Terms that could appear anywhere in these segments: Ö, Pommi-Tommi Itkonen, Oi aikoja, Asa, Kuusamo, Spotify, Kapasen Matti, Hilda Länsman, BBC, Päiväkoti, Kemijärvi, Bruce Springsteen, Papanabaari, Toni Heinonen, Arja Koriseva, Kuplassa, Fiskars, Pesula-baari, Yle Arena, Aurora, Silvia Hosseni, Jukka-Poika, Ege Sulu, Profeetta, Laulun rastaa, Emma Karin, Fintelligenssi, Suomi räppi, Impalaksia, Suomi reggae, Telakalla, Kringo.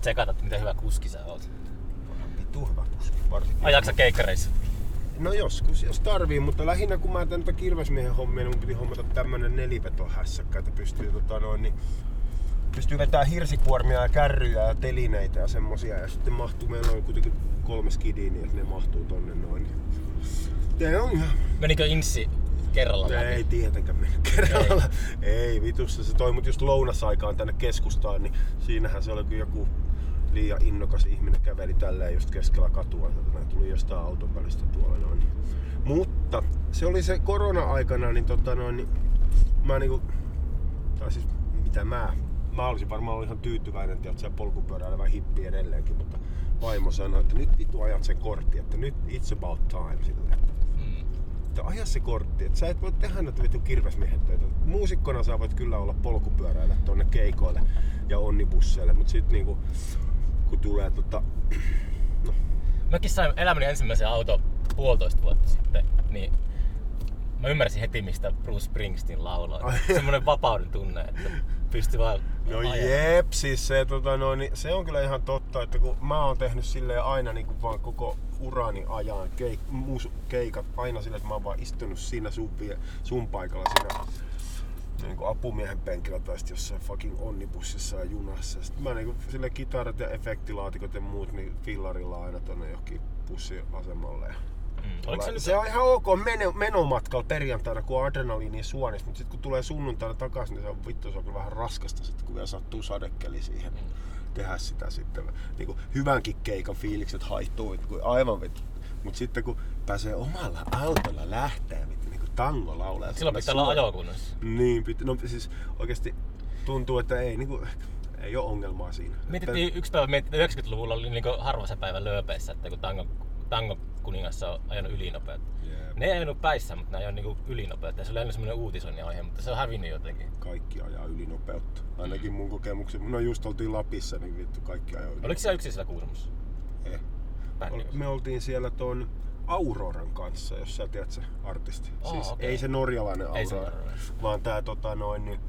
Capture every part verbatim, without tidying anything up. tsekata, että miten hyvä kuski sä oot. Vittu hyvä kuski varsinkin. Ajaksa keikkareissa? No joskus, jos tarvii, mutta lähinnä kun mä tän tota kirvesmiehen hommia, niin mun piti hommata tämmönen nelivetohässäkkä, että pystyy tota noin niin pystyy vetämään hirsikuormia ja kärryjä ja telineitä ja semmosia, ja sitten mahtuu, meillä on kuitenkin kolme skidiä, niin että ne mahtuu tonne noin. Tää on ihan... Menikö insi kerralla läpi? Ei tietenkään mennyt kerralla. Ei, ei vitussa, se toi mut just lounasaikaan tänne keskustaan, niin siinähän se oli kyllä joku liian innokas ihminen käveli tälleen just keskellä katua. Mä tuli jostain auton välistä tuolla noin. Mutta se oli se korona-aikana, niin tota noin, niin mä niinku... Tai siis mitä mä... Mä olisin varmaan ollut ihan tyytyväinen, että olet siellä polkupyöräilevä hippi edelleenkin, mutta vaimo sanoi, että nyt vitu ajat sen kortti, että nyt it's about time silleen. Mm. Että aja se kortti, että sä et voi tehdä näitä vitu kirvesmiehen töitä. Muusikkona sä voit kyllä olla polkupyöräillä tonne keikoille ja onnibusseille, mutta sit niinku kun tulee tota... No. Mäkin sain elämäni ensimmäisen auto puolitoista vuotta sitten, niin mä ymmärsin heti, mistä Bruce Springsteen lauloi. Semmoinen vapauden tunne, että pystyi vaan no ajaa. Jep, siis se, tota, no, niin, se on kyllä ihan totta, että kun mä oon tehnyt silleen aina niin kuin vaan koko urani ajan keik, muus, keikat aina silleen, että mä oon vaan istunut siinä sun, sun paikalla siinä niin kuin apumiehen penkillä tai sitten jossain fucking onnibussissa ja junassa. Sitten mä niin kuin silleen kitarat ja efektilaatikot ja muut niin fillarilla aina tonne johonkin bussiasemalle. Mm. Se on ihan ok menomatkalla perjantaina, kun on adrenaliini suonis, mutta sitten kun tulee sunnuntaina takaisin, niin se on vittu, se on kyllä vähän raskasta sitten, kun vielä sattuu sadekeli siihen. Mm. Tehdä sitä sitten, niin kuin hyvänkin keikan fiilikset haihtuu, aivan vittu. Mutta sitten kun pääsee omalla autolla lähtee, niin kuin tango laulaa. Silloin pitää olla ajokunnassa. Niin, pitä, no siis oikeesti tuntuu, että ei, niin kuin, ei ole ongelmaa siinä. Mietittiin että... yksi päivä, yhdeksänkymmentäluvulla oli niin harvassa päivän lööpeissä, että kun tango, tango Kuningassa on ajanut ylinopeutta. Yep. Ne ei ajanut päissä, mutta ne ajoi niinku ylinopeutta. Se oli aina semmoinen uutisoinnin aihe, mutta se on hävinnyt jotenkin. Kaikki ajaa ylinopeutta. Ainakin mun kokemukseni. No just oltiin Lapissa, niin vittu kaikki ajoi ylinopeutta. Oliko siellä yksin siellä Kuusamossa? Ei. Ol, me oltiin siellä ton Auroran kanssa, jos sä tiedät se artisti. Oh, siis okay. Ei se norjalainen Aurora, ei se norjalainen. Vaan tää tota noin, niin,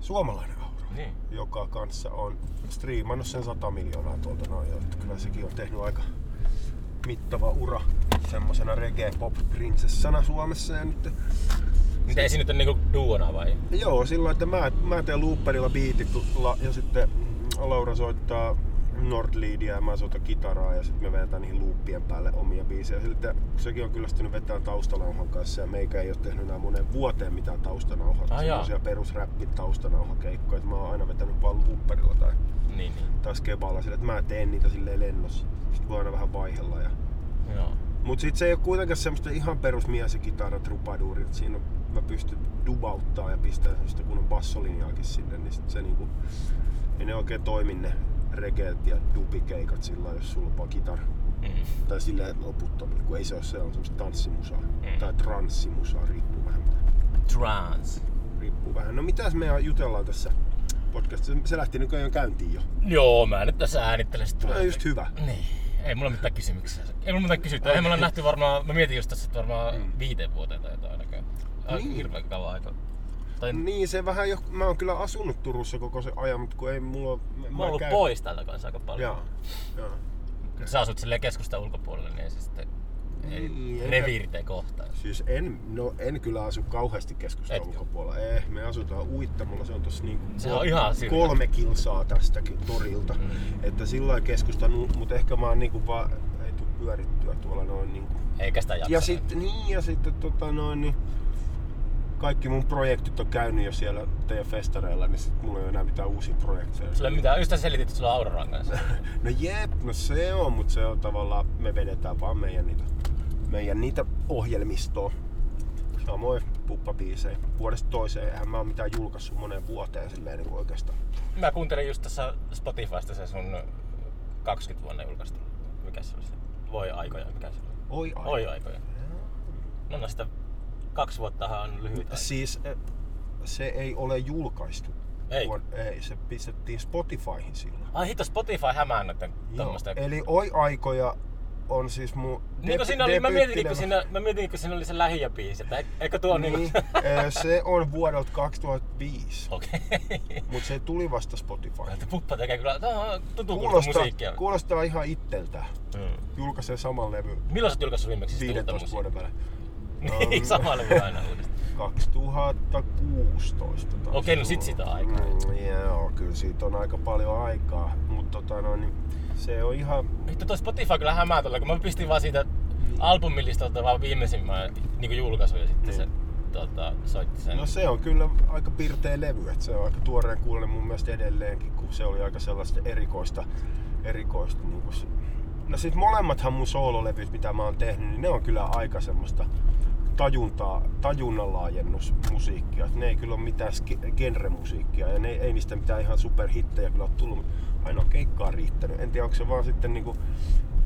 suomalainen Aurora. Niin. Joka kanssa on striimannut sen sata miljoonaa tuolta noin. Kyllä sekin on tehnyt aika mittava ura semmosena reggae-pop-prinsessana Suomessa ja nyt... Mitä esiinnyt on niinku duona vai? Joo, silloin että mä, mä teen looperilla biitillä ja sitten Laura soittaa Nordledia ja mä soitan kitaraa ja sitten me vedetään niihin loopien päälle omia biisejä. Siltä sekin on kyllästynyt vetään taustanauhan kanssa ja meikä ei oo tehnyt enää moneen vuoteen mitään taustanauhaa. Ah, semmosia perusräppi taustanauhakeikkoja, että mä oon aina vetänyt vaan looperilla tai niin, niin. Tai skeballa sille, että mä teen niitä silleen lennossa. Sitten voi aina vähän vaihella ja... Joo. Mut sit se ei oo kuitenkaan semmoista ihan perusmies ja kitara trupaduuria. Siinä on, mä pystyn dubauttaa ja pistää semmoista kunnon bassolinjaakin sinne, niin sit se niinku... Ei ne oikein toimi ne regeet ja dubikeikat sillä jos sulpaa kitara. Mm. Tai silleen loputtomia, kun ei se oo se, on semmoista tanssimusaa. Mm. Tai transsimusaa, riippuu vähän mitä. Trans. Riippuu vähän. No mitäs me jutellaan tässä? Podcast. Se lähti nykyään käyntiin jo. Joo, mä nyt tässä äänittelen sitä. No just hyvä. Niin. Ei mulla mitään kysymyksiä. Ei mulla mitään kysyttyä. Ei mulla nähty varmaan, mä mietin just tässä, että varmaan mm. viiteen vuoteen tai jotain ainakaan. Niin. Hirveen kauan aikaa. Tai... Niin, se vähän jo, mä oon kyllä asunut Turussa koko sen ajan, mutta kun ei mulla... Mä, mä oon ollut käy... pois täältä kanssa aika paljon. Jaa. Jaa. Okay. Sä asut silleen keskustan ulkopuolelle, niin ei se sitten... Ei, niin, reviirteen kohtaan. Siis en, no en kyllä asu kauheasti keskustan ulkopuolella. Eh, me asutaan Uittamolla, se on tossa niinku se on ihan kolme kilsaa tästäkin torilta. Mm. Että sillä keskustan, mutta ehkä mä oon niinku vaan ei tuu pyörittyä tuolla noin niinku. Eikä sitä jaksa. Ja sitten niin ja sitten tota noin niin kaikki mun projektit on käynyt jo siellä teidän festareilla, niin sit mulla ei ole enää mitään uusia projekteja. Sulla ei mitään, ystävä selitit, että sulla on Auroran kanssa. No jep, no se on, mutta se on tavallaan, me vedetään vaan meidän niitä meidän niitä ohjelmistoa. Samoin puppabiisejä. Vuodesta toiseen eihän mä oon mitään julkaissut moneen vuoteen silleen niin oikeastaan. Mä kuuntelin just tässä Spotifysta se sun kaksikymmentä vuonna julkaistu. Mikä se oli se? Voi aikoja. Mikä se oli? Oi aikoja. Oi aikoja. No, no sitä kaksi vuottahan on lyhyt aika. Siis se ei ole julkaistu. Ei. Ei, se pistettiin Spotifyhin silloin. Ai hitto, Spotify hämää noiden tommoista. Eli Oi aikoja on siis mun niin kuin siinä oli, mä mietin, kun siinä, mä mietin, kun siinä oli se lähiöbiisi, että eikö tuo niin, niinku... Se on vuodelta kaksituhattaviisitoista kaksituhattaviisi. Okei. Okay. Mut se tuli vasta Spotify. Puppa tekee kyllä tuntuu kuulostaa, musiikkia. Kuulostaa ihan itseltä. Mm. Julkaisee saman levyn. Milloin sä julkaisut viimeksi? viidentoista vuoden välein. Niin, sama levy aina uudestaan. kaksituhattakuusitoista. Okei, okay, no sit sitä aikaa. Mm, joo, kyllä siitä on aika paljon aikaa. Mut tota no niin, se on ihan... Hitto toi Spotify kyllä hämää tuolla, kun mä pistin vaan siitä albumillistalta vaan viimeisimmän niinku julkaisun ja sitten mm. se tota, soitti sen. No se on kyllä aika pirteä levy, että se on aika tuoreen kuulonen mun mielestä edelleenkin, kun se oli aika sellaista erikoista, erikoista niinku se. No sit molemmathan mun soololevyt, mitä mä oon tehnyt, niin ne on kyllä aika semmoista tajuntaa, tajunnanlaajennusmusiikkia. Ne ei kyllä ole mitään genremusiikkia ja ne ei, ei niistä mitään ihan superhittejä kyllä ole tullut, mutta aina on keikkaa riittänyt. En tiedä, onko se vaan sitten niinku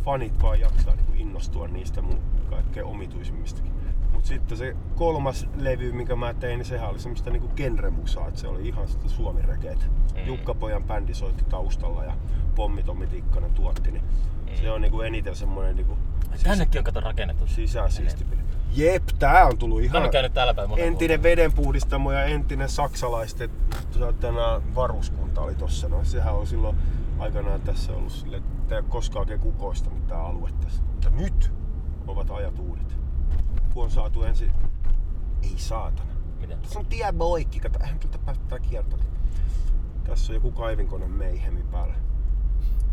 fanit vaan jaksaa niinku innostua niistä mun kaikkein omituisimmistakin. Mut sitten se kolmas levy, minkä mä tein, niin sehän oli semmoista niinku genremusaa, että se oli ihan sitä Suomi reggaetä. Mm. Jukka-Pojan bändi soitti taustalla ja Pommi-Tommi Itkonen tuotti, niin mm. se on niinku eniten semmoinen niinku... Tännekin on kato rakennettu. Sisäsiistipide. Jep, tää on tullut ihan entinen vedenpuhdistamo ja entinen saksalaisten varuskunta oli tossa. No, sehän on silloin aikanaan tässä ollut silleen, että ei ole koskaan oikein kukoistanut tää alue tässä. Mutta nyt ovat ajat uudet. Kun on saatu ensin... Ei saatana. Mitä? Tässä on tiedä oikein, kato, eihän tuolta päättää kiertoon. Tässä on joku kaivinkone meihemi päällä.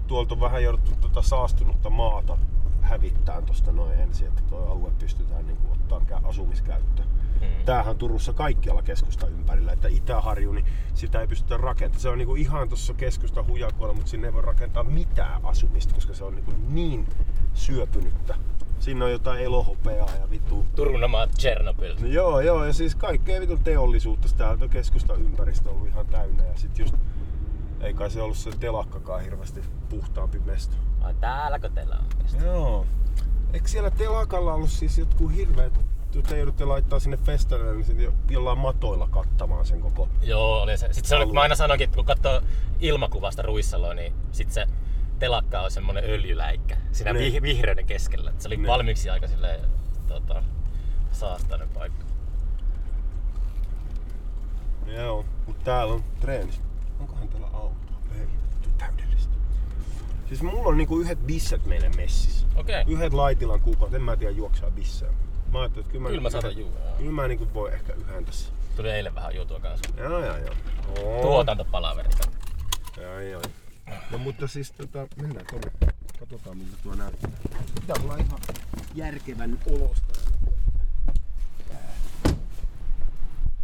Tuolta on vähän jouduttu tuota saastunutta maata hävittään tosta noin ensin, että tuo alue pystytään niin ottamaan asumiskäyttöön. Hmm. Tämähän on Turussa kaikkialla keskustan ympärillä, että Itäharju, niin sitä ei pystytä rakentamaan. Se on niin ihan tuossa keskustan hujakoilla, mutta sinne ei voi rakentaa mitään asumista, koska se on niin, niin syöpynyttä. Siinä on jotain elohopeaa ja vitu... Turun omaa Tjernobyl. No joo, joo, ja siis kaikkea vitun teollisuutta. Täältä keskustan ympäristö on ollut ihan täynnä ja sit just... Ei kai se ollut se telakkakaan hirveästi puhtaampi mesto. Ai täälläkö teillä on mesto? Joo. Eikö siellä telakalla ollut siis jotkut hirveet... Te joudutte laittaa sinne festarille, niin sitten jollain matoilla kattamaan sen koko... Joo, oli se. Sitten se oli, mä aina sanoinkin, että kun katsoo ilmakuvasta Ruissaloa, niin sit se... Telakka on semmonen öljyläikkä siinä ne. Vihreiden keskellä. Se oli ne. Valmiiksi aika silleen tota, saastainen paikka. Joo, mut täällä on treenis. Onkohan täällä autoa? Ei, täydellistä. Siis mulla on niinku yhdet bisset meidän messissä. Okei. Okay. Yhdet Laitilan kuupat, en mä tiedä juoksaa bissejä. Mä ajattelin, että kyllä mä, mä saatan juoda. Kyllä mä niinku voi ehkä yhden tässä. Tuli eilen vähän juotua kanssa. Joo joo joo. Tuotantopalaverista. Joo joo. No mutta siis tota, mennään tuonne, katsotaan miltä tuo näyttää. Pitää olla ihan järkevän olosta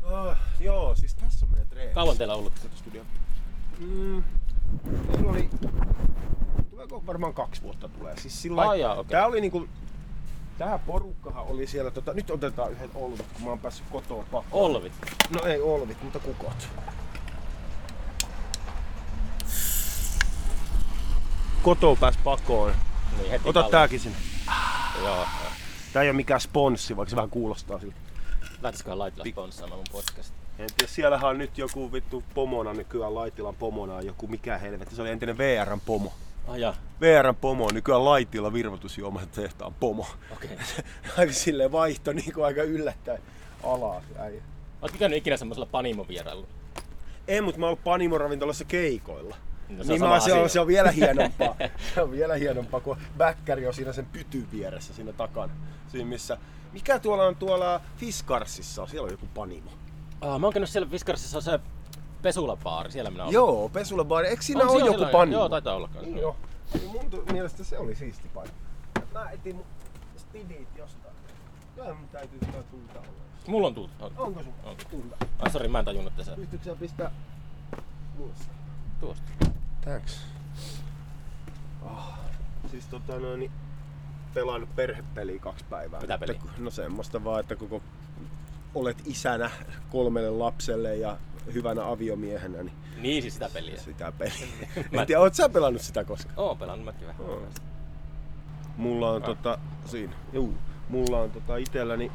ja oh, joo, siis tässä on meidän treenissä. Kauan teillä on ollut Kato studio? Mm, meillä oli... Tuleeko varmaan kaksi vuotta tulee. Siis sillä lailla... Aijaa, okay. Tää oli niinku... Tää porukkahan oli siellä tota... Nyt otetaan yhden olvit, kun mä oon päässyt kotoa pakoon. Olvit? No ei olvit, mutta kukot. Kotoa pääs pakoon. Niin, ota kalli. Tääkin sinne. Joo. Tää ei oo mikään sponssi, vaikka se vähän kuulostaa siltä. Lähtisikö Laitila sponssaamaan mun podcastin? En tiedä, siellähän on nyt joku vittu pomona nykyään, Laitilan pomona joku mikä helvetti. Se oli entinen V R:n pomo. Aja. V R:n pomo on nykyään Laitila virvoitusjuomatehtaan pomo. Okei. Okay. Aika silleen vaihto niinku aika yllättäen alaa se äijä. Ootko käynyt ikinä semmosella panimovierailla? En, mut mä oon ollut panimoravintolassa keikoilla. No, se, niin on se, on, se on vielä hienompaa. Se on vielä hienompaa, kun bäkkäri on siinä sen pytyn vieressä siinä takana. Siinä missä, mikä tuolla on tuolla Fiskarsissa? Siellä on joku panimo. Ah, mä oon käynyt siellä Fiskarsissa se Pesula-baari. Siellä minä olen. Joo, Pesula-baari. Eikö siinä ole joku panimo? On, joo, taitaa olla. Niin, joo. Mun mielestä se oli siisti panimo. Mä etin mun spidit jostain. Kyllähän mun täytyy sitä tulta olla. Mulla on tulta. Onko, Onko sun? Onko. Tulta. Ai sori, mä en tajunnut tässä. Pystytkö sä pistää tuossa? Tuosta. Thanks. Oh. Siis tota noin, pelannut perhepeliä kaksi päivää. Mitä peliä? No semmoista vaan, että koko olet isänä kolmelle lapselle ja hyvänä aviomiehenä. Niin, niin siis sitä peliä. Sitä peliä. En tiedä, oot sä pelannut sitä koskaan? Oon pelannut mäkin vähän. Oh. Mulla on ah. tota, siinä, juu, mulla on tota itelläni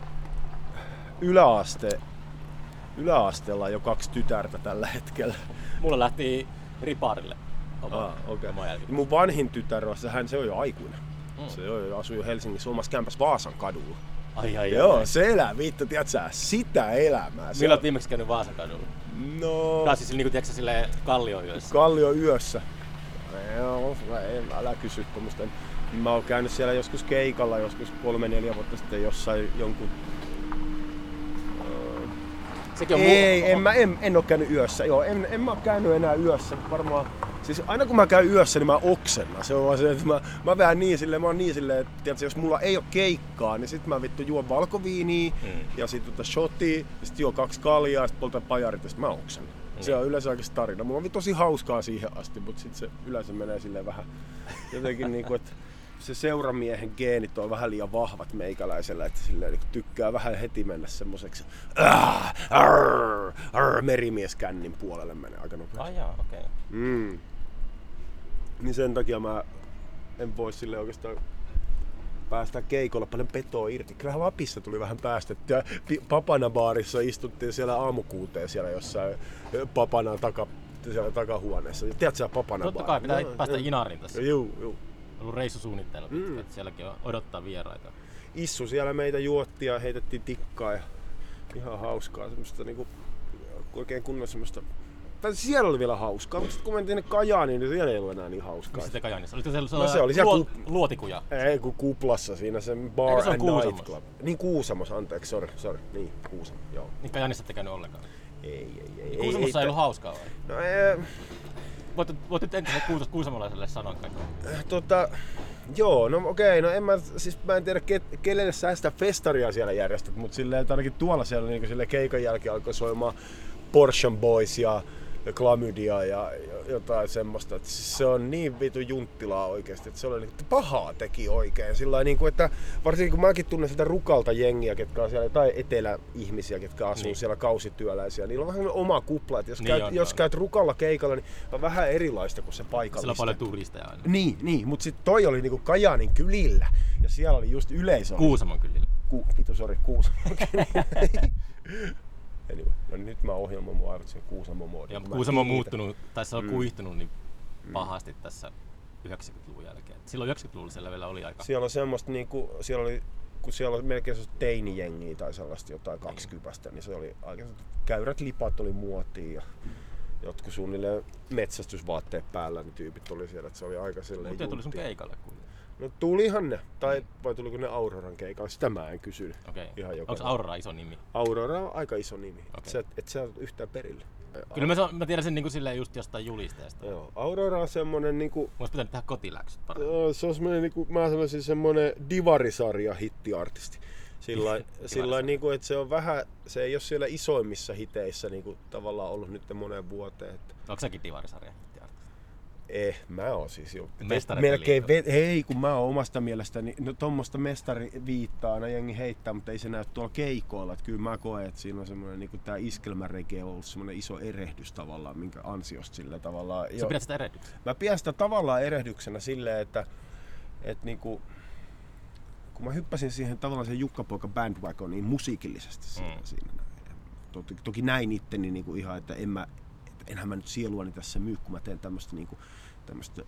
yläaste, yläasteella jo kaksi tytärtä tällä hetkellä. Mulla lähti riparille. Ah, okay. Mun vanhin tytär, hän, se on jo aikuinen. Mm. Se on jo, asuu jo Helsingissä omassa kämpässä Vaasankadulla. Ai, ai, joo, ai. Se elää, vittu, tiedätkö sitä elämää. Se milloin on viimeksi käynyt Vaasankadulla? No... Tai siis niinku, tiedätkö silleen Kallion yössä? Kallion yössä. Joo, älä kysy tuommoista. Mä oon käynyt siellä joskus keikalla, joskus kolme, neljä vuotta sitten jossain jonkun... Sekin on ei, muu... en, mä, en, en oo käynyt yössä. Joo, en, en mä oo käynyt enää yössä, varmaan... Siis aina kun mä käyn yössä, niin mä oksennan. Se on vaan se, että mä, mä vähän niin silleen, mä oon niin silleen, että tiedätkö, jos mulla ei oo keikkaa, niin sit mä vittu juon valkoviiniä mm. ja sit tota shotia, ja sit juon kaksi kaljaa ja sit poltan pajarit ja sit mä oksennan. Mm. Se on yleensä oikeesti tarina. Mulla on tosi hauskaa siihen asti, mut sit se yleensä menee silleen vähän jotenkin niinku, että se seuramiehen geenit on vähän liian vahvat meikäläisellä, että silleen niinku tykkää vähän heti mennä semmoseksi äh, arr, arr, merimieskännin puolelle menee aika nopeasti. Ah jaa, okei. Okay. Mm. Niin sen takia mä en voi sille oikeastaan päästä keikolla paljon petoa irti. Kyllähän Lapissa tuli vähän päästettyä. Papanabaarissa istuttiin siellä aamukuuteen siellä jossain Papanan taka, siellä takahuoneessa. Tiedätkö sä Papanabaari? Totta kai, pitää no, päästä inaariin tässä. Juu, juu. On ollut reissusuunnitteilla, mm. että sielläkin odottaa vieraita. Issu siellä meitä juotti ja heitettiin tikkaa ja ihan hauskaa. Semmosta niinku oikein kunnon semmoista. Tai siellä oli vielä hauskaa, mutta kun mentiin sinne Kajaaniin, niin siellä ei ollut enää niin hauskaa. Missä te Kajaanissa? Oliko siellä no se oli siellä luot, ku... luotikuja? Ei, kun kuplassa siinä se bar se and night club. Niin Kuusamos, anteeksi, sori, sori. Niin, Kuusamo, joo. Niin Kajaanissa ette käynyt ollenkaan? Ei, ei, ei. Niin Kuusamossa ei, ei ollut te... hauskaa vai? No ei. Voit, voit nyt entiselle kuusamolaiselle sanoa kaikkea. Tota, joo, no okei, no en mä, siis mä en tiedä ke, kenelle sä sitä festaria siellä järjestät, mutta silleen, ainakin tuolla siellä niin silleen keikan jälkeen alkoi soimaan Portion Boys ja Klamydia ja jotain semmoista. Se on niin vitu junttilaa oikeesti, että se oli että pahaa teki oikein. Sillain niinku, että varsinkin kun mäkin tunnen sitä Rukalta jengiä, ketkä on siellä, tai etelä-ihmisiä, ketkä asuu niin. siellä kausityöläisiä, niillä on vähän oma kupla. Jos, niin käyt, on, jos on. käyt Rukalla keikalla, niin on vähän erilaista kuin se paikallista. Siellä on paljon turisteja aina. Niin, niin. Mutta sitten toi oli niinku Kajaanin kylillä ja siellä oli just yleisö. Kuusamon kylillä. Ku, vitu, sori, Kuusamon kylillä. Anyway. No nyt mä ohjelman mun aivot siihen Kuusamon moodiin. Ja Kuusamo on muuttunut, tai se on mm. kuihtunut niin pahasti mm. tässä yhdeksänkymmentäluvun jälkeen. Silloin yhdeksänkymmentäluvulla siellä vielä oli aika. Siellä on semmoista niinku, siellä oli, kun siellä oli melkein teinijengiä tai sellaista jotain kaksikypästä, niin se oli aika, käyrät lipat oli muotiin ja jotkut suunnilleen metsästysvaatteet päällä, niin tyypit oli siellä, että se oli aika silleen juntia. Miten tuli sun keikalle kuitenkin? No tulihan ne, tai vai tuliko ne Auroran keikalle, sitä mä en kysynyt. Okay. Onko Aurora iso nimi? Aurora on aika iso nimi, okay. et, sä, et sä yhtään perille. Kyllä mä, mä tiedän sen niinku silleen just jostain julisteesta. Joo, Aurora on semmonen niinku... Olis pitänyt tehdä kotiläksyt paremmin. Joo, se on semmonen niinku, mä sanoisin semmonen divarisarja hittiartisti. Sillain, sillain niinku, että se on vähän, se ei oo siellä isoimmissa hiteissä niinku tavallaan ollut nyt moneen vuoteen. Että... Onko säkin divarisarja? Eh, mä oon siis jo melkein, ve- hei kun mä oon omasta mielestäni, no tommoista mestariviittaa aina jengi heittää, mutta ei se näy tuolla keikoilla, että kyllä mä koen, että siinä on semmoinen, niin kuin tää iskelmäreggae on ollut semmoinen iso erehdys tavallaan, minkä ansiosta sillä tavallaan. Sä pidät sitä erehdyksenä? Mä pidän sitä tavallaan erehdyksenä silleen, että, että niinku, kun mä hyppäsin siihen tavallaan sen Jukka-Poika bandwagoniin musiikillisesti siinä, mm. siinä toki, toki näin itteni niinku ihan, että en mä enhän mä nyt sieluani tässä myy, kun mä teen tämmöstä, niinku, tämmöstä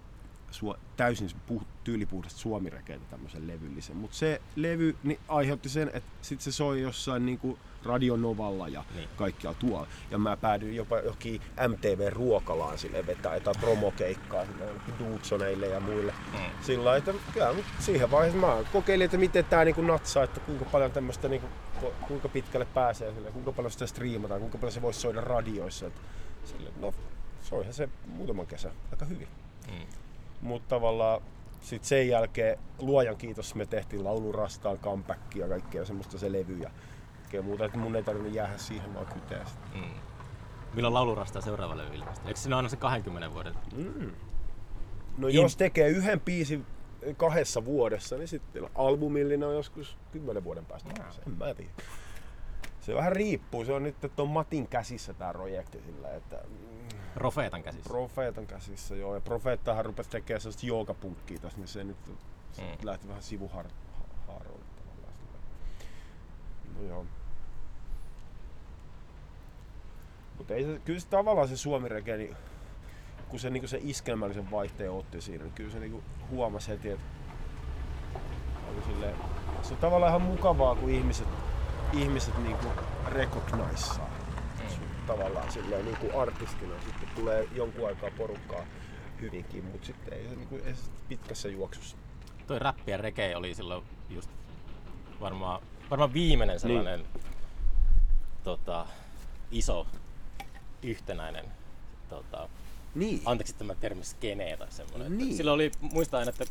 suo, täysin puh, tyylipuhdasta suomi reggaetä tämmöisen levyllisen. Mut se levy niin aiheutti sen, että sit se soi jossain niinku Radio Novalla ja niin. kaikkialla tuolla. Ja mä päädyin jopa johonkin M T V-ruokalaan sille vetää jotain promokeikkaa Duutsoneille ja muille. Mm. Sillä että kyllä, siihen vaiheessa mä kokeilin, että miten tää niinku natsaa, että kuinka paljon tämmöstä, niinku, kuinka pitkälle pääsee sille, kuinka paljon sitä striimataan, kuinka paljon se voisi soida radioissa. Että sille, no, soihan se muutaman kesän aika hyvin. Mm. Mutta tavallaan sit sen jälkeen, luojan kiitos, me tehtiin Laulun rastaan, comebackia ja kaikkea semmoista se levy ja kaikkea muuta, että mun ei tarvinnut jäädä siihen vaan kyteen. Mm. Milloin Laulun rastaa seuraava levy ilmeisesti? Eikö siinä aina se kaksikymmentä vuoden? Mm. No In... jos tekee yhden biisin kahdessa vuodessa, niin sitten albumillinen on joskus kymmenen vuoden päästä. Mm. En mä tiedä. Se vähän riippuu, se on nyt tuon Matin käsissä tää projekti sillä, että... Profeetan käsissä. Profeetan käsissä, joo. Ja Profeettahan rupesi tekemään sellaista joogapunkkia tässä, niin se nyt mm. lähti vähän sivuhaaroille tavallaan sillä. No joo. Mutta ei se, kyllä se tavallaan se suomi reggae, niin kun se, niin se iskelmällisen vaihteen otti siinä, niin kyllä se niin huomasi heti, että oli silleen... se on tavallaan ihan mukavaa, kun ihmiset, ihmiset niinku recogniseaa tavallaan silleen niinku artistina. Sitten tulee jonkun aikaa porukkaa hyvinkin, mutta sitten ei, niinku, ei pitkässä juoksussa. Toi räppi ja reggae oli silloin just varmaan varmaan viimeinen sellainen niin. tota, iso yhtenäinen tota, niin. Anteeksi tämä termi skene tai semmoinen. Niin. Silloin oli, muistan, että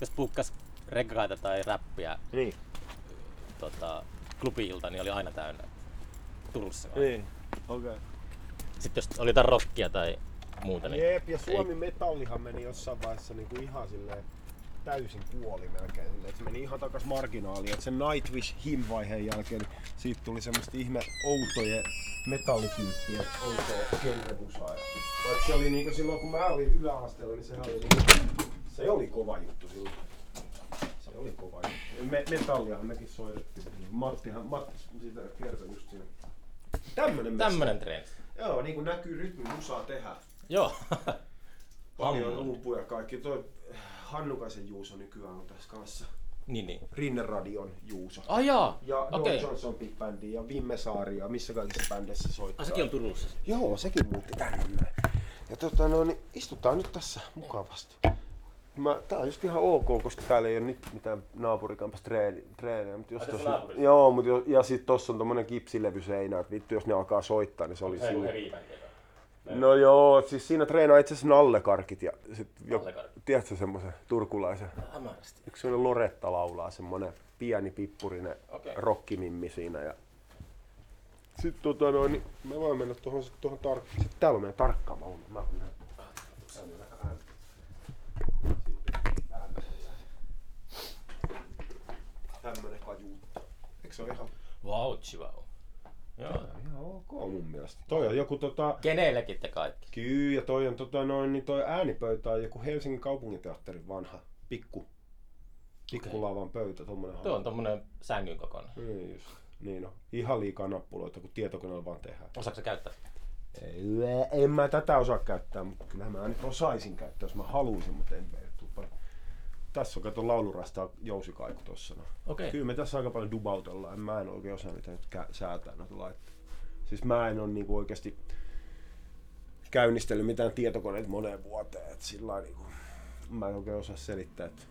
jos pukkasi reggaita tai räppiä niin. tota, klubi-ilta, niin oli aina täynnä Turussa. Niin. Okay. Sitten jos oli jotain rockia tai muuta. Niin Jeep, ja Suomi ei... metallihan meni jossain vaiheessa niin kuin ihan silleen täysin kuoli melkein. Silleen, se meni ihan takas marginaaliin. Et sen Nightwish Him-vaiheen jälkeen niin siitä tuli semmoista ihme outoja metallityyppiä, outoja genrebusaa. Vaikka se oli niin silloin kun mä olin yläasteella, niin sehän oli niin, se oli kova juttu silloin. Se oli kova juttu. Me, metalliahan mekin soitettiin. Marttihan, Martti siitä kertoi just siinä. Tämmönen, Tämmönen treeni. Joo, niin kuin näkyy rytmin musaa tehdä. Joo. Paljon lupuja kaikki. Toi Hannukaisen Juuso nykyään on tässä kanssa. Niin, niin. Rinneradion Juuso. Ah jaa. Ja okay. Don Johnson Big Bandi ja Vimme Saari ja missä kaikissa bändeissä soittaa. Ah, sekin on Turussa. Joo, sekin muutti tänne. Ja tota no, niin istutaan nyt tässä mukavasti. Mä, tää on just ihan ok, koska täällä ei oo nyt mitään naapurikampas treenejä, mutta jos tossa... Laapurissa? Joo, mut jos, ja sit tossa on tommonen kipsilevyseinä, et vittu jos ne alkaa soittaa, niin se oli siinä. No joo, siis siinä treenaa itse asiassa nallekarkit ja sit jo, tiedätkö semmosen turkulaisen? Hämärästi. Yksi semmonen Loretta laulaa, semmonen pieni pippurinen okay. rokkimimmi siinä ja... Sit tota noin, niin mä voin mennä tohon, tohon tarkkaan. Sit täällä on meidän tarkkaan vaunu. Mä menen. Tämmönen kajuutta. Eikö se ole ihan... Vautsi vau. Wow. Joo. Tämä on ihan ok mun mielestä. Toi on joku tota... Kenellekin te kaikki. Kyllä, ja toi on tota noin, niin toi äänipöytä on joku Helsingin kaupunginteatterin vanha pikku... Pikkulaavan okay. pöytä, tommonen... Tuo on tommonen sängyn kokoinen. Niin just. Niin on. Ihan liikaa nappuloita, kun tietokoneella vaan tehdään. Osaatko sä käyttää? Ei, en mä tätä osaa käyttää, mutta kyllähän mä nyt osaisin käyttää, jos mä haluaisin, mutta en mä. Tässä on kato Laulun rastaa jousikaiku tossa. Okay. Kyllä me tässä aika paljon dubautellaan. Mä en oikein osaa mitä nyt kä- säätää noita laitteita. Siis mä en oo niinku oikeesti käynnistellyt mitään tietokoneita moneen vuoteen. Et sillä niinku, mä en oikein osaa selittää. Et...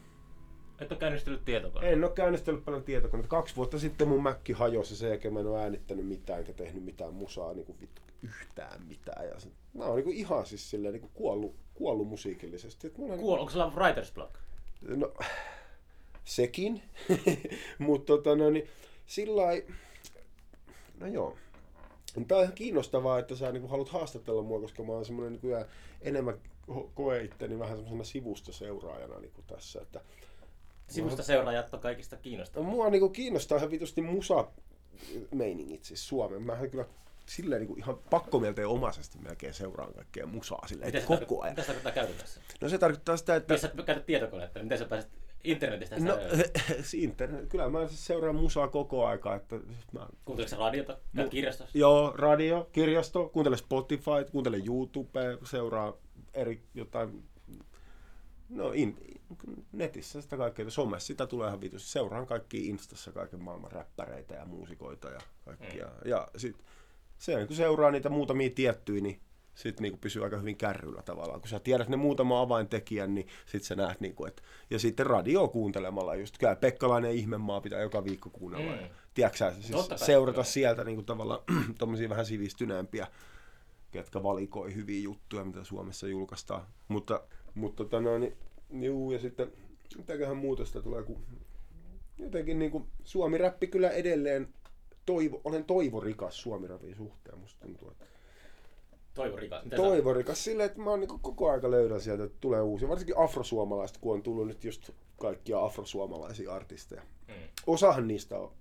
Et oo käynnistellyt tietokoneita? En oo käynnistellyt paljon tietokoneita. Kaksi vuotta sitten mun mäkki hajosi ja sen jälkeen mä en oo äänittänyt mitään enkä tehnyt mitään musaa niinku vittu yhtään mitään. Ja se, mä oon niinku ihan siis silleen niinku kuollut, kuollut musiikillisesti. Et mulla on Kuol, niinku... Onko sulla writer's block? No, sekin, mutta tota, no, niin, sillai... no joo, tää on ihan kiinnostavaa, että sä niin kun haluat haastatella mua, koska mä oon semmonen niin kun enemmän koe itteni vähän semmosena sivustaseuraajana niin kun tässä, että... Sivustaseuraajat on kaikista kiinnostavaa. Mua niin kun kiinnostaa ihan vitusti musameiningit, siis Suomen. Mähän kyllä silleen niin kun ihan pakkomielteen omaisesti melkein seuraan kaikkea musaa silleen koko tarko- ajan. Mitä se tarkoittaa käytännössä? No se tarkoittaa sitä, että... Jos sä käytät tietokonetta, miten sä pääset internetistä no, internet. Kyllä mä seuraan musaa koko aikaa. Että mä... Kuunteletko sä radiota? Käyt kirjastossa? Joo, radio, kirjasto, kuuntele Spotify, kuuntele YouTubea, seuraa eri jotain... No in, netissä sitä kaikkea, somessa sitä tulee ihan vitusti. Seuraan kaikkia Instassa kaiken maailman räppäreitä ja muusikoita ja kaikkia. Mm. Ja sit... Se, kun seuraa niitä muutamia tiettyjä, niin sit niinku pysyy aika hyvin kärryllä tavallaan. Kun sä tiedät ne muutama avaintekijän, niin sit sä näet niinku, että... Ja sitten radioa kuuntelemalla just käy Pekkalainen ihmemaa pitää joka viikko kuunnella. Mm. Ja, tiiäksä, siis seurata sieltä niinku tavallaan tommosia vähän sivistyneempiä, ketkä valikoi hyviä juttuja, mitä Suomessa julkaistaan. Mutta, mutta tota no, niin, juu, ja sitten mitäköhän muutosta tulee, kun jotenkin niinku Suomi räppi kyllä edelleen... Toivo, olen toivorikas Suomi-rapin suhteen, musta tuntuu, että... Toivorikas? Toivorikas silleen, että mä oon niin koko aika löydän sieltä, että tulee uusia. Varsinkin afrosuomalaiset, kun on tullut nyt just kaikkia afrosuomalaisia artisteja. Mm. Osahan niistä on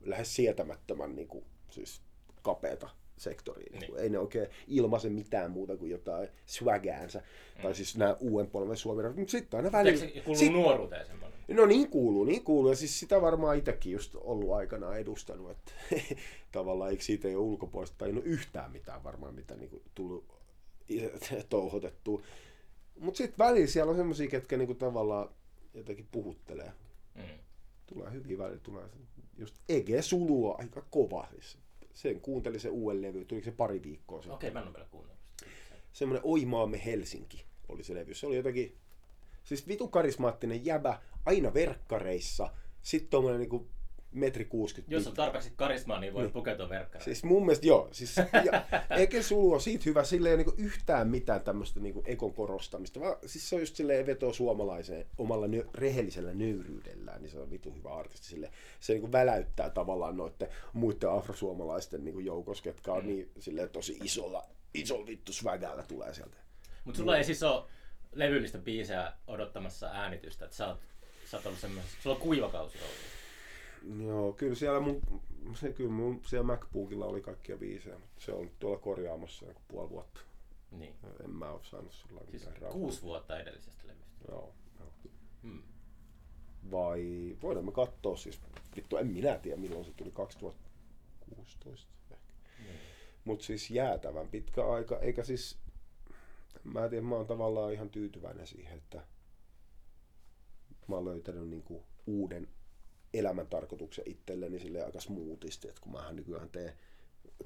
lähes sietämättömän niin kuin, siis kapeata sektoriin. Niin. Ei ne oikein ilmaise mitään muuta kuin jotain swagäänsä. Mm. Tai siis nämä uuden polven Suomi-rapit, mutta sitten aina välillä... Eikö se kuuluu sit... nuoruuteen semmoinen? No niin kuuluu, niin kuuluu. Ja siis sitä varmaan itsekin just ollut aikanaan edustanut, että tavallaan eikö siitä ei ole ulkopuolista tajunnut yhtään mitään varmaan, mitä niinku tullut touhotettua. Mutta sitten välillä siellä on semmosia, ketkä niinku tavallaan jotenkin puhuttelee. Mm. tulee hyvin välillä, tulee just Ege Sulua aika kova. Siis sen kuunteli se uuden levy, tuli se pari viikkoa sitten. Okei, okay, mä en ole vielä kuunnellut. Semmoinen Oi maamme Helsinki oli se levy. Se oli jotenkin, siis vitu karismaattinen jäbä, aina verkkareissa, sitten tommoinen niinku metri kuusikymmentä. Jos on tarpeeksi karismaa, niin voi niin pukeutua verkkareissa. Siis mun mielestä joo, siis Ege Sulu on siitä hyvä, sillä ei ole niinku yhtään mitään tämmöistä niinku ekon korostamista, vaan siis se on just silleen vetoo suomalaiseen omalla nö- rehellisellä nöyryydellään, niin se on vitu hyvä artisti silleen. Se niinku väläyttää tavallaan noitten muiden afrosuomalaisten niinku joukossa, ketkä on niin silleen tosi isolla, iso vittu swagalla tulee sieltä. Mut sulla ei siis ole levyllistä biisejä odottamassa äänitystä, että sä oot, sä oot ollut semmoisessa, sulla on kuivakausi ollut. Joo, kyllä siellä mun, se, kyllä mun siellä MacBookilla oli kaikkia biisejä, mutta se on tuolla korjaamassa joku puoli vuotta. Niin. En mä oo saanut sulla siis mitään rauhaa. Kuusi vuotta edellisestä levystä. Joo, joo. Hmm. Vai voidaan me kattoo siis, vittu en minä tiedä milloin se tuli, kaksituhattakuusitoista ehkä. Hmm. Mut siis jäätävän pitkä aika, eikä siis mä en tiedä, mä oon tavallaan ihan tyytyväinen siihen, että mä oon löytänyt niinku uuden elämäntarkoituksen itselleni silleen aika smoothisti, että kun mähän nykyään teen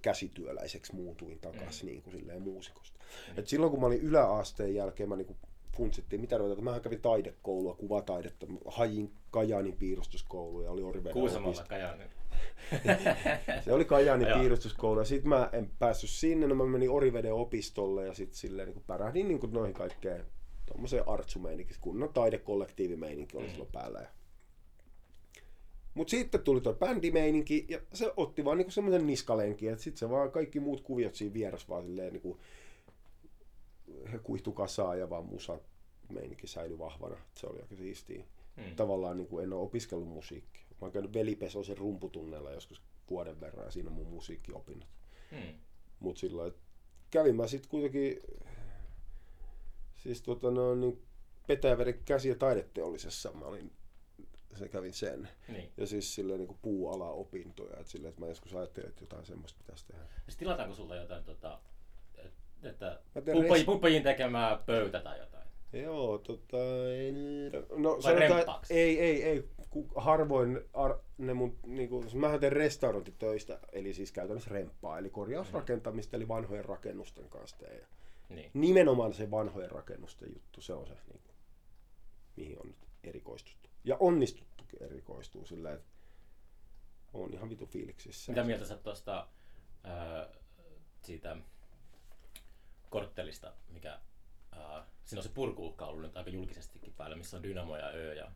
käsityöläiseksi muutuin takaisin niinku silleen muusikosta. Et silloin kun mä olin yläasteen jälkeen, mä niinku funtsittiin, mitä noita, mä kävin taidekoulua, kuvataidetta, hajin Kajaanin piirustuskoulu ja oli Oriveden Kuusamolla Kajaanin. Se oli Kajaanin piirustuskoulu ja sit mä en päässyt sinne, no mä menin Oriveden opistolle ja sit silleen niin pärähdin niin noihin kaikkeen tommoseen artsumeininkin, kunnon taidekollektiivimeininki oli mm. silloin päällä. Ja mut sitten tuli toi bändimeininki ja se otti vaan niin semmoisen niskalenkin, että sit se vaan kaikki muut kuviot siinä vieressä vaan silleen niin he kuihtu kasaan ja vaan musa meininki säilyi vahvana. Se oli aika siistiä. Hmm. Tavallaan niin kuin en ole opiskellut musiikkia. Mä oon käynyt Velipesosen rumputunneilla joskus vuoden verran ja siinä on mun musiikkiopinnot. Hmm. Mut sillä kävin mä sit kuitenkin siis tota no, niin Petäjäveden käsi- ja taideteollisessa. Mä olin, se kävin sen. Niin. Ja siis silleen niin kuin puualaopintoja. Et silleen, että mä joskus ajattelin, että jotain semmoista pitäisi tehdä. Siis tilataanko sulta jotain tota, että pumppajiin pumppajiin tekemään pöytä tai jotain? Joo, tota en, no sanotaan, ei ei ei harvoin ar, ne mun niinku mähän teen restaurantitöistä, eli siis käytännössä remppaa, eli korjausrakentamista, eli vanhojen rakennusten kanssa. Ja niin. Nimenomaan se vanhojen rakennusten juttu, se on se niinku mihin on nyt erikoistuttu. Ja onnistuttukin erikoistuu sillä, että on ihan vitu fiiliksissä. Mitä mieltä sä tuosta äh, siitä korttelista, mikä äh, siinä on se purkuuhka ollut nyt aika julkisestikin päällä, missä on Dynamo ja Ö ja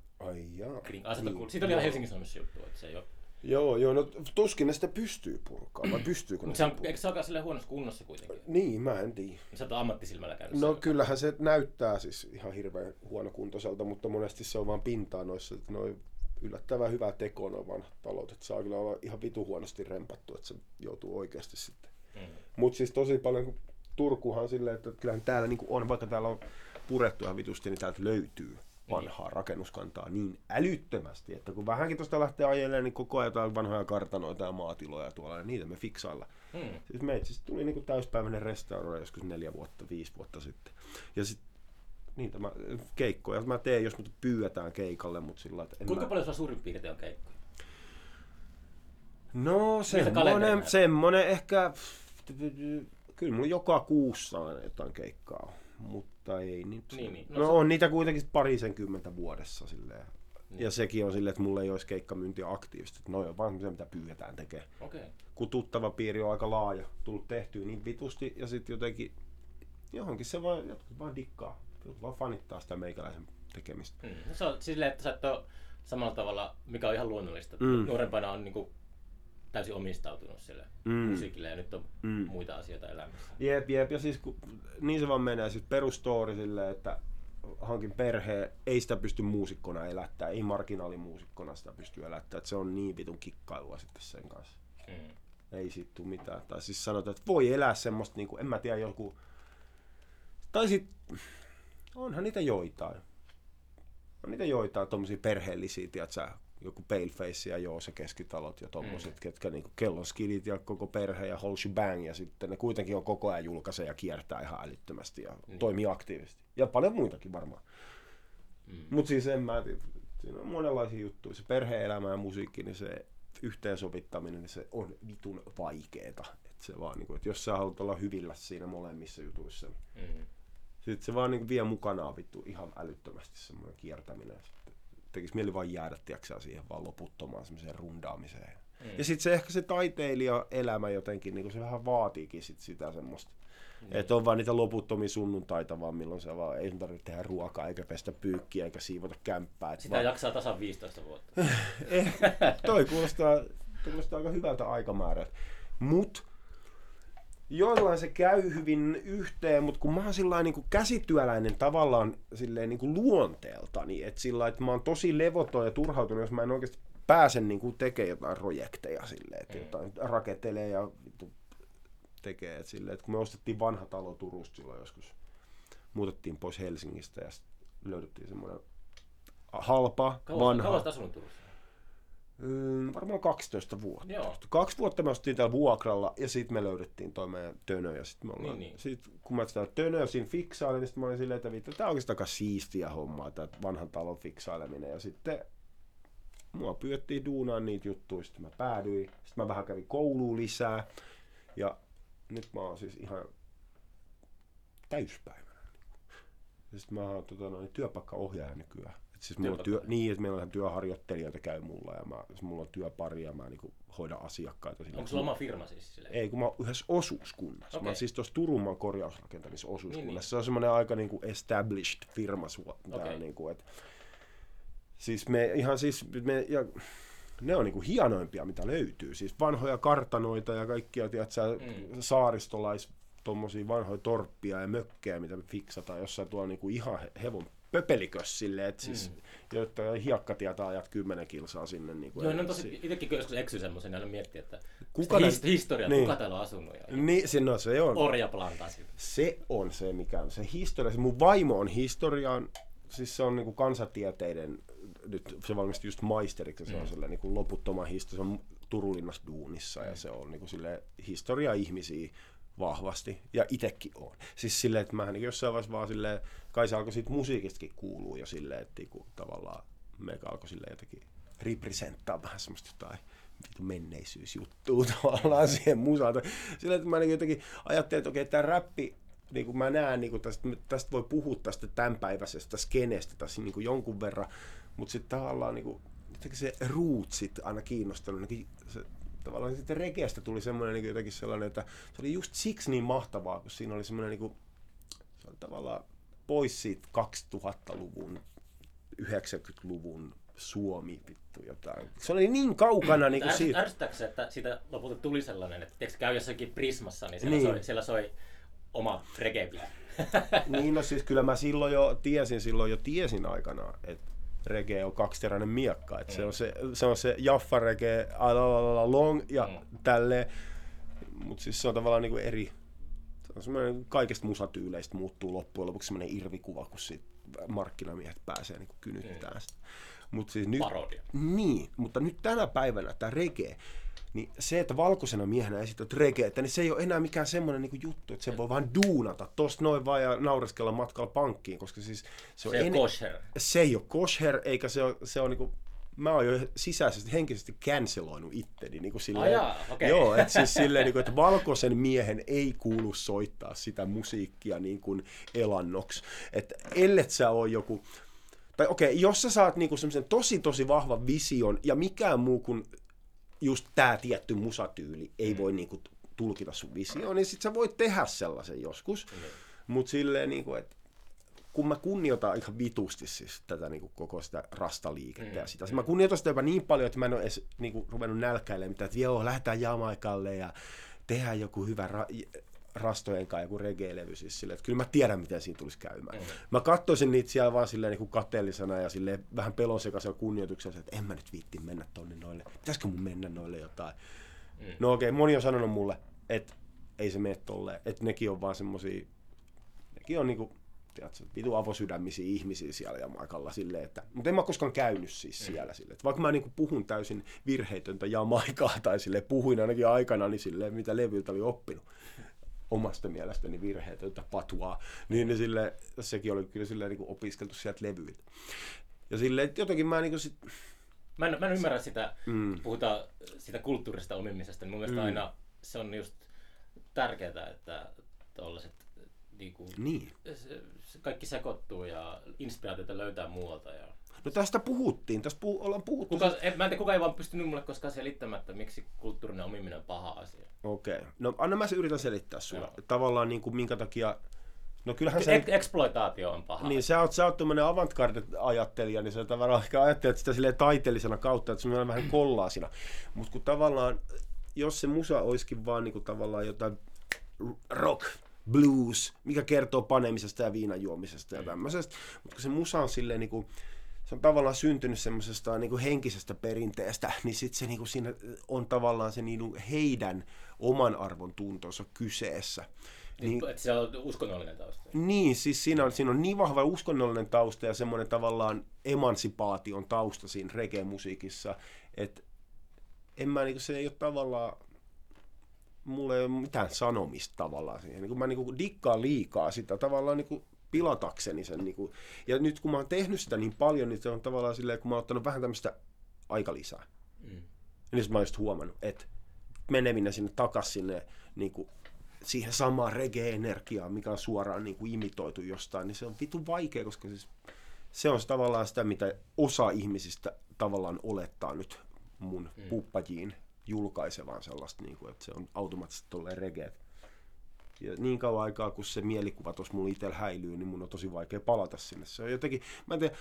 Kring. Ah, niin, siitä oli ihan Helsingin Sanomissa juttu, että se ei ole. Joo, joo, no tuskin ne sitä pystyy purkaamaan, vai pystyykö ne sitä purkaamaan? Eikö se olekaan silleen huonossa kunnossa kuitenkin? Niin, mä en tiedä. Sä oot ammattisilmällä käynyt. No kyllähän se näyttää siis ihan hirveän huonokuntoiselta, mutta monesti se on vaan pintaa noissa, että noin yllättävän hyvää tekoa noin vanhat talot, että saa kyllä olla ihan vitu huonosti rempattu, että se joutuu oikeasti sitten. Mm. Mut siis tosi paljon Turkuhan silleen, että kyllähän täällä niin kuin on, vaikka täällä on purettu ihan vitusti, niin täältä löytyy vanhaa rakennuskantaa niin älyttömästi, että kun vähänkin tuosta lähtee ajelemaan, niin koko ajan jotain vanhoja kartanoita ja maatiloja tuolla, ja niitä me fiksaillaan. Hmm. Siis meitä siis tuli niin kuin täyspäiväinen restauroida joskus neljä vuotta, viisi vuotta sitten. Ja sit niitä mä, keikkoja mä teen, jos mut pyydetään keikalle, mutta sillä lailla, että en. Kuinka mä... paljon sulla suurin piirtein on keikkoja? No semmonen, semmonen ehkä... Kyllä mulla joka kuussa on jotain keikkaa, mutta ei nyt. Niin, niin. No, no on se... niitä kuitenkin parisenkymmentä vuodessa silleen. Niin. Ja sekin on silleen, että mulla ei olisi keikkamyyntiä aktiivisesti. No on vaan se, mitä pyydetään tekemään. Okay. Kun tuttava piiri on aika laaja, tullut tehtyä niin vitusti ja sitten jotenkin johonkin se vaan, jotkut vaan dikkaa. Jotkut vaan fanittaa sitä meikäläisen tekemistä. Mm. No, se on silleen, että sä et ole samalla tavalla, mikä on ihan luonnollista. Mm. Nuorempana on niinku täysin omistautunut sille mm. musiikille ja nyt on mm. muita asioita elämässä. Jep, jep. Ja siis kun, niin se vaan menee. Siis perustori silleen, että hankin perheen, ei sitä pysty muusikkona elättämään, ei marginaalimuusikkona sitä pysty elättämään. Se on niin vitun kikkailua sitten sen kanssa. Mm. Ei siitä tule mitään. Tai siis sanotaan, että voi elää semmoista, niin kuin, en mä tiedä, joku... Tai sit, onhan niitä joitain. On niitä joitain tommosia perheellisiä, tiiätsä. Joku Paleface ja Joose Keskitalot ja tommoset, mm. ketkä niinku kellonskidit ja koko perhe ja whole shebang ja sitten ne kuitenkin on koko ajan julkaisee ja kiertää ihan älyttömästi ja mm. toimii aktiivisesti. Ja paljon muitakin varmaan. Mm. Mut siis en mä, Siinä on monenlaisia juttuja. Se perhe-elämä ja musiikki, niin se yhteensovittaminen, niin se on vitun vaikeeta. Että se vaan, niin kuin, että jos sä haluat olla hyvillä siinä molemmissa jutuissa, mm. sitten se vaan niin kuin vie mukanaan vittu ihan älyttömästi semmoinen kiertäminen. Sitten tekisi mieli vaan jäädä, tiiäksä, siihen vaan loputtomaan semmoiseen rundaamiseen. Mm. Ja sitten se ehkä se taiteilija-elämä jotenkin, niin kuin se vähän vaatiikin sit sitä semmoista. Mm. Että on vaan niitä loputtomia sunnuntaita vaan, milloin se vaan ei tarvitse tehdä ruokaa, eikä pestä pyykkiä, eikä siivota kämppää. Sitä vaan... jaksaa tasan viisitoista vuotta. eh, toi kuulostaa, kuulostaa aika hyvältä aikamäärältä. Mut jollain se käy hyvin yhteen, mutta kun mä oon sillain niinku käsityöläinen tavallaan silleen niinku luonteeltani, että sillain, että mä oon tosi levoton ja turhautunut, jos mä en oikeasti pääsen niinku tekemään jotain projekteja silleen, että mm. jotain rakentelee ja tekee. Et silleen, et kun me ostettiin vanha talo Turusta silloin joskus, muutettiin pois Helsingistä ja löydettiin semmoinen halpa, kauan, vanha... Kauan olet asunut Turussa? Mm, varmaan kaksitoista vuotta. Joo. Kaksi vuotta me ostettiin täällä vuokralla ja sitten me löydettiin toi meidän tönö. Ja sit me ollaan, niin, niin. Sit, kun mä sitä tönöä siinä fiksailin, niin sit mä olin silleen, että vittu, tää on oikeastaan aika siistiä hommaa, tää vanhan talon fiksaileminen. Ja sitten mua pyydettiin duunaan niitä juttuja, sitten mä päädyin. Sitten mä vähän kävin kouluun lisää. Ja nyt mä oon siis ihan täyspäivänä. Ja sit mä oon tota, no, niin työpaikkaohjaaja nykyään. Et siis mulla on työ, niin, että meillä on työharjoittelijoita käy mulla ja mä, mulla on työpari ja mä niinku hoidan asiakkaita. Onko sulla oma firma siis? Silleen? Ei, kun mä oon yhdessä osuuskunnassa. Okay. Mä oon siis tuossa Turun maan korjausrakentamisessa osuuskunnassa. Niin, niin. Se on semmoinen aika niinku established firma. Okay. Tää, niinku, et, siis me ihan siis... Me, ja, ne on niinku hienoimpia, mitä löytyy. Siis vanhoja kartanoita ja kaikkia, tiiätsä, mm. saaristolais, tommosia vanhoja torppia ja mökkejä, mitä me fiksataan jossain tuolla niinku ihan hevon pöpelikös silleen, että siis mm. hiekkatietä ajat kymmenen kilsaa sinne. Niinku joo, no tosi, itsekin joskus eksy semmoisen, aina miettii, että kuka his, historia, niin, kuka täällä on asunut. Ja niin, se, no, se on. Orjaplantaasi. Se on se, mikä on se historia. Se mun vaimo on historiaan, siis se on niinku kansatieteiden. Nyt se valmistui just maisteriksi, se on mm. sellainen niin loputtoman historia, se on Turunlinnassa duunissa ja se on niin sille historia ihmisiä vahvasti ja itsekin on. Siis silleen, että mähän jossain vaiheessa vaan silleen, kai se alkoi siitä musiikistakin kuuluu jo silleen, että tavallaan meikä alkoi silleen jotenkin representtaa vähän semmoista jotain vittu menneisyysjuttua tavallaan siihen musaan. Silleen, että mä jotenkin ajattelin, että okei, okay, tää räppi, niin kuin mä näen, niin kuin tästä, tästä voi puhua tästä tämänpäiväisestä skenestä tässä niin kuin jonkun verran, mutta sitten tavallaan niin se rootsit aina kiinnostanut. Niin se, tavallaan sitten regeestä tuli semmoinen niin jotenkin sellainen, että se oli just siksi niin mahtavaa, kun siinä oli semmoinen niin se oli tavallaan pois siitä kaksituhattaluvun, yhdeksänkymmentäluvun Suomi vittu jotain. Se oli niin kaukana niin kuin siitä. Ärsyttääkö se, että siitä lopulta tuli sellainen, että teikö käy jossakin Prismassa, niin siellä niin. soi, siellä soi oma reggae. Niin, no siis kyllä mä silloin jo tiesin, silloin jo tiesin aikanaan, että reggae on kaksiteräinen miekka. Et mm. se, on se, se on se jaffa reggae, alalala long ja mm. tälleen. Mutta siis se on tavallaan niinku eri, se on kaikista musatyyleistä muuttuu loppujen lopuksi semmoinen irvikuva, kun sit markkinamiehet pääsee niinku kynyttään mm. sitä. Mut siis nyt, parodia. Niin, mutta nyt tänä päivänä tämä reggae, niin se, että valkoisena miehenä esität reggaetä, niin se ei ole enää mikään semmoinen niinku juttu, että se voi vaan duunata tosta noin vaan ja naureskella matkalla pankkiin, koska siis se on se ei en... kosher. Se ei ole kosher, eikä se ole, se on niinku mä oon jo sisäisesti henkisesti canceloinut itteni niinku silleen. Ah, okay. Joo, että siis silleen niinku, että valkoisen miehen ei kuulu soittaa sitä musiikkia niin kuin elannoksi, että ellet sä ole joku tai okei, okay, jos sä saat niinku semmoisen tosi tosi vahvan vision ja mikään muu kuin just tää tietty musatyyli ei mm. voi niinku tulkita sun visioon, niin sit sä voit tehdä sellaisen joskus. Mm. Mut silleen niinku, että kun mä kunnioitan ihan vitusti siis tätä niinku koko sitä rastaliikettä mm. ja sitä. Mä kunnioitan sitä jopa niin paljon, että mä en oo edes niinku ruvennut nälkäilemään mitään, että joo, lähdetään Jamaikalle ja tehdään joku hyvä ra- rastojen kanssa joku reggae-levy siis silleen, että kyllä mä tiedän, miten siinä tulisi käymään. Mm. Mä katsoisin niitä siellä vaan silleen niin kuin kateellisena ja silleen vähän pelonsekaisella kunnioituksella, että en mä nyt viitti mennä tonne noille, pitäisikö mun mennä noille jotain. Mm. No okei, okay, moni on sanonut mulle, että ei se mene tolleen, että nekin on vaan semmosia, nekin on niinku, tiedätkö, vitu avosydämisiä ihmisiä siellä Jamaikalla silleen, että, mutta en mä koskaan käynyt siis siellä silleen, että vaikka mä niinku puhun täysin virheitöntä Jamaikaa tai silleen puhuin ainakin aikana, niin silleen mitä levyltä oli oppinut. Omasta mielestäni virheetöntä patuaa, niin ne sille, sekin oli kyllä silleen, niin kuin opiskeltu sieltä levyiltä. Ja silleen, että jotenkin mä niinku sit... Mä en, mä en ymmärrä sitä, mm. puhutaan sitä kulttuurista omimisesta, niin mun mielestä mm. aina se on just tärkeää, että tollaset niinku, niin. se, se kaikki sekoittuu ja inspiraatiota löytää muualta. Ja... No tästä puhuttiin, tästä puh- ollaan puhuttu. Kuka, en, mä en tiedä, kukaan ei vaan pystynyt mulle koskaan selittämättä, miksi kulttuurinen omiminen on paha asia. Okei, okay. No anna mä yritän selittää sulle. No. Tavallaan niinku, minkä takia... No kyllähän se... Exploitaatio on paha. Niin, sä oot, sä oot tommonen avantgarde-ajattelija, niin sä tavallaan ehkä ajattelet sitä silleen taiteellisena kautta, että se on vähän kollaasina. Mut kun tavallaan, jos se musa oiskin vaan niinku tavallaan jotain rock, blues, mikä kertoo panemisesta ja viinan juomisesta ja tämmöisestä, mut kun se musa on silleen niinku... Se on tavallaan syntynyt semmoisesta niinku henkisestä perinteestä, niin sitten se niinku siinä on tavallaan se niinku heidän oman arvon tuntonsa kyseessä. Niin, että se on uskonnollinen tausta. Niin, siis siinä on, siinä on niin vahva uskonnollinen tausta ja semmoinen tavallaan emansipaation tausta siinä reggae-musiikissa, että en mä niinku, se ei ole tavallaan, mulla ei ole mitään sanomista tavallaan siihen. Niin, mä niinku dikkaan liikaa sitä tavallaan niinku pilatakseni sen. Niin kuin. Ja nyt kun mä oon tehnyt sitä niin paljon, niin se on tavallaan silleen, kun mä oon ottanut vähän tämmöistä aikalisää. Mm. Niin sit mä oon just huomannut, että meneminen sinne takas sinne niin kuin siihen samaan reggae-energiaan, mikä on suoraan niin kuin imitoitu jostain, niin se on vitun vaikea, koska siis se on tavallaan sitä, mitä osa ihmisistä tavallaan olettaa nyt mun mm. puppajiin julkaisevan sellaista, niin kuin, että se on automaattisesti tolleen reggae. Ja niin kauan aikaa, kun se mielikuva tuossa mulla itsellä häilyy, niin mun on tosi vaikea palata sinne. Se on jotenkin, mä en tiedä,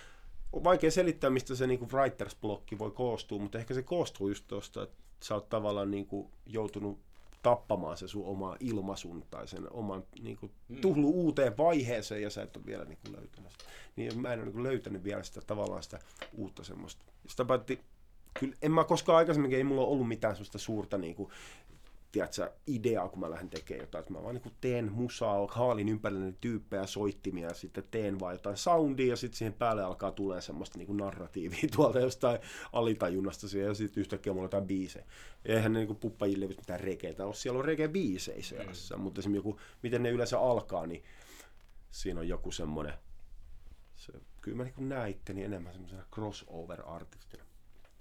on vaikea selittää, mistä se niinku writers-blokki voi koostua, mutta ehkä se koostuu just tuosta, että sä oot tavallaan niinku joutunut tappamaan se sun omaa ilmaisun tai sen oman niinku tuhlu uuteen vaiheeseen ja sä et ole vielä niinku löytänyt sitä. Niin mä en ole niinku löytänyt vielä sitä tavallaan sitä uutta semmoista. Sitä päätti, kyllä en mä koskaan aikaisemmin, ei mulla ollut mitään semmoista suurta niinku tiedätkö, ideaa, kun mä lähden tekemään jotain, että mä vaan niin teen musaa, haalin ympärille tyyppejä, soittimia ja sitten teen vaan jotain soundia ja sitten siihen päälle alkaa tulee semmoista niin narratiivia tuolta jostain alitajunnasta siihen ja sitten yhtäkkiä mulla on jotain biisejä. Eihän ne niin puppajille ei mitään regeitä ole, siellä on rege-biisejä seassa, mm. mutta esimerkiksi joku, miten ne yleensä alkaa, niin siinä on joku semmoinen, se, kyllä mä niin näen itteni enemmän semmoisena crossover-artistina.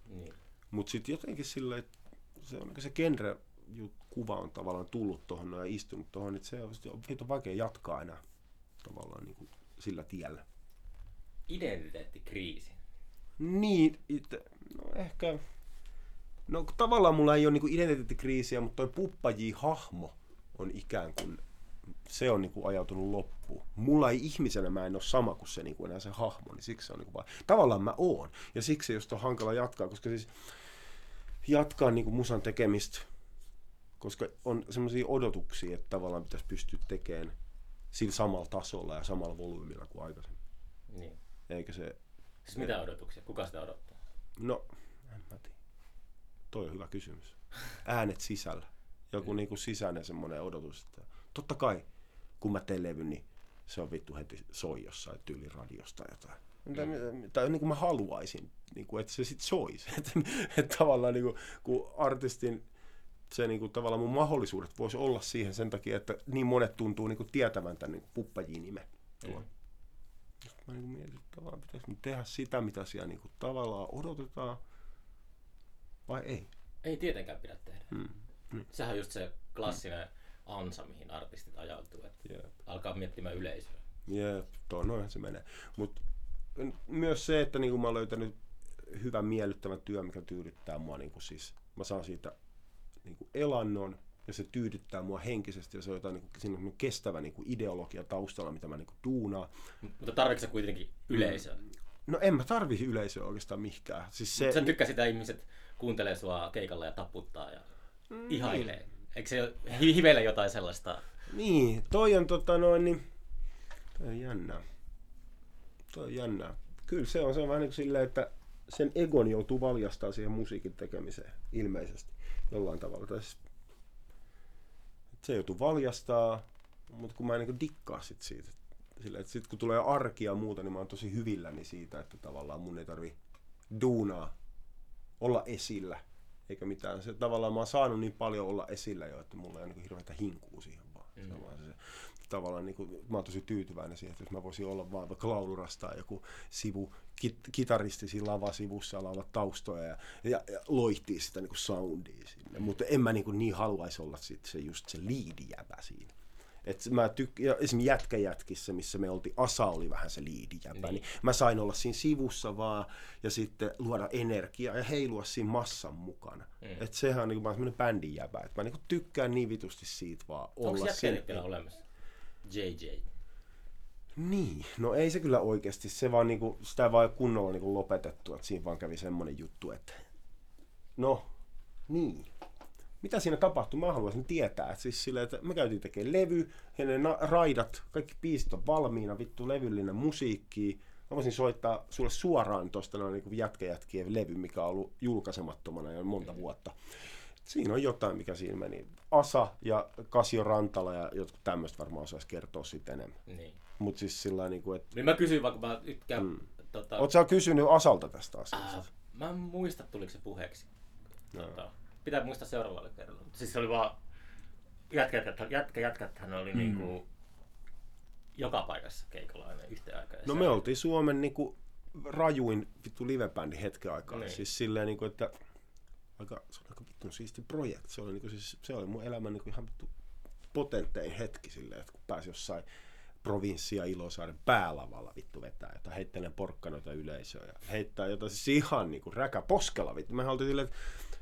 Mm. Mutta sitten jotenkin silleen, että se on se genre, kuva on tavallaan tullut tuohon ja istunut tuohon, että se on, on vaikea jatkaa enää tavallaan niin kuin sillä tiellä. Identiteettikriisi. Niin, it, no ehkä, no tavallaan mulla ei ole niin kuin identiteettikriisiä, mutta toi puppaji-hahmo on ikään kuin, se on niin kuin ajautunut loppuun. Mulla ei ihmisenä, mä en ole sama kuin se niin kuin enää se hahmo, niin siksi se on niin kuin vaan, tavallaan mä oon. Ja siksi just on hankala jatkaa, koska siis jatkaa niin kuin musan tekemistä, koska on semmoisia odotuksia, että tavallaan pitäisi pystyä tekemään sillä samalla tasolla ja samalla volyymilla kuin aikaisemmin. Niin. Eikä se... Siis mitä odotuksia? Kuka sitä odottaa? No, en mä tiedä. Toi on hyvä kysymys. Äänet sisällä. Joku niin kuin sisäinen semmoinen odotus. Että totta kai, kun mä teen levyn, niin se on vittu heti soi jossain tyyli radiosta jotain. Mm. Tai niin kuin mä haluaisin, niin kuin, että se sit soisi. Että tavallaan niin kuin, kun artistin... Se niinku tavallaan mun mahdollisuudet voisi olla siihen sen takia, että niin monet tuntuu niinku tietävän tämän niinku puppajin nimen. Mm. Mä niinku mietin, että tavallaan pitäisi tehdä sitä, mitä siellä niinku tavallaan odotetaan, vai ei? Ei tietenkään pidä tehdä. Mm. Mm. Sehän on just se klassinen ansa, mihin artistit ajautuu, että yep. alkaa miettimään yleisöä. Jep, noinhan se menee. Mut myös se, että niinku mä oon löytänyt hyvän miellyttävän työn, mikä tyydyttää mua. Niinku siis, mä saan siitä niinku elannon ja se tyydyttää mua henkisesti ja se on jotain niinku siinä on kestävä niinku ideologia taustalla, mitä mä niinku duunaan. Mutta tarvitsetko kuitenkin yleisöä? No en mä tarvii yleisöä oikeastaan mihkään. Siis se sä tykkää sitä, ihmiset kuuntelee sua keikalla ja taputtaa ja mm, ihailee. Niin. Eikö se hivele jotain sellaista? Niin, toi on tota noin niin toi on jännää. Toi on jännää. Kyllä se on se on vähän niinku sillä, että sen egon joutuu valjastamaan siihen musiikin tekemiseen ilmeisesti. Jollain tavalla. Siis, se joutuu valjastaa, mutta kun mä en niin kuin dikkaa sit siitä. Sillä, että sit kun tulee arkia ja muuta, niin mä oon tosi hyvilläni siitä, että tavallaan mun ei tarvi duunaa, olla esillä, eikä mitään. Se, tavallaan mä oon saanut niin paljon olla esillä jo, että mulla ei ole niin kuin hirveätä hinkua siihen vaan. Mm. Se, vaan se, tavallaan niin kuin, mä oon tosi tyytyväinen siihen, että jos mä voisin olla vaan vaikka Laulun rastaa joku sivu, kit, kitaristi siinä lavasivussa, laulaa taustoja ja, ja, ja loihtii sitä niin kuin soundia sinne. Mutta en mä niin, kuin, niin haluaisi olla sit se, just se liidijäpä siinä. Et mä tykk- ja esimerkiksi Jätkäjätkissä, missä me oltiin, Asa oli vähän se liidijäpä, mm. niin mä sain olla siinä sivussa vaan ja sitten luoda energiaa ja heilua siinä massan mukana. Mm. Et sehän on niin kuin semmoinen bändijäpä, että mä niin kuin tykkään niin vitusti siitä vaan olla. Onko Jätkäjät vielä olemassa? jii jii. Niin, no ei se kyllä oikeasti, se vaan niin kuin, sitä vaan kunnolla niin kuin lopetettu, että siinä vaan kävi semmoinen juttu, että no niin. Mitä siinä tapahtui? Mä haluaisin tietää, että siis sille, että me käytiin tekemään levy, ja ne na- raidat, kaikki biisit on valmiina, vittu levyllinen musiikki. Mä voisin soittaa sulle suoraan tuosta noin niin Jätkäjätkien levy, mikä on ollut julkaisemattomana jo monta vuotta. Siinä on jotain, mikä siinä meni. Asa ja Kasio Rantala ja jotkut tämmöistä varmaan osaisi kertoa siitä enemmän. Niin. Mut siis sillä niin kuin, että... Niin mä kysyin vaikka mä ytkään... Mm. Tota... Oot sä kysynyt Asalta tästä asiasta? Äh, mä en muista, tuliko se puheeksi. No. Tota... Pitää muistaa seuraavalle kerralla. Siis se oli vaan... Jätkäjätkäthän jätkä, jätkä, oli mm. niinku... Joka paikassa keikalla aina yhteen aikaan. No se... me oltiin Suomen niinku rajuin vittu livebändi hetken aikaa. Niin. Siis silleen niinku, että... Aika, se oli aika vittun siisti projekti. Se oli, niin kuin, siis, se oli mun elämän niin kuin, ihan vittu potentein hetki silleen, että kun pääsi jossain provinssia Ilosaaren päälavalla vittu vetää jotain, heittelee porkkanoita yleisöä ja heittää jotain siis ihan niin kuin räkäposkella vittu. Mehän oltiin silleen, että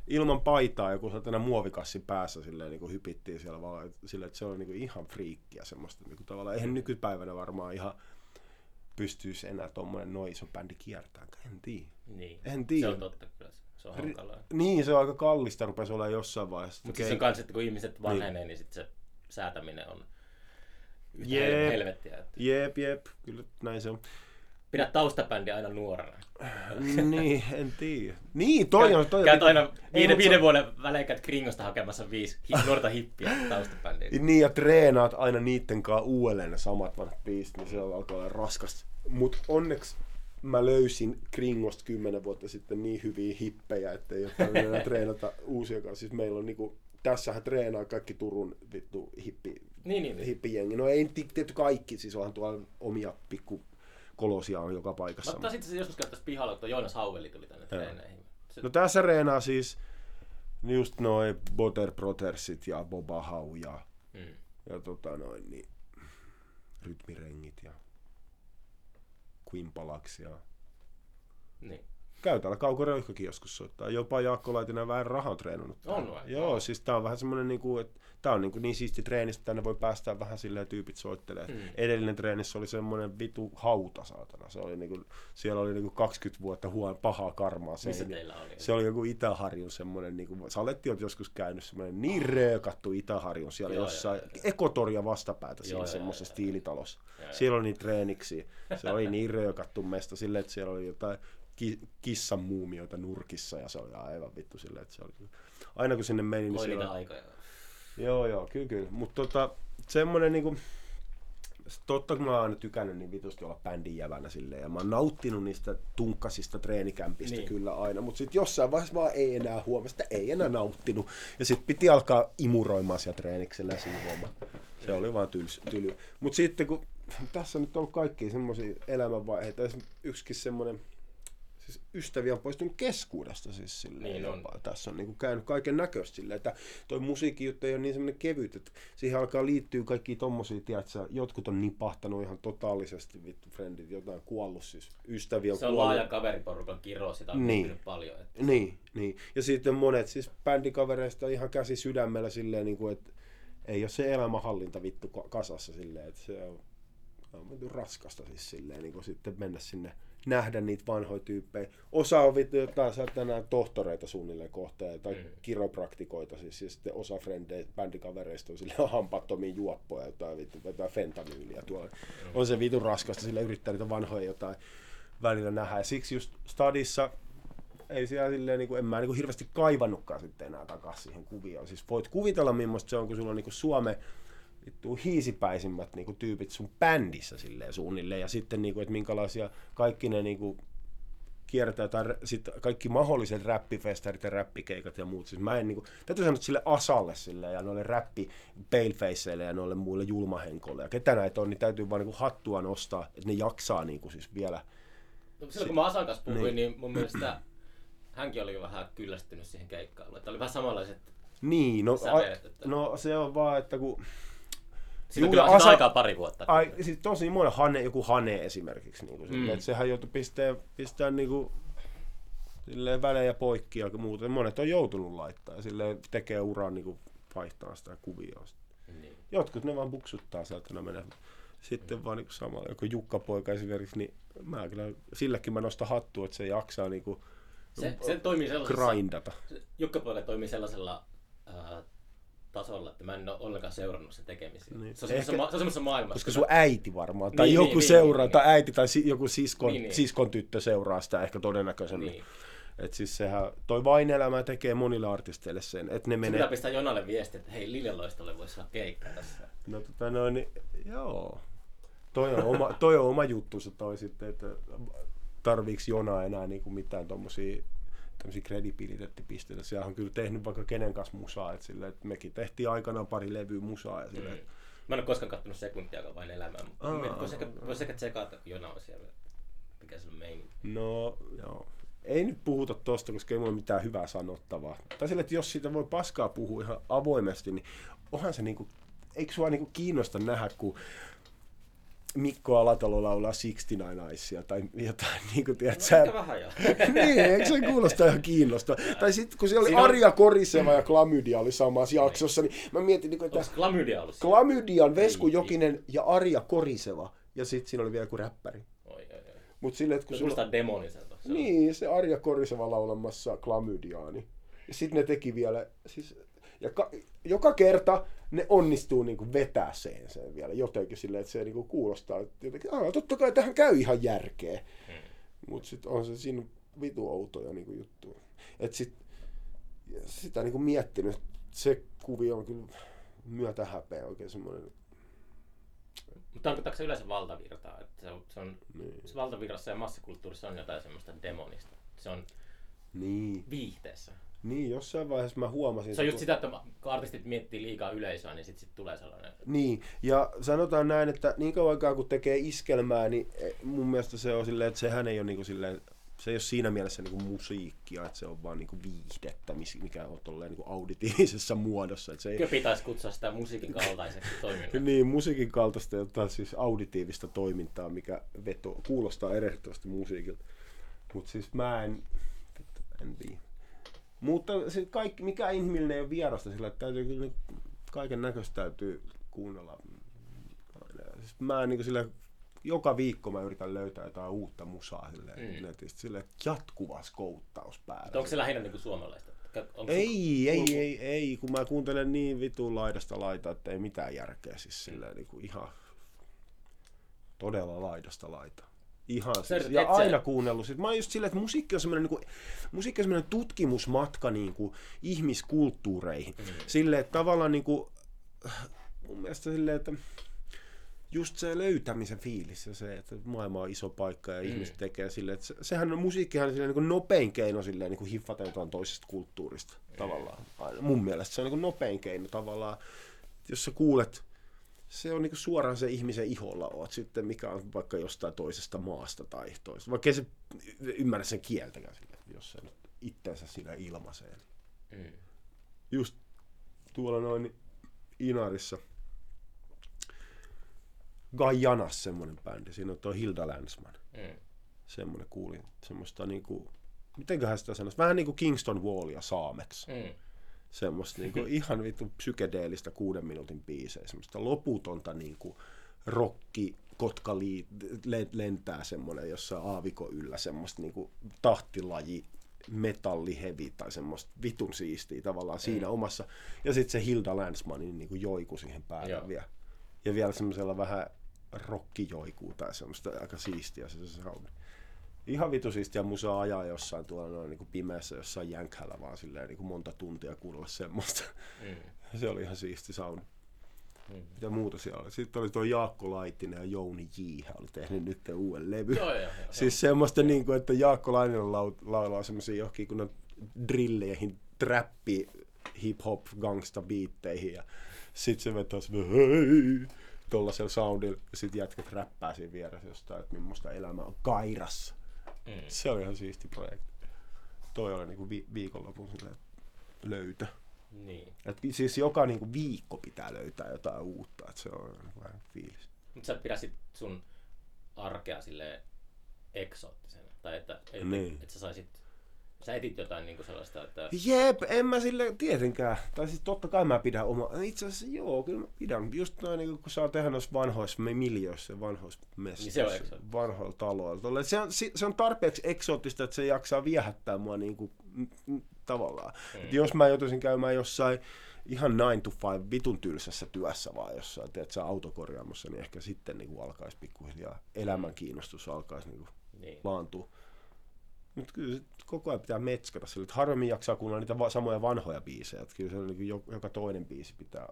ilman paitaa joku saatana muovikassi päässä silleen niin kuin hypittiin siellä vaan silleen, että se oli niin kuin ihan friikkiä semmoista. Niin kuin, tavallaan eihän nykypäivänä varmaan ihan pystyisi enää tommonen noin iso bändi kiertää. En tiedä. Niin. En tiedä. Se on totta kyllä. Se on hankalaa. Niin, se on aika kallista, rupesi olemaan jossain vaiheessa. Mutta okay. Siis on kans, että kun ihmiset vanhenee, niin, niin sit se säätäminen on yhtä yep. helvettiä. Että... Jep, jep, kyllä näin se on. Pidä taustabändi aina nuorena. Niin, en tiedä. Niin, toi on... Toi käyt on, aina viiden, viiden vuoden välein käyt kringosta hakemassa viisi nuorta hippiä taustabändiä. Niin, ja treenaat aina niitten kanssa uudelleen ne samat vanhat biisit, niin se alkaa olla raskasta. Mut onneksi... Mä löysin kringosta kymmenen vuotta sitten niin hyviä hippejä, ettei ole tarvinnut treenata uusiakaan. Siis meillä on niinku, tässähän treenaa kaikki Turun vittu hippi, niin, niin, hippijengi. No ei tietty kaikki, siis onhan tuolla omia pikkukolosia on joka paikassa. Mä ottaa sitten se joskus käyttäisi pihalla, kun Joonas Haueli tuli tänne treeneihin. Se... No tässä treenaa siis just noi Butter Brothersit ja Boba Hau ja, mm. ja tota noin, niin, rytmirengit ja... Impalaksia. Niin. Käy täällä Kaukoröyhkökin joskus soittaa. Jopa Jaakko Laitinen vähän rahaa treenannut. On vai? Joo, siis tää on vähän semmonen niinku, että tää on niinku niin siisti treenistä, että tänne voi päästää vähän silleen tyypit soittelee. Mm. Edellinen treenissä oli semmonen vitu hauta saatana. Se oli niinku, siellä oli niinku kaksikymmentä vuotta huon pahaa karmaa. Se, missä teillä oli? Se oli joku Itäharjun semmonen niinku, Saletti on joskus käynyt semmonen niin röökattu Itäharjun. Siellä joo, jossain joo, Ekotoria vastapäätä joo, siinä joo, semmoisessa joo, tiilitalossa. Joo, siellä oli niin treeniksi. Se oli niin röökattu mesta silleen, että siellä oli jotain kissan muumioita nurkissa ja se oli aivan vittu silleen, että se oli aina kun sinne meni, niin siellä... aikoja. Joo joo, kyllä kyllä, mutta tota, semmonen niinku... Totta kun mä oon aina tykännyt niin vitusti olla bändin jävänä silleen ja mä oon nauttinut niistä tunkkasista treenikämpistä niin. Kyllä aina, mutta sit jossain vaiheessa vaan ei enää huomasta, ei enää nauttinut ja sit piti alkaa imuroimaan siellä treeniksellä ja siivoamaan. Se oli vaan tyls, tyly. Mut sitten kun... Tässä on nyt ollut kaikkia semmosia elämänvaiheita, yksikin semmonen... Siis ystäviä on poistunut keskuudesta siis silleen niin jopa. On. Tässä on niinku käynyt kaiken näköistä silleen, että toi musiikin juttu ei ole niin semmoinen kevyt, että siihen alkaa liittyä kaikki tommosia, tiedätkö, jotkut on nipahtanut ihan totaalisesti, vittu frendit, jotain kuollut siis, ystäviä on se kuollut. Se on laaja kaveriporukan kiro, sitä on niin. Paljon. Että... Niin, niin, ja sitten monet siis bändikavereista ihan käsi sydämellä silleen, niin kuin, että ei ole se elämänhallinta vittu kasassa silleen, että se on, on raskasta siis silleen, niin kuin sitten mennä sinne. Nähdä niitä vanhoja tyyppejä. Osa on vittu jotain tänään tohtoreita suunnilleen kohtaan tai mm. kiropraktikoita siis, ja sitten osa frendejä, bändikavereista on silleen hampattomia juoppoja tai vittu vetää fentanyyliä tuolla. Mm. On se vitun raskasta, sillä yrittää niitä vanhoja jotain välillä nähdä. Ja siksi just stadissa ei siellä silleen, niin kuin, en mä niin kuin hirveästi kaivannutkaan sitten enää takaisin siihen kuvioon. Siis voit kuvitella millaista se on, kun sulla on niin kuin Suome vittu hiisipäisimmät niinku tyypit sun bändissä silleen suunnilleen ja sitten niinku että minkälaisia kaikki ne niinku kiertää tai sit kaikki mahdolliset räppifestarit ja räppikeikat ja muut. Siis mä en niinku, täytyy sanoa sille Asalle sille ja noille räppi palefaceille ja noille muille julmahenkoille ja ketä näitä on, niin täytyy vaan niinku hattua nostaa, että ne jaksaa niinku siis vielä. No, silloin kun mä Asan kanssa puhuin, niin, niin mun mielestä hänkin oli vähän kyllästynyt siihen keikkailuun. Että oli vähän samanlaiset niin, no, sävelet. Että... No se on vaan, että kun... Siitä kyllä on Asa... aikaa pari vuotta. Ai, siis tosi monen hane, joku hane esimerkiksi. Niin kuin mm. sille, sehän joutui pistämään, pistämään niin kuin, silleen välejä poikki ja muuta. Monet on joutunut laittamaan ja silleen tekee uran niin kuin vaihtaa sitä kuvioon. Niin. Jotkut ne vaan buksuttaa sieltä, ne menee sitten mm. vaan niin kuin samalla. Joku Jukka-Poika esimerkiksi, niin mä kyllä, silläkin mä nostan hattua, että se jaksaa niin kuin, se, se toimii grindata. Jukka-Poika toimii sellaisella... Äh, tasolla, että mä en ole ollenkaan seurannut sen tekemisiä. Niin. Se on semmoisessa ma- maailmassa. Koska sun äiti varmaan, tai niin, joku niin, seuraa, niin, tai äiti tai si- joku siskon, niin, siskon tyttö seuraa sitä ehkä todennäköisemmin. Niin. Että siis sehän, toi vain elämä tekee monille artisteille sen, että ne menee... Pitää pistää Jonalle viesti, että hei, Liljaloistolle voisi olla keikka tässä. No tota noin, niin, joo. Toi on oma, toi on oma juttuunsa toi sitten, että tarviiks Jonaa enää niin kuin mitään tommosia... tämmöisiä kredibiliteettipisteitä. Siellä on kyllä tehnyt vaikka kenen kanssa musaa, että sille, että mekin tehtiin aikanaan pari levyä musaa. Ja sille, mm. että... Mä en ole koskaan kattonut sekuntiakaan vain elämää, mutta voisi ehkä tsekata, kun Jona on siellä, mikä se on meininki. No joo. Ei nyt puhuta tosta, koska ei mulla ole mitään hyvää sanottavaa. Tai sille, että jos siitä voi paskaa puhua ihan avoimesti, niin onhan se niinku, eikö sua niinku kiinnosta nähdä, kun Mikko Alatalo laulaa sixty-nine Icea tai jotain, niin kuin tiedät no, sä... vähän jo. Niin, eikö se kuulosta ihan kiinnostavaa? Tai sitten kun se oli on... Arja Koriseva ja Klamydia oli samassa jaksossa, niin mä mietin... Niin kuin, että Klamydia ollut siellä? Klamydian, Vesku Jokinen ja Arja Koriseva. Ja sitten siinä oli vielä joku räppäri. Oi, oi, oi. Mut sille, että kun se kuulostaa demoniselta. Se niin, on. Se Arja Koriseva laulamassa Klamydiaani. Ja sitten ne teki vielä... Siis... Ja ka- joka kerta ne onnistuu niinku vetää sen, sen vielä jotenkin silleen, että se niinku kuulostaa, että jotenkin, aah, totta kai tähän käy ihan järkeä. Hmm. Mut sit on se siinä vitu outoja niinku juttuja. Et sit, sitä niinku miettinyt, se kuvio on kyllä myötä häpeä oikein semmoinen. Mutta tarkoittaako se yleensä valtavirtaa? Että se on, se on niin. Se valtavirrassa ja massakulttuurissa on jotain semmoista demonista. Se on niin. Viihteessä. Niin, jossain vaiheessa mä huomasin... Se on just sitä, että kun artistit miettii liikaa yleisöä, niin sitten sit tulee sellainen... Niin, ja sanotaan näin, että niin kauan aikaa kun tekee iskelmää, niin mun mielestä se on silleen, että sehän ei ole, niin kuin silleen, se ei ole siinä mielessä niin kuin musiikkia, että se on vaan niin kuin viihdettä, mikä on tolleen niin kuin auditiivisessa muodossa. Että se ei... Kyllä pitäisi kutsua sitä musiikin kaltaiseksi toimintaa. Niin, musiikin kaltaista, jotain siis auditiivista toimintaa, mikä veto, kuulostaa erehdyttävästi musiikilta. Mutta siis mä en... en tiedä. Mutta se kaikki, mikä ihminen ei ole vierasta, sillä täytyy kyllä kaiken näköistä täytyy kuunnella. Siis mä niin kuin sillä, joka viikko mä yritän löytää jotain uutta musaa silleen, mm. netistä, sille jatkuva skouttaus päällä. Onko se lähinnä niin kuin suomalaista? Onko ei, se... ei, ei, ei, ei, kun mä kuuntelen niin vitun laidasta laitaa, että ei mitään järkeä siis silleen, niin kuin ihan todella laidasta laitaa. Ihan siis. Ja aina kuunnellut. Mä oon just silleen, että musiikki on semmoinen, niin kuin, musiikki on semmoinen tutkimusmatka niin kuin, ihmiskulttuureihin. Mm-hmm. Silleen, että tavallaan niin kuin, mun mielestä silleen, että just se löytämisen fiilis ja se, että maailma on iso paikka ja mm-hmm. ihmiset tekee silleen, että se, sehän on musiikkihan silleen, niin kuin nopein keino silleen, niin kuin hiffata jotain toisesta kulttuurista tavallaan. Aina. Mun mielestä se on niin kuin nopein keino tavallaan, jos sä kuulet. Se on niinku suoraan se ihmisen iholla oot sitten, mikä on vaikka jostain toisesta maasta tai toisesta. Vaikka ei se ymmärrä sen kieltäkään sille, jos se nyt itteensä siinä ilmaisee. Mm. Just tuolla noin Inarissa, Gajanas semmoinen bändi, siinä on tuo Hilda Länsman. Mm. Semmoinen kuulin, semmoista niinku, mitenköhän sitä sanoisi, vähän niinku Kingston Wallia saameksi. Mm. Semmosta niinku ihan vittu psykedeellistä kuuden minuutin biisejä, semmoista loputonta niinku rokki kotka li, lentää semmoinen jossain aavikon yllä, semmoista niinku tahtilaji metalli heavy tai semmoista vitun siistiä tavallaan siinä mm. omassa, ja sitten se Hilda Länsmanin niinku joiku siihen päälle vielä. Ja vielä semmoisella vähän rokki joikuu tai semmoista aika siistiä se se soundi. Ihan vitu siistiä musaa ajaa jossain tuolla noin niinku pimeässä jossain jänkhällä vaan silleen niinku monta tuntia kuulla semmoista. Mm. Se oli ihan siisti sound. Mm. Mitä muuta siellä oli? Sitten oli tuo Jaakko Laitinen ja Jouni J. Hän oli tehnyt nyt uuden levy. Joo, joo, joo, siis semmoista, joo. Niin kuin, että Jaakko Laitinen laulaa semmoisia johonkin kunnan drilleihin, trappi, hip-hop, gangsta-biitteihin. Sitten se vetäisi hei, tuollaisella soundilla. Sitten jätkät räppää siinä vieressä jostain, että millaista elämä on Kairassa. Mm. Se oli ihan siisti projekti. Toi oli niinku vi- viikonlopun löytö. Niin. Et siis joka niinku viikko pitää löytää jotain uutta, että se on niinku vähän fiilis. Mutta sä pidä sit sun arkea silleen eksoottisena, tai että et, niin. et sä saisit, sä etit jotain niinku sellaista, että... Jep, en mä silleen tietenkään, tai siis totta kai mä pidän omaa, itse asiassa joo, kyllä mä pidän, just noin niinku kun saa tehdä noissa vanhoissa miljöissä ja vanhoissa messissä, niin vanhoilla taloilla. Se on, se on tarpeeksi eksoottista, että se jaksaa viehättää mua niinku... tavallaan. Mm. Jos mä joutuisin käymään jossain ihan nine to five vitun tylsässä työssä vaan jossain, teet sä autokorjaamossa, niin ehkä sitten niinku alkaisi pikkuhiljaa elämän kiinnostus alkaisi niinku niin. laantua. Mutta kyllä koko ajan pitää metskata sille, että harvemmin jaksaa kuunnella niitä va- samoja vanhoja biisejä. Et kyllä se on niinku joka toinen biisi pitää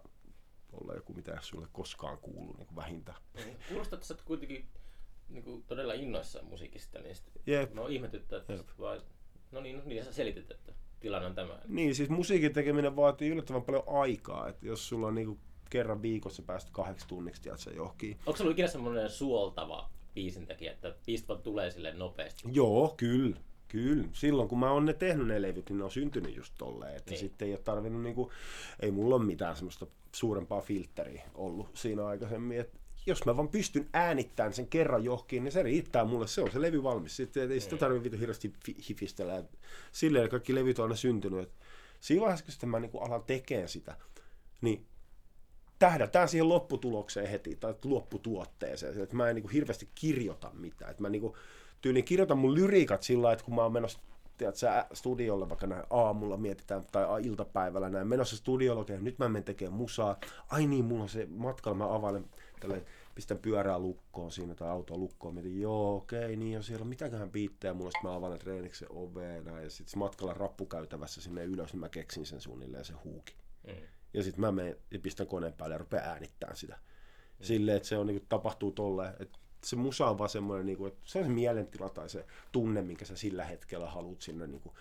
olla joku, mitä sulle koskaan kuuluu niinku vähintään. Kuulostaa, että sä oot kuitenkin niinku todella innoissaan musiikista, niin sit mä oon ihmetyttänyt, että vaan... No niin, no niin sä selitit, että tilanne on tämä. Niin, siis musiikin tekeminen vaatii yllättävän paljon aikaa. Että jos sulla on niinku kerran viikossa päästy kahdeksi tunniksi, tiedätkö, johonkin. Onko se ollut ikinä semmoinen suoltava biisintekijä, että biisit tulee silleen nopeasti? Joo, kyllä. Kyllä. Silloin kun mä oon ne tehnyt ne levyt, niin ne on syntynyt just tolleen. Että niin. Sitten ei ole tarvinnut, niinku, ei mulla ole mitään semmoista suurempaa filtteriä ollut siinä aikaisemmin. Että jos mä vaan pystyn äänittämään sen kerran johonkin, niin se riittää mulle. Se on se levy valmis. Sitten ei sitä tarvitse vittu hirveästi hifistellä. Silleen kaikki levyt on aina syntynyt. Siinä vaiheessa, kun sitten mä niinku alan tekemään sitä, niin tähdätään siihen lopputulokseen heti tai lopputuotteeseen. Että mä en niinku hirveästi kirjoita mitään. Että mä niinku tyyliin kirjoitan mun lyriikat sillä lailla, että kun mä oon menossa tiedätkö, studiolla vaikka näin aamulla mietitään tai iltapäivällä näin menossa studiolla, okei, nyt mä menen tekemään musaa. Ai niin, mulla on se matkalla, mä availen. Tälleen, pistän pyörää lukkoon siinä tai autoa lukkoon, mietin, joo okei, okay, niin on siellä mitäköhän biittejä, mulla sit mä avaan treeniksen oveen ja sit matkalla rappukäytävässä sinne ylös, niin mä keksin sen suunnilleen sen huukin. Mm. Ja sit mä menen ja pistän koneen päälle ja rupean äänittämään sitä. Mm. Silleen, että se on, niin kuin, tapahtuu tolleen, että se musa on vaan semmoinen, niin kuin, että se on se mielentila tai se tunne, minkä sä sillä hetkellä haluat sinne. Niin kuin,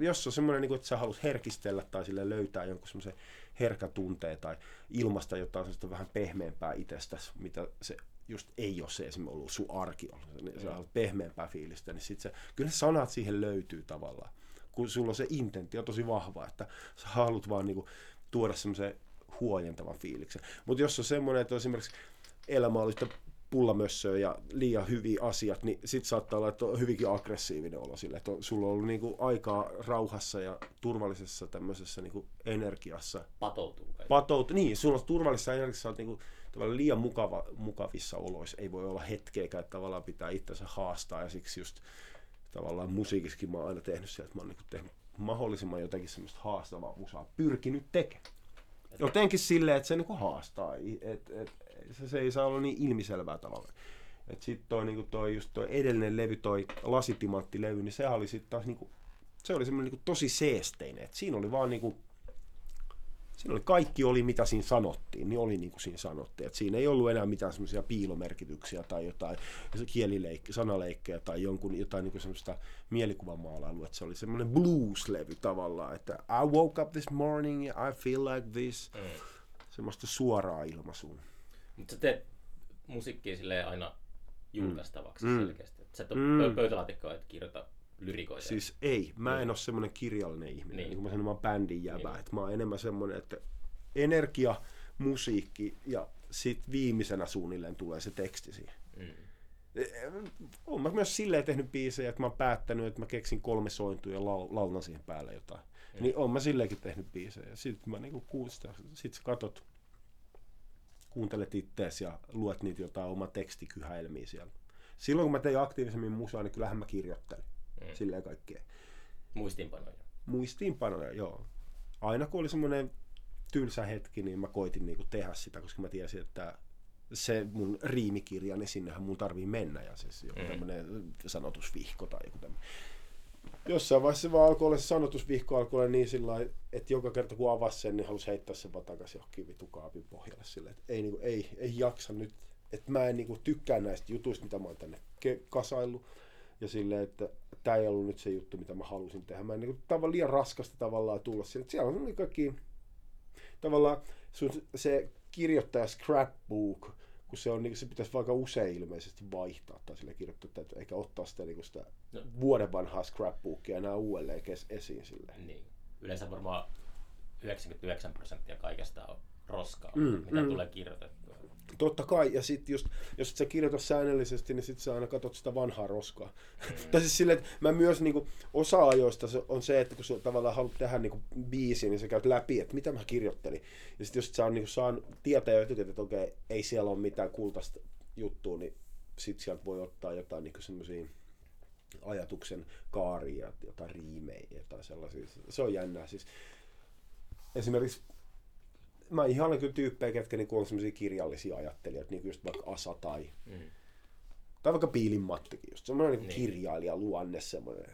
jos se on semmoinen, niin kuin, että sä haluat herkistellä tai sille löytää jonkun semmoisen herkä tunteen tai ilmasta jotain sellaista vähän pehmeämpää itsestäsi, mitä se just ei ole se esimerkiksi ollut sun arki ollut, niin sä haluat pehmeämpää fiilistä, niin sit se, kyllä ne sanat siihen löytyy tavallaan, kun sulla on se intentio tosi vahva, että sä haluat vaan niinku tuoda semmoisen huojentavan fiiliksen. Mutta jos on semmoinen, että esimerkiksi elämä on sitä pullamössöä ja liian hyviä asiat, niin sit saattaa olla, että on hyvinkin aggressiivinen olo sille, että on, sulla on ollut niinku aikaa rauhassa ja turvallisessa tämmöisessä niinku energiassa. Patoutuu. Patoutuu, niin, sulla on turvallisessa energiassa, olet niinku tavallaan liian mukava, mukavissa oloissa, ei voi olla hetkeäkään, että tavallaan pitää itsensä haastaa ja siksi just tavallaan musiikissakin mä oon aina tehnyt sieltä, että mä oon niinku tehnyt mahdollisimman jotenkin semmoista haastavaa musaa, pyrkinyt tekemään. Jotenkin silleen, että se niinku haastaa, että et, Se, se ei saa olla niin ilmiselvää tavallaan. Et sit toi, niinku toi, just toi edellinen levy, toi Lasitimantti-levy, niin sehän oli sit taas niinku, se oli semmoinen niinku tosi seesteinen. Et siinä oli vaan niinku, siinä oli kaikki oli mitä siinä sanottiin, niin oli niinku siinä sanottiin. Et siinä ei ollut enää mitään semmoisia piilomerkityksiä tai jotain kielileikkiä, sanaleikkejä tai jonkun jotain niinku semmoista mielikuvamaalailua. Et se oli semmoinen blues-levy tavallaan, että I woke up this morning, I feel like this. Mm. Semmoista suoraa ilmaisuun. Mutta sä teet musiikkia silleen aina julkaistavaksi mm. selkeästi. Sä et ole mm. pöytälaatikkoa, et kirjoita lyrikoita. Siis ei. Mä en mm. ole semmoinen kirjallinen ihminen. Niin. Niin kuin mä sanon, mä oon bändin jäbää. Niin. Mä oon enemmän semmoinen, että energia, musiikki ja sit viimeisenä suunnilleen tulee se teksti siihen. Mm. Oon mä myös silleen tehnyt biisejä, että mä oon päättänyt, että mä keksin kolme sointua ja lau- laulan siihen päälle jotain. Mm. Niin oon mä silleenkin tehnyt biisejä. Sit mä niinku kuulostaa, sit sä katot. Kuuntelet itteesi ja luet niitä jotain omaa tekstikyhäelmiä siellä. Silloin kun mä tein aktiivisemmin musaa, niin kyllähän mä kirjoittelin. Mm. Silleen kaikkea. Muistiinpanoja. Muistiinpanoja, joo. Aina kun oli semmoinen tylsä hetki, niin mä koitin niinku tehdä sitä, koska mä tiesin, että se mun riimikirja, niin sinnehän mun tarvii mennä. Ja siis joku mm. tämmönen sanotusvihko tai joku tämmönen. jossain vaiheessa vaan alkoi olla se sanotusvihko, alkoi olla niin sillä lailla, että joka kerta kun avasi sen, niin halusi heittää sen vaan takaisin johonkin vitukaapin pohjalle silleen, että ei, niin kuin, ei, ei jaksa nyt, että mä en niin kuin, tykkää näistä jutuista, mitä mä oon tänne ke- kasaillut. Ja silleen, että tää ei ollut nyt se juttu, mitä mä halusin tehdä. Mä en niin kuin, tavallaan liian raskasta tavallaan tulla sinne. Siellä on niin kaikki, tavallaan sun, se kirjoittaja scrapbook, kun se on niin se pitäisi aika usein ilmeisesti vaihtaa tai sille kirjoittaa täytyy eikä ottaa sitä niinku sitä no. vuoden vanhaa scrapbookia enää uudelleen esiin sille. Niin. Yleensä varmaan yhdeksänkymmentäyhdeksän prosenttia kaikesta on roskaa, mm, mitä mm. tulee kirjoitettua. Totta kai, ja sit just, jos et sä kirjoita säännöllisesti, niin sit sä aina katot sitä vanhaa roskaa. Mm. tai siis silleen, että mä myös niinku, osa ajoista on se, että kun sä tavallaan haluat tehdä niinku, biisiin, niin sä käyt läpi, että mitä mä kirjoittelin. Ja sit jos et sä on, niinku, saanut tietää ja etukäteen, että okei, ei siellä ole mitään kultaista juttua, niin sit sieltä voi ottaa jotain niinku, semmosia ajatuksen kaaria, jotain riimejä tai sellaisia. Se on jännää siis. Esimerkiksi mä ihailen kyllä tyyppejä, ketkä niinku on semmoisia kirjallisia ajattelijoita, niinku just vaikka Asa tai, mm. tai vaikka Piilin Mattikin, just semmoinen niin. kirjailija luonne, semmoinen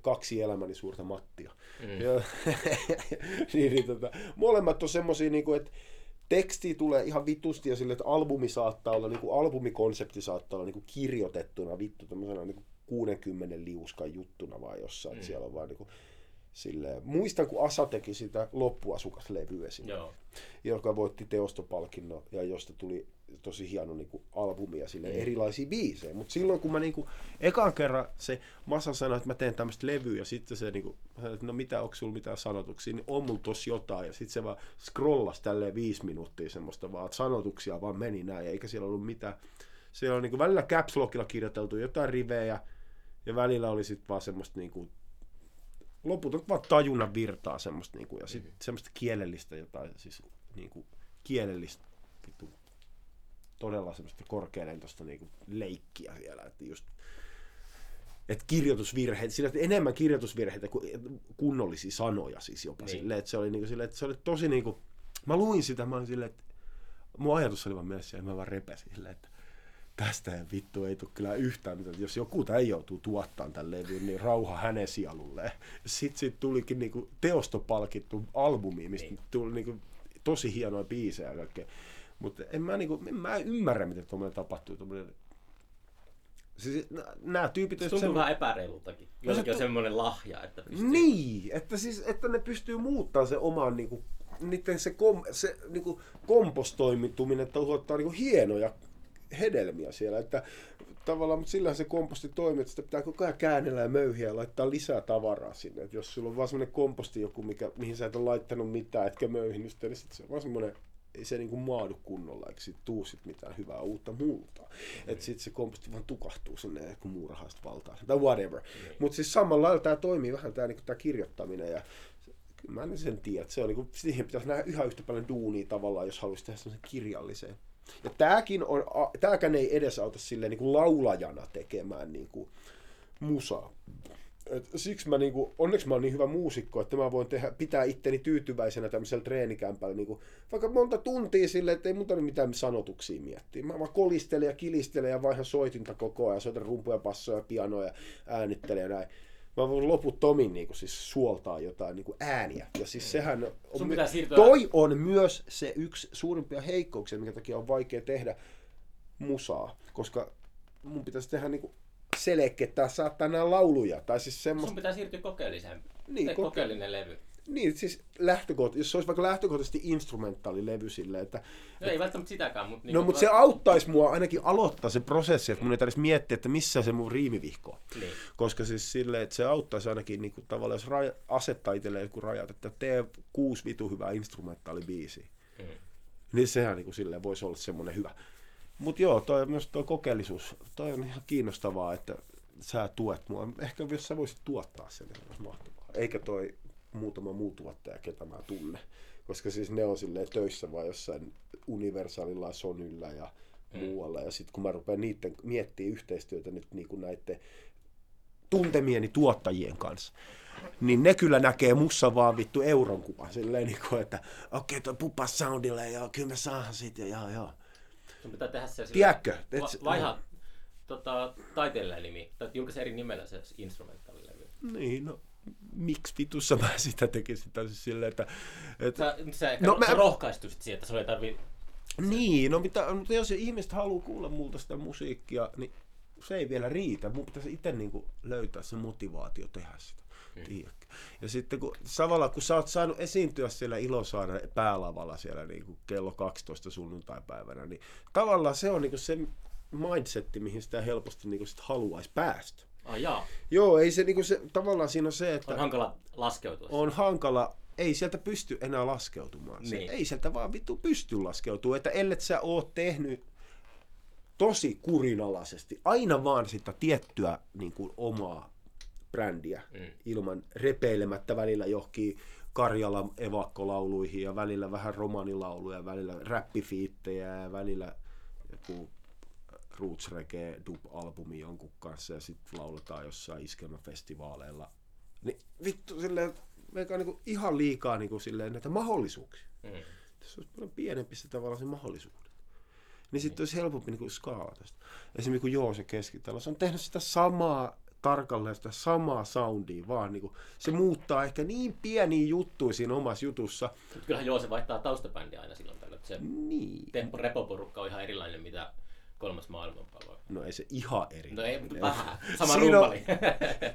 kaksi elämäni suurta Mattia. Mm. Ja, niin, niin, tota, molemmat on semmoisia, niinku, että tekstiä tulee ihan vitusti ja sille, että albumi saattaa olla, niinku, albumikonsepti saattaa olla niinku kirjoitettuna vittu tämmöisenä niinku kuudenkymmenen liuskan juttuna vaan jossain, mm. siellä on vaan niinku, silleen. Muistan, kun Asa teki sitä Loppuasukas-levyä sinne, joka voitti teostopalkinnon ja josta tuli tosi hieno niin kuin, albumi ja silleen, mm. erilaisia biisejä. Mutta silloin, kun mä niin kuin, ekan kerran se Masa sanoi, että mä teen tämmöistä levyä ja sitten se, niin kuin, että no mitä, onko sulla mitään sanotuksia, niin on mulla tossa jotain. Ja sitten se vaan scrollasi tälleen viisi minuuttia semmoista vaan, että sanotuksia vaan meni näin, eikä siellä ollut mitään. Siellä on niin kuin, välillä caps lockilla kirjoiteltu jotain rivejä ja välillä oli sitten vaan semmoista niin kuin, loput on vaan tajunnan virtaa semmoista niinku ja sit semmoista kielellistä jotain siis niinku kielellistä vittu todella semmoista korkealentoista niinku leikkiä vielä, että just että kirjoitusvirheet, sillä että enemmän kirjoitusvirheitä kuin kunnollisia sanoja siis jopa niin. Sille että se oli niinku sille että se oli tosi niinku mä luin sitä mä olin sille että mun ajatus oli vaan mielessä ja mä vaan repäsin sille että tästä ei vittu ei tule kyllä yhtään mitään. Jos joku tai joutuu tuottamaan tämän levyn, niin rauha hänen sielulleen. Sitten siitä tulikin niinku teostopalkittu albumi, mistä niin. tuli niinku tosi hienoja biisejä ja kaikkea. Mutta en mä, niinku, en mä ymmärrä, miten tuommoinen tapahtuu. Tommoinen... Siis, nää tyypit... Se tuntuu semmo... vähän epäreilultakin. Jollekin on tu... semmoinen lahja, että pystyy... Niin, että, siis, että ne pystyy muuttamaan sen oman... Niinku, niiden se, kom, se niinku, kompostoimituminen tuottaa niinku hienoja... hedelmiä siellä, että tavallaan, mutta sillähän se komposti toimii, että sitä pitää koko ajan käännellä ja möyhiä ja laittaa lisää tavaraa sinne. Et jos sulla on vaan semmoinen komposti joku, mikä, mihin sä et ole laittanut mitään, etkä möyhinyt sitä, niin sitten se on vaan semmoinen, ei se niinku maadu kunnolla, eikä siitä tuu sit mitään hyvää uutta muuta. Mm. Että sitten se komposti vaan tukahtuu sinne, kun muurahaiset valtaa tai whatever. Mm. Mutta siis samalla lailla tämä toimii vähän, tämä niinku, kirjoittaminen ja mä en sen tiedä, se on niinku, siihen pitäisi nähdä yhä yhtä paljon duunia tavallaan, jos haluaisi tehdä semmoisen kirjalliseen. Ja tääkin on, tääkään ei edesauta silleen niin kuin laulajana tekemään niin kuin musaa. Et siksi mä niin kuin, onneksi mä oon niin hyvä muusikko, että mä voin tehdä, pitää itteni tyytyväisenä tämmöisellä treenikämpällä niin kuin, vaikka monta tuntia silleen, että ei muuta mitään sanotuksia miettiä. Mä vaan kolistelen ja kilistelen ja vaihan soitinta koko ajan, soitan rumpuja, passoja, pianoja, äänittelen ja näin. Mä voin loputtomin niinku siis suoltaa jotain niinku ääniä. Ja siis sehän on me... siirtyä... toi on myös se yksi suurimpia heikkouksia, minkä takia on vaikea tehdä musaa, koska mun pitäisi tehdä niinku selkeä, että saattaa nää lauluja tai siis semmoista. Sun pitää siirtyä kokeelliseen. Niin, koke... kokeellinen levy. Niin siis lähtökohta, jos se olisi vaikka lähtökohtaisesti instrumentaalilevy silleen, että... No ei välttämättä sitäkään, mutta... Niin no, mutta se auttaisi mua ainakin aloittaa se prosessi, että mun ei tarvitsisi miettiä, että missä se mun riimivihko on. Niin. Koska siis silleen, että se auttaisi ainakin niin kuin tavallaan, jos raja, asettaa itselleen joku rajat, että tee kuusi vitu hyvää instrumentaalibiisiä. Mm. Niin sehän niin kuin silleen voisi olla semmoinen hyvä. Mutta joo, toi, myös tuo kokeellisuus, toi on ihan kiinnostavaa, että sä tuet mua. Ehkä jos sä voisit tuottaa sen, niin se olisi mahtavaa. Eikä toi... muutama muu tuottaja, ketä mä tunne. Koska siis ne on silleen töissä vaan jossain Universalilla, Sonylla ja mm. muualla. Ja sit kun mä rupean niitten miettimään yhteistyötä nyt niinku näitten tuntemieni tuottajien kanssa, niin ne kyllä näkee mussa vaan vittu euron kuva. Silleen niinku, että okei okay, toi pupa soundille ja kyllä me saadaan sit ja joo joo. Sun pitää tehdä se silleen, va- vaihaa tota, taiteilijanimi, tai julkaisi eri nimellä se instrumentaalilevy. niin, no miksi vitussa mä sitä tekisin siis silleen, että... että sä, sä ehkä no, mä... rohkaistuisit siihen, että se ei tarvitse... Niin, no mitä, mutta jos ihmiset haluaa kuulla multa sitä musiikkia, niin se ei vielä riitä. Mun pitäisi itse niinku löytää se motivaatio tehdä sitä. Mm. Ja sitten kun, samalla kun sä oot saanut esiintyä siellä Ilosaaren päälavalla siellä niinku kello kaksitoista sunnuntaipäivänä, niin tavallaan se on niinku se mindsetti, mihin sitä helposti niinku sit haluaisi päästä. Oh, jaa. Joo, ei se, niinku se tavallaan siinä on se, että... On hankala laskeutua. On hankala, ei sieltä pysty enää laskeutumaan. Niin. Ei sieltä vaan vittu pysty laskeutumaan, että ellet sä oot tehnyt tosi kurinalaisesti aina vaan sitä tiettyä niin kuin omaa brändiä mm. ilman repeilemättä välillä johonkin Karjalan evakkolauluihin ja välillä vähän romanilauluja, välillä räppifiittejä ja välillä joku Roots Reggae dub-albumi jonkun kanssa ja sitten lauletaan jossain iskelmäfestivaaleilla. Niin vittu, silleen, meikä on niin kuin ihan liikaa niin kuin silleen, näitä mahdollisuuksia. Mm. Tässä olisi paljon pienempi se tavallaan se mahdollisuudet. Niin sitten olisi helpompi niin kuin skaalata sitä. Esimerkiksi kun Joose Keskitalo, se on tehnyt sitä samaa, tarkalleen sitä samaa soundia, vaan niin kuin, se muuttaa ehkä niin pieniä juttuja siinä omassa jutussa. Mutta kyllähän Joose vaihtaa taustabändiä aina silloin tällöin, että se niin. Tempo repoporukka on ihan erilainen, mitä kolmas maailmanpallo. No ei se ihan erilainen. No ei, vähän. Sama rumpali.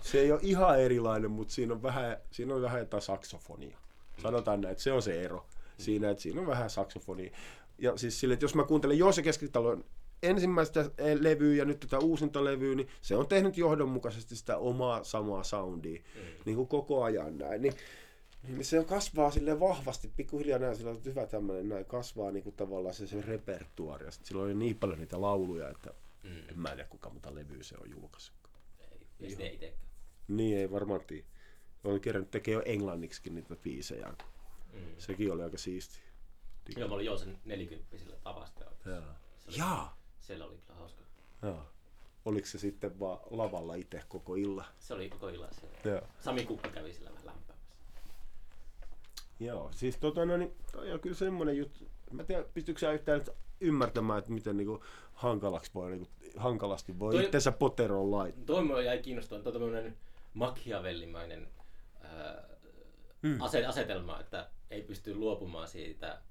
Se ei ole ihan erilainen, mutta siinä on vähän, siinä on vähän jotain saksofonia. Sanotaan näin, että se on se ero. Siinä, että siinä on vähän saksofonia. Ja siis sille, että jos mä kuuntelen Joose Keskitalon ensimmäistä levyä ja nyt tätä uusinta levyä, niin se on tehnyt johdonmukaisesti sitä omaa samaa soundia mm. niin kuin koko ajan näin. Niin, niin se kasvaa silleen vahvasti, pikkuhiljaa näin, sillä on hyvä tämmöinen näin, kasvaa niin kuin tavallaan se, se repertuaari. Ja silloin oli niin paljon niitä lauluja, että mm. en mä tiedä kuinka monta levyä se on julkaissutkaan. Ei, ei itsekään. Niin, ei varmaan tiedä. Olen kerännyt tekemään jo englanniksikin niitä biisejä. Mm. Sekin oli aika siistiä. Joo, mä olin Joosen nelikymppisillä tavasta. Jaa! Siellä oli kyllä hauska. Joo. Oliko se sitten vaan lavalla itse koko illan? Se oli koko illan siellä. Joo. Sami Kukka kävi sillä vähän lämpäämässä. Joo, siis tota no niin, toi on kyllä semmonen juttu. Mä tiedän, pystytkö sä yhtään nyt ymmärtämään, että miten niinku hankalaksi voi, niinku, hankalasti voi toi, itsensä poteroon laittaa? Toi mua jäi kiinnostamaan, toi tämmönen machiavellimainen ää, hmm. ase- asetelma, että ei pysty luopumaan siitä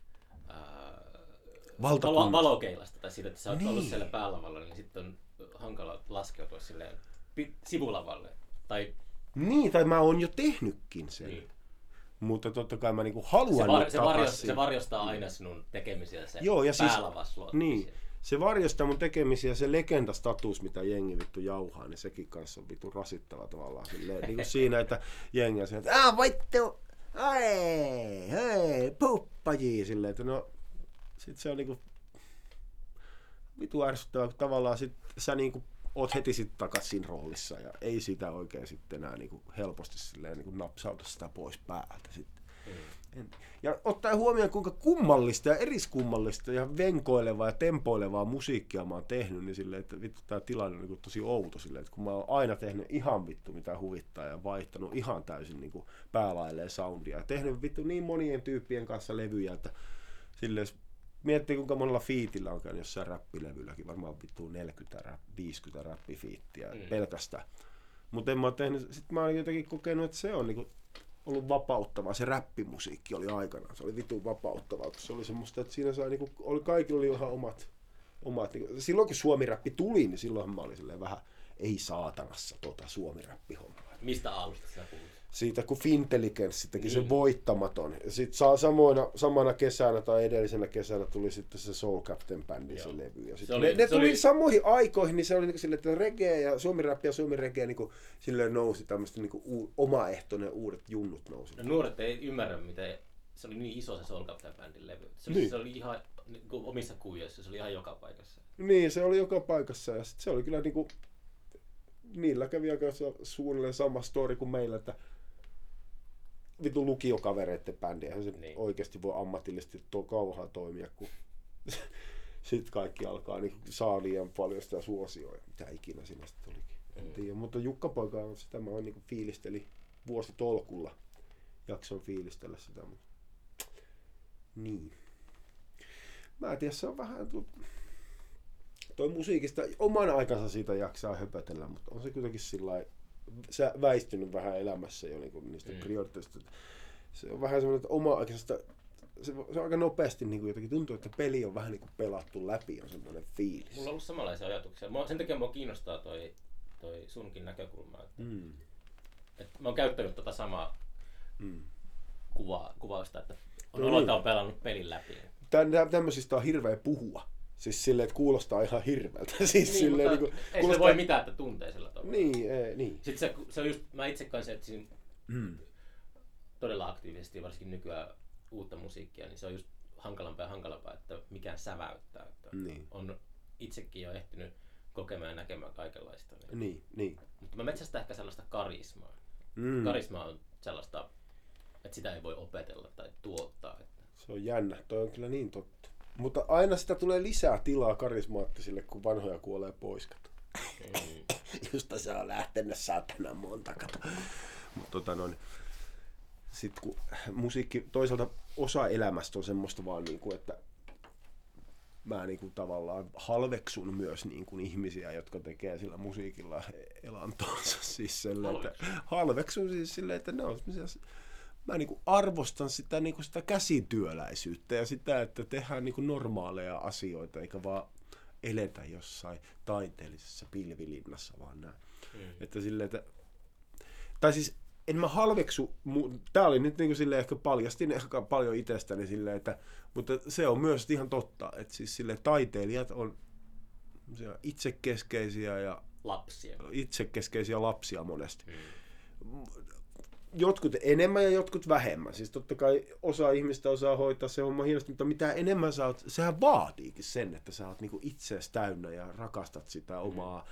Val- valokeilasta tai siitä, että sä oot niin. ollut siellä päälavalla, niin sitten on hankala laskeutua silleen pi- sivulavalle. Tai... Niin, tai mä oon jo tehnytkin sen, niin. Mutta totta kai mä niinku haluan se var- nyt se varjostaa, se varjostaa aina sinun tekemisiä se Joo, ja päälavas siis, niin. Se varjostaa mun tekemisiä, se legendastatus, mitä jengi vittu jauhaa, niin sekin kanssa on vittu rasittava tavallaan silleen. Niin kuin siinä, että jengi on se, että aah, vittu! Ai, hei, puppajii, silleen, että no, sit se on niinku vitu ärsyttävää, kun tavallaan sit sä niinku oot heti sit takas siinä roolissa ja ei sitä oikein sitten enää niinku helposti silleen niinku napsauta sitä pois päältä sitten. Mm. Ja ottaen huomioon, kuinka kummallista ja eriskummallista ja venkoilevaa ja tempoilevaa musiikkia mä oon tehnyt, niin silleen, että vittu tää tilanne on niinku tosi outo silleen, että kun mä oon aina tehnyt ihan vittu mitä huvittaa ja vaihtanut ihan täysin niinku päälailleen soundia ja tehnyt vittu niin monien tyyppien kanssa levyjä, että silleen miettii kuinka monella fiitillä on käynyt jossain räppilevylläkin, varmaan vittu neljäkymmentä viisikymmentä räppifiittiä mm. pelkästään. Mutta en mä oon tehnyt, sit mä oon jotenkin kokenut, että se on niinku ollut vapauttavaa. Se räppimusiikki oli aikanaan, se oli vitun vapauttavaa, se oli semmoista, että siinä sai, niin kuin, oli, kaikilla oli ihan omat, omat niin kuin, silloin kun Suomi räppi tuli, niin silloinhan mä olin vähän, ei saatanassa tota Suomi räppi hommaa. Mistä alusta sinä puhut? Siitä kun Fintelligenssi teki sen mm. voittamaton. Sitten samoina, samana kesänä tai edellisenä kesänä tuli sitten se Soul Captain -bändi sen levy. Ja sit oli, ne, ne tuli oli... samoihin aikoihin, niin se oli niinku sille, että reggae ja Suomi räppi ja Suomi reggae niinku silleen nousi tämmöistä niinku u- omaehtoinen uudet junnut nousi. No, nuoret ei ymmärrä, miten se oli niin iso se Soul Captain -bändin levy. Se oli, niin. se oli ihan niinku omissa kuvioissa, se oli ihan joka paikassa. Niin, se oli joka paikassa ja sit se oli kyllä niinku... Niillä kävi aika suunnilleen sama story kuin meillä, että vittu lukiokavereiden bändi, eihän se niin. oikeasti voi ammatillisesti tuo kauhaa toimia, kun sitten kaikki alkaa niin saa liian paljon sitä suosioa, mitä ikinä sinä sitten olikin. En tiedä, mutta Jukka-Poika on sitä, mä niin fiilisteli vuositolkulla, jakson fiilistellä sitä. Mutta... Niin. Mä en tiedä, se on vähän... Toi musiikista oman aikansa siitä jaksaa höpötellä, mutta on se kuitenkin sillai sä väistynyt vähän elämässä jo niin niistä mm. prioriteista. Se on vähän semmoinen, että oma oikeastaan, se, se on aika nopeasti niin kuin jotenkin tuntuu, että peli on vähän niin kuin pelattu läpi, on semmoinen fiilis. Mulla on ollut samanlaisia ajatuksia. Mä, sen takia mua kiinnostaa toi, toi sunkin näkökulma. Että, mm. että mä oon käyttänyt tätä tota samaa mm. kuva, kuvausta, että on no, aloita on pelannut pelin läpi. Tän, tämmöisistä on hirveä puhua. Siis silleen, että kuulostaa ihan hirveältä. Siis niin, silleen, mutta niin kuin, ei kuulostaa... se voi mitään, että tuntee sillä tavalla. Niin, ei, niin. Sitten se, se on just, mä itse kanssa etsin mm. todella aktiivisesti, varsinkin nykyään uutta musiikkia, niin se on just hankalampaa ja hankalampaa, että mikään säväyttää. Että niin. On itsekin jo ehtinyt kokemaan ja näkemään kaikenlaista. Niin, niin, niin. Mutta mä metsästän ehkä sellaista karismaa. Mm. Karisma on sellaista, että sitä ei voi opetella tai tuottaa. Että... Se on jännä, toi on kyllä niin totta. Mutta aina sitä tulee lisää tilaa karismaattisille, kun vanhoja kuolee pois, kato. Mm. Justa se on lähtenyt saatana monta, kato. Mut tota noin. Sitten kun musiikki, toisaalta osa elämästä on semmoista vaan niinku, että mä niinku tavallaan halveksun myös niinku ihmisiä, jotka tekee sillä musiikilla elantonsa. Siis sille, että halveksun siis silleen, että ne on semmoisia... Mä niinku arvostan sitä, niinku sitä käsityöläisyyttä ja sitä, että tehdään niinku normaaleja asioita, eikä vaan eletä jossain taiteellisessa pilvilinnassa, vaan näin. Mm. Että silleen, että... Tai siis en mä halveksu, tää oli nyt niinku silleen, ehkä paljastin ehkä paljon itsestäni silleen, että... Mutta se on myös ihan totta, että siis silleen taiteilijat on itsekeskeisiä ja... Lapsia. Itsekeskeisiä lapsia monesti. Mm. Jotkut enemmän ja jotkut vähemmän. Siis totta kai osa ihmistä osaa hoitaa se homma hienosti, mutta mitä enemmän sä oot, sehän vaatiikin sen, että sä oot niinku itseäsi täynnä ja rakastat sitä omaa,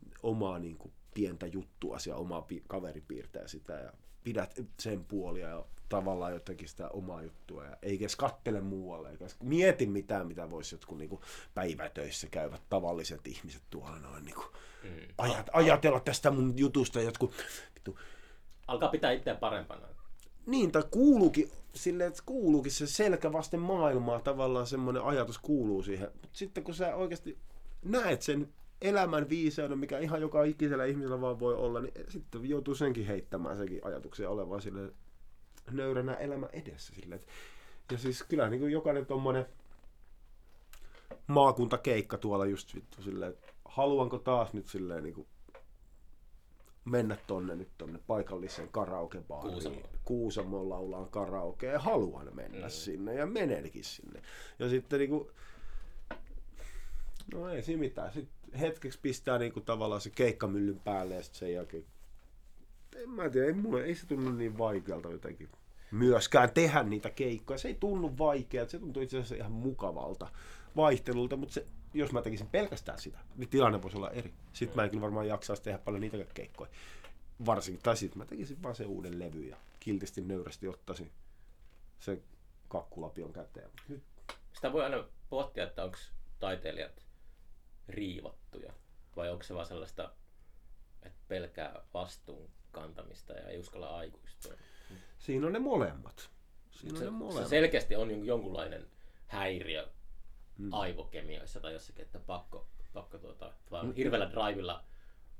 mm. omaa niinku pientä juttua, ja omaa pi- kaveripiirtää sitä ja pidät sen puolia ja tavallaan jotenkin sitä omaa juttua ja eikä edes kattele muualle, eikä mieti mitään, mitä vois jotkut niinku päivätöissä käyvät tavalliset ihmiset tuolla noin niinku mm. ajat, ajatella tästä mun jutusta jotkut vittu. Alkaa pitää itseään parempana. Niin, tai kuuluukin, silleen, että kuuluukin se selkä vasten maailmaa, tavallaan semmoinen ajatus kuuluu siihen. Mutta sitten kun sä oikeasti näet sen elämän viisauden, mikä ihan joka ikisellä ihmisellä vaan voi olla, niin sitten joutuu senkin heittämään senkin ajatuksen olevaan silleen nöyränä elämän edessä. Silleen. Ja siis kyllä niin kuin jokainen tommonen maakuntakeikka tuolla just vittu silleen, että haluanko taas nyt silleen niin kuin mennä tonne nyt tonne paikalliseen karaokebaariin. Kuusamo. Kuusamo laulaa karaokea ja haluan mennä mm. sinne ja menenkin sinne. Ja sitten niinku no ei siinä mitään. Sitten hetkeksi pistää niinku tavallaan se keikkamyllyn päälle ja sitten sen jälkeen en mä tiedä, ei, mulle, ei se tunnu niin vaikealta jotenkin myöskään tehdä niitä keikkoja. Se ei tunnu vaikealta, se tuntuu itse asiassa ihan mukavalta vaihtelulta, mutta se jos mä tekisin pelkästään sitä, niin tilanne voisi olla eri. Sitten mä en kyllä varmaan jaksaisi tehdä paljon niitä keikkoja. Varsinkin, tai sitten mä tekisin vaan sen uuden levy ja kiltisti nöyrästi ottaisin sen kakkulapion käteen. Sitä voi aina pohtia, että onko taiteilijat riivattuja vai onko se vaan sellaista, että pelkää vastuun kantamista ja ei uskalla aikuistua. Siinä on ne molemmat. Siinä se, on ne molemmat. Se selkeästi on jonkunlainen häiriö aivokemioissa tai jossakin, että pakko, pakko tuota, vaan hirveällä drivilla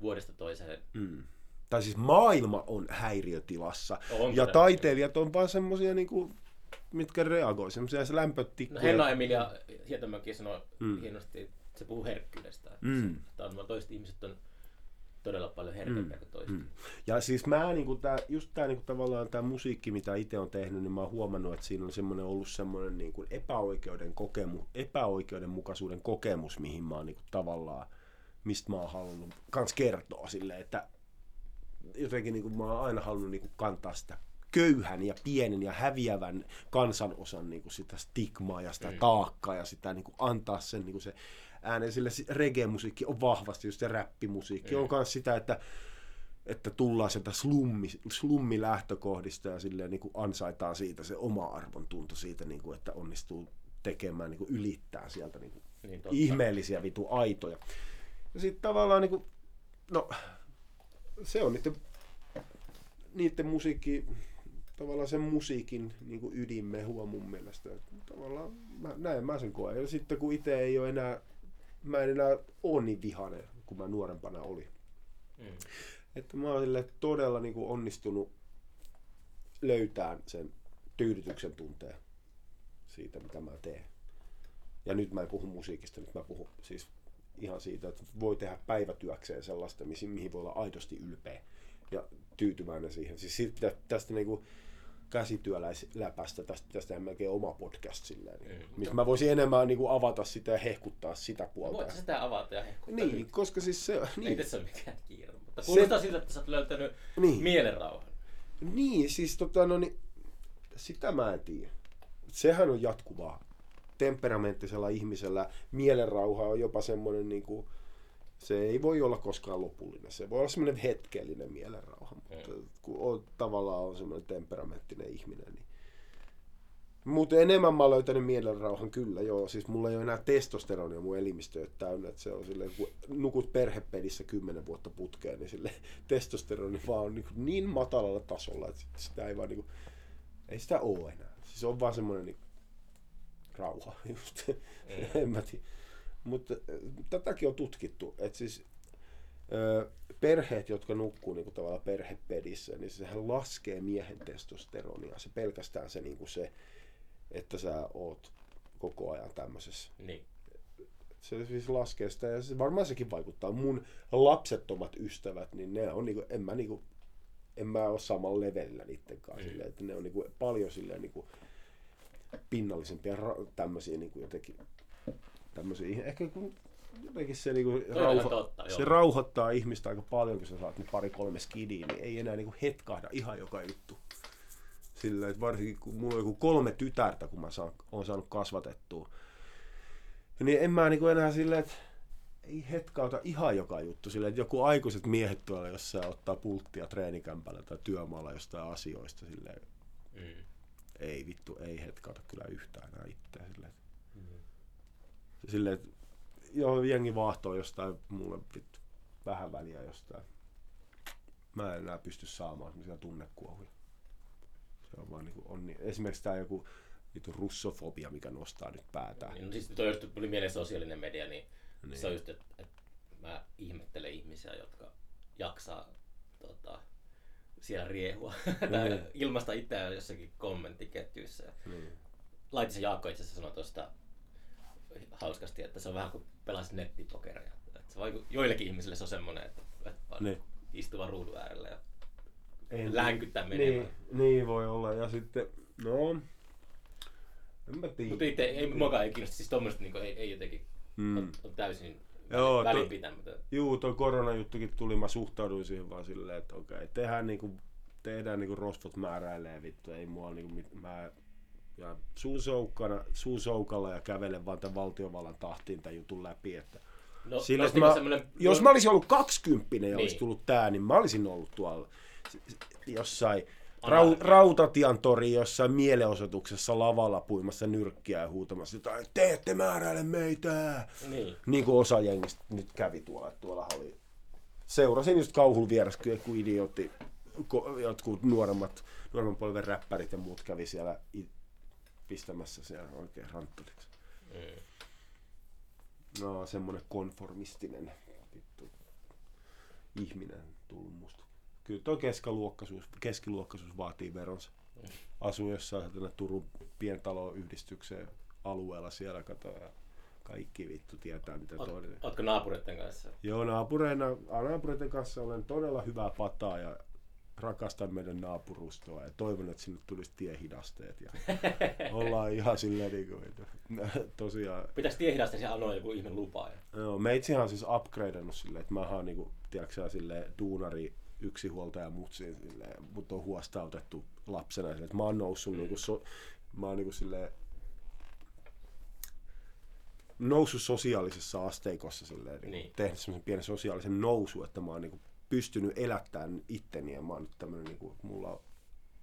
vuodesta toiseen. Mm. Tai siis maailma on häiriötilassa on ja taiteilijat on vaan semmosia, niinku, mitkä reagoi, semmosia lämpötikkuja. No Henna Emilia Hietamäki sanoi mm. hienosti, että se puhuu herkkyydestä, mm. että toiset ihmiset on todella paljon herkempiä mm. kuin toiset. Mm. Ja siis mä niinku, tää, just tää niinku, tavallaan tää musiikki, mitä itse on tehnyt, niin mä oon huomannut, että siinä on semmoinen ollut semmoinen niinku epäoikeuden kokemu, epäoikeudenmukaisuuden kokemus, mihin mä oon niinku, tavallaan, mistä mä oon halunnut kans kertoa silleen, että jotenkin niinku, mä oon aina halunnut niinku, kantaa sitä köyhän ja pienen ja häviävän kansanosan niinku, sitä stigmaa ja sitä mm. taakkaa ja sitä niinku, antaa sen niinku, se ääneen, sillä reggae-musiikki on vahvasti just se räppimusiikki. Mm. On myös sitä, että, että tullaan sieltä slummi, slummilähtökohdista ja silleen, niin kuin ansaitaan siitä se oma arvontunto siitä, niin kuin, että onnistuu tekemään, niin kuin ylittää sieltä niin kuin niin, ihmeellisiä vitu aitoja. Ja sitten tavallaan, niin kuin, no, se on niiden, niiden musiikki, tavallaan sen musiikin niin kuin ydinmehua mun mielestä. Tavallaan mä, näin mä sen koen. Ja sitten kun itse ei ole enää, mä en enää ole niin vihainen kuin mä nuorempana olin. Mm. Että mä oon silleen todella niin kuin onnistunut löytämään sen tyydytyksen tunteen siitä, mitä mä teen. Ja nyt mä en puhu musiikista, nyt mä puhun siis ihan siitä, että voi tehdä päivätyökseen sellaista, mihin voi olla aidosti ylpeä ja tyytyväinen siihen. Siis tästä niinku käsityöläisläpästä, tästä tästä melkein oma podcast silleen. Niin, missä mä voisin enemmän niinku avata sitä ja hehkuttaa sitä puolta. No voit sitä avata ja hehkuttaa. Niin, nyt. Koska siis se... Niin. Ei tässä ole mikään kiire, mutta kuulostaa se... siltä, että sä oot löytänyt niin. mielenrauhan. Niin, siis tota no niin... Sitä mä en tiedä. Sehän on jatkuvaa. Temperamenttisella ihmisellä mielenrauha on jopa semmoinen, niin kuin, se ei voi olla koskaan lopullinen, se voi olla semmoinen hetkellinen mielenrauha, mutta mm. kun on, tavallaan on semmoinen temperamenttinen ihminen. Niin. Mutta enemmän mä oon löytänyt mielenrauhan kyllä, joo, siis mulla ei ole enää testosteronia mun elimistöä täynnä, että se on silleen, kun nukut perhepelissä kymmenen vuotta putkeen, niin silleen, testosteroni vaan on niin, niin matalalla tasolla, että sitä ei vaan niin kuin, ei sitä ole enää, siis on vaan semmoinen niin, rauha just. En mä tiedä. Mutta tätäkin on tutkittu, että siis perheet, jotka nukkuu niinku tavallaan perhepedissä, niin sehän laskee miehen testosteronia. Se pelkästään se niinku se, että sä oot koko ajan tämmöisessä. Niin. Se siis laskee sitä ja se varmaan sekin vaikuttaa. Mun lapsettomat ystävät, niin ne on niinku en mä niinku en mä oo samalla levelillä niitten kanssa, mm. että ne on niinku paljon silleen niinku pinnallisempia tämmöisiä niinku jotenkin tämmöisiä ehkä jotenkin se niinku rauha, totta, se rauhoittaa ihmistä aika paljon, kun sä saat nyt pari kolme skidiä, niin ei enää niinku hetkahda ihan joka juttu. Sillä että varsinkin kun mulla on joku kolme tytärtä, kun mä saan, on saanut kasvatettua, niin en mä niinku enää sillä että ei hetkauta ihan joka juttu. Sillä että joku aikuiset miehet tuolla jossain ottaa pulttia treenikämpällä tai työmaalla jostain asioista sillä mm. ei vittu, ei hetkauta kyllä yhtään enää itseä silleen. Mm-hmm. Silleen, että joo, jengi vaahtoo jostain, mulle vittu, vähän väliä jostain. Mä en enää pysty saamaan semmoisia tunnekuohuja. Se on vaan niinku onni. Esimerkiksi tää joku vittu russofobia, mikä nostaa nyt päätään. Niin, no siis toi just tuli mieleen sosiaalinen media, niin, niin. Se on just, että et mä ihmettelen ihmisiä, jotka jaksaa tota, siellä riehua tai mm. ilmaista itseään jossakin kommenttiketjuissa. Mm. Laitisa Jaakko itse asiassa sanoi tuosta hauskasti, että se on vähän kuin pelasit nettipokeria. Se vaiku, joillekin ihmisille se on semmoinen, että vaan niin. istuva ruudun äärellä ja en, länkyttää menemään. Niin, niin voi olla. Ja sitten, no, en mä tiedä. Mutta itse ei mukaan ei kiinnosti, siis tommoista niin ei, ei jotenkin mm. on, on täysin joo, to, juu, toi koronajuttukin tuli, mä suhtauduin siihen vaan silleen, että okei, tehdään niinku, tehdään niinku rosvot määräilee vittu, ei mua niinku, mit, mä ja suun, soukana, suun soukalla ja kävelen vaan tämän valtiovallan tahtiin tämän jutun läpi, että no, sille, että mä, sellainen... jos mä olisin ollut kaksikymppinen ja niin. olisi tullut tää, niin mä olisin ollut tuolla jossain Rau, Rautatiantori jossain mielenosoituksessa lavalla puimassa nyrkkiä ja huutamassa jotain, te ette määräile meitä! Niin. Niin kuin osa jengistä nyt kävi tuolla, tuolla oli. Seurasin just kauhun vieressä kyllä, kun idiootti, jotkut nuoremmat, nuoremman polven räppärit ja muut kävi siellä pistämässä siellä oikein ranttoriksi. Mm. No, semmonen konformistinen vittu ihminen tullut musta. Kyllä tuo keskiluokkaisuus, keskiluokkaisuus vaatii veronsa. Asuu jossain Turun pientaloyhdistyksen alueella siellä, kato, ja kaikki vittu tietää mitä Oot, toinen. Ootko naapureiden kanssa? Joo, naapureina, naapureiden kanssa olen todella hyvää pataa ja rakastan meidän naapurustoa ja toivon, että sinne tulisi tiehidasteet. Ja ollaan ihan silleen niin kuin, tosiaan... Pitäisi tiehidasteisiin anoa joku ihme lupaa. Joo, meitsihän on siis upgradeannut silleen, että mä oon niin kuin, tiedätkö silleen duunari yksi huoltaja mutsiin silleen, mut on huostautettu lapsena silleen, että mä oon noussut mm. niinku so, mä oon niinku silleen noussut sosiaalisessa asteikossa silleen, niin. Niinku, tehnyt semmoisen pienen sosiaalisen nousun, että mä oon niinku pystynyt elättämään itteni ja mä oon nyt tämmönen niinku, mulla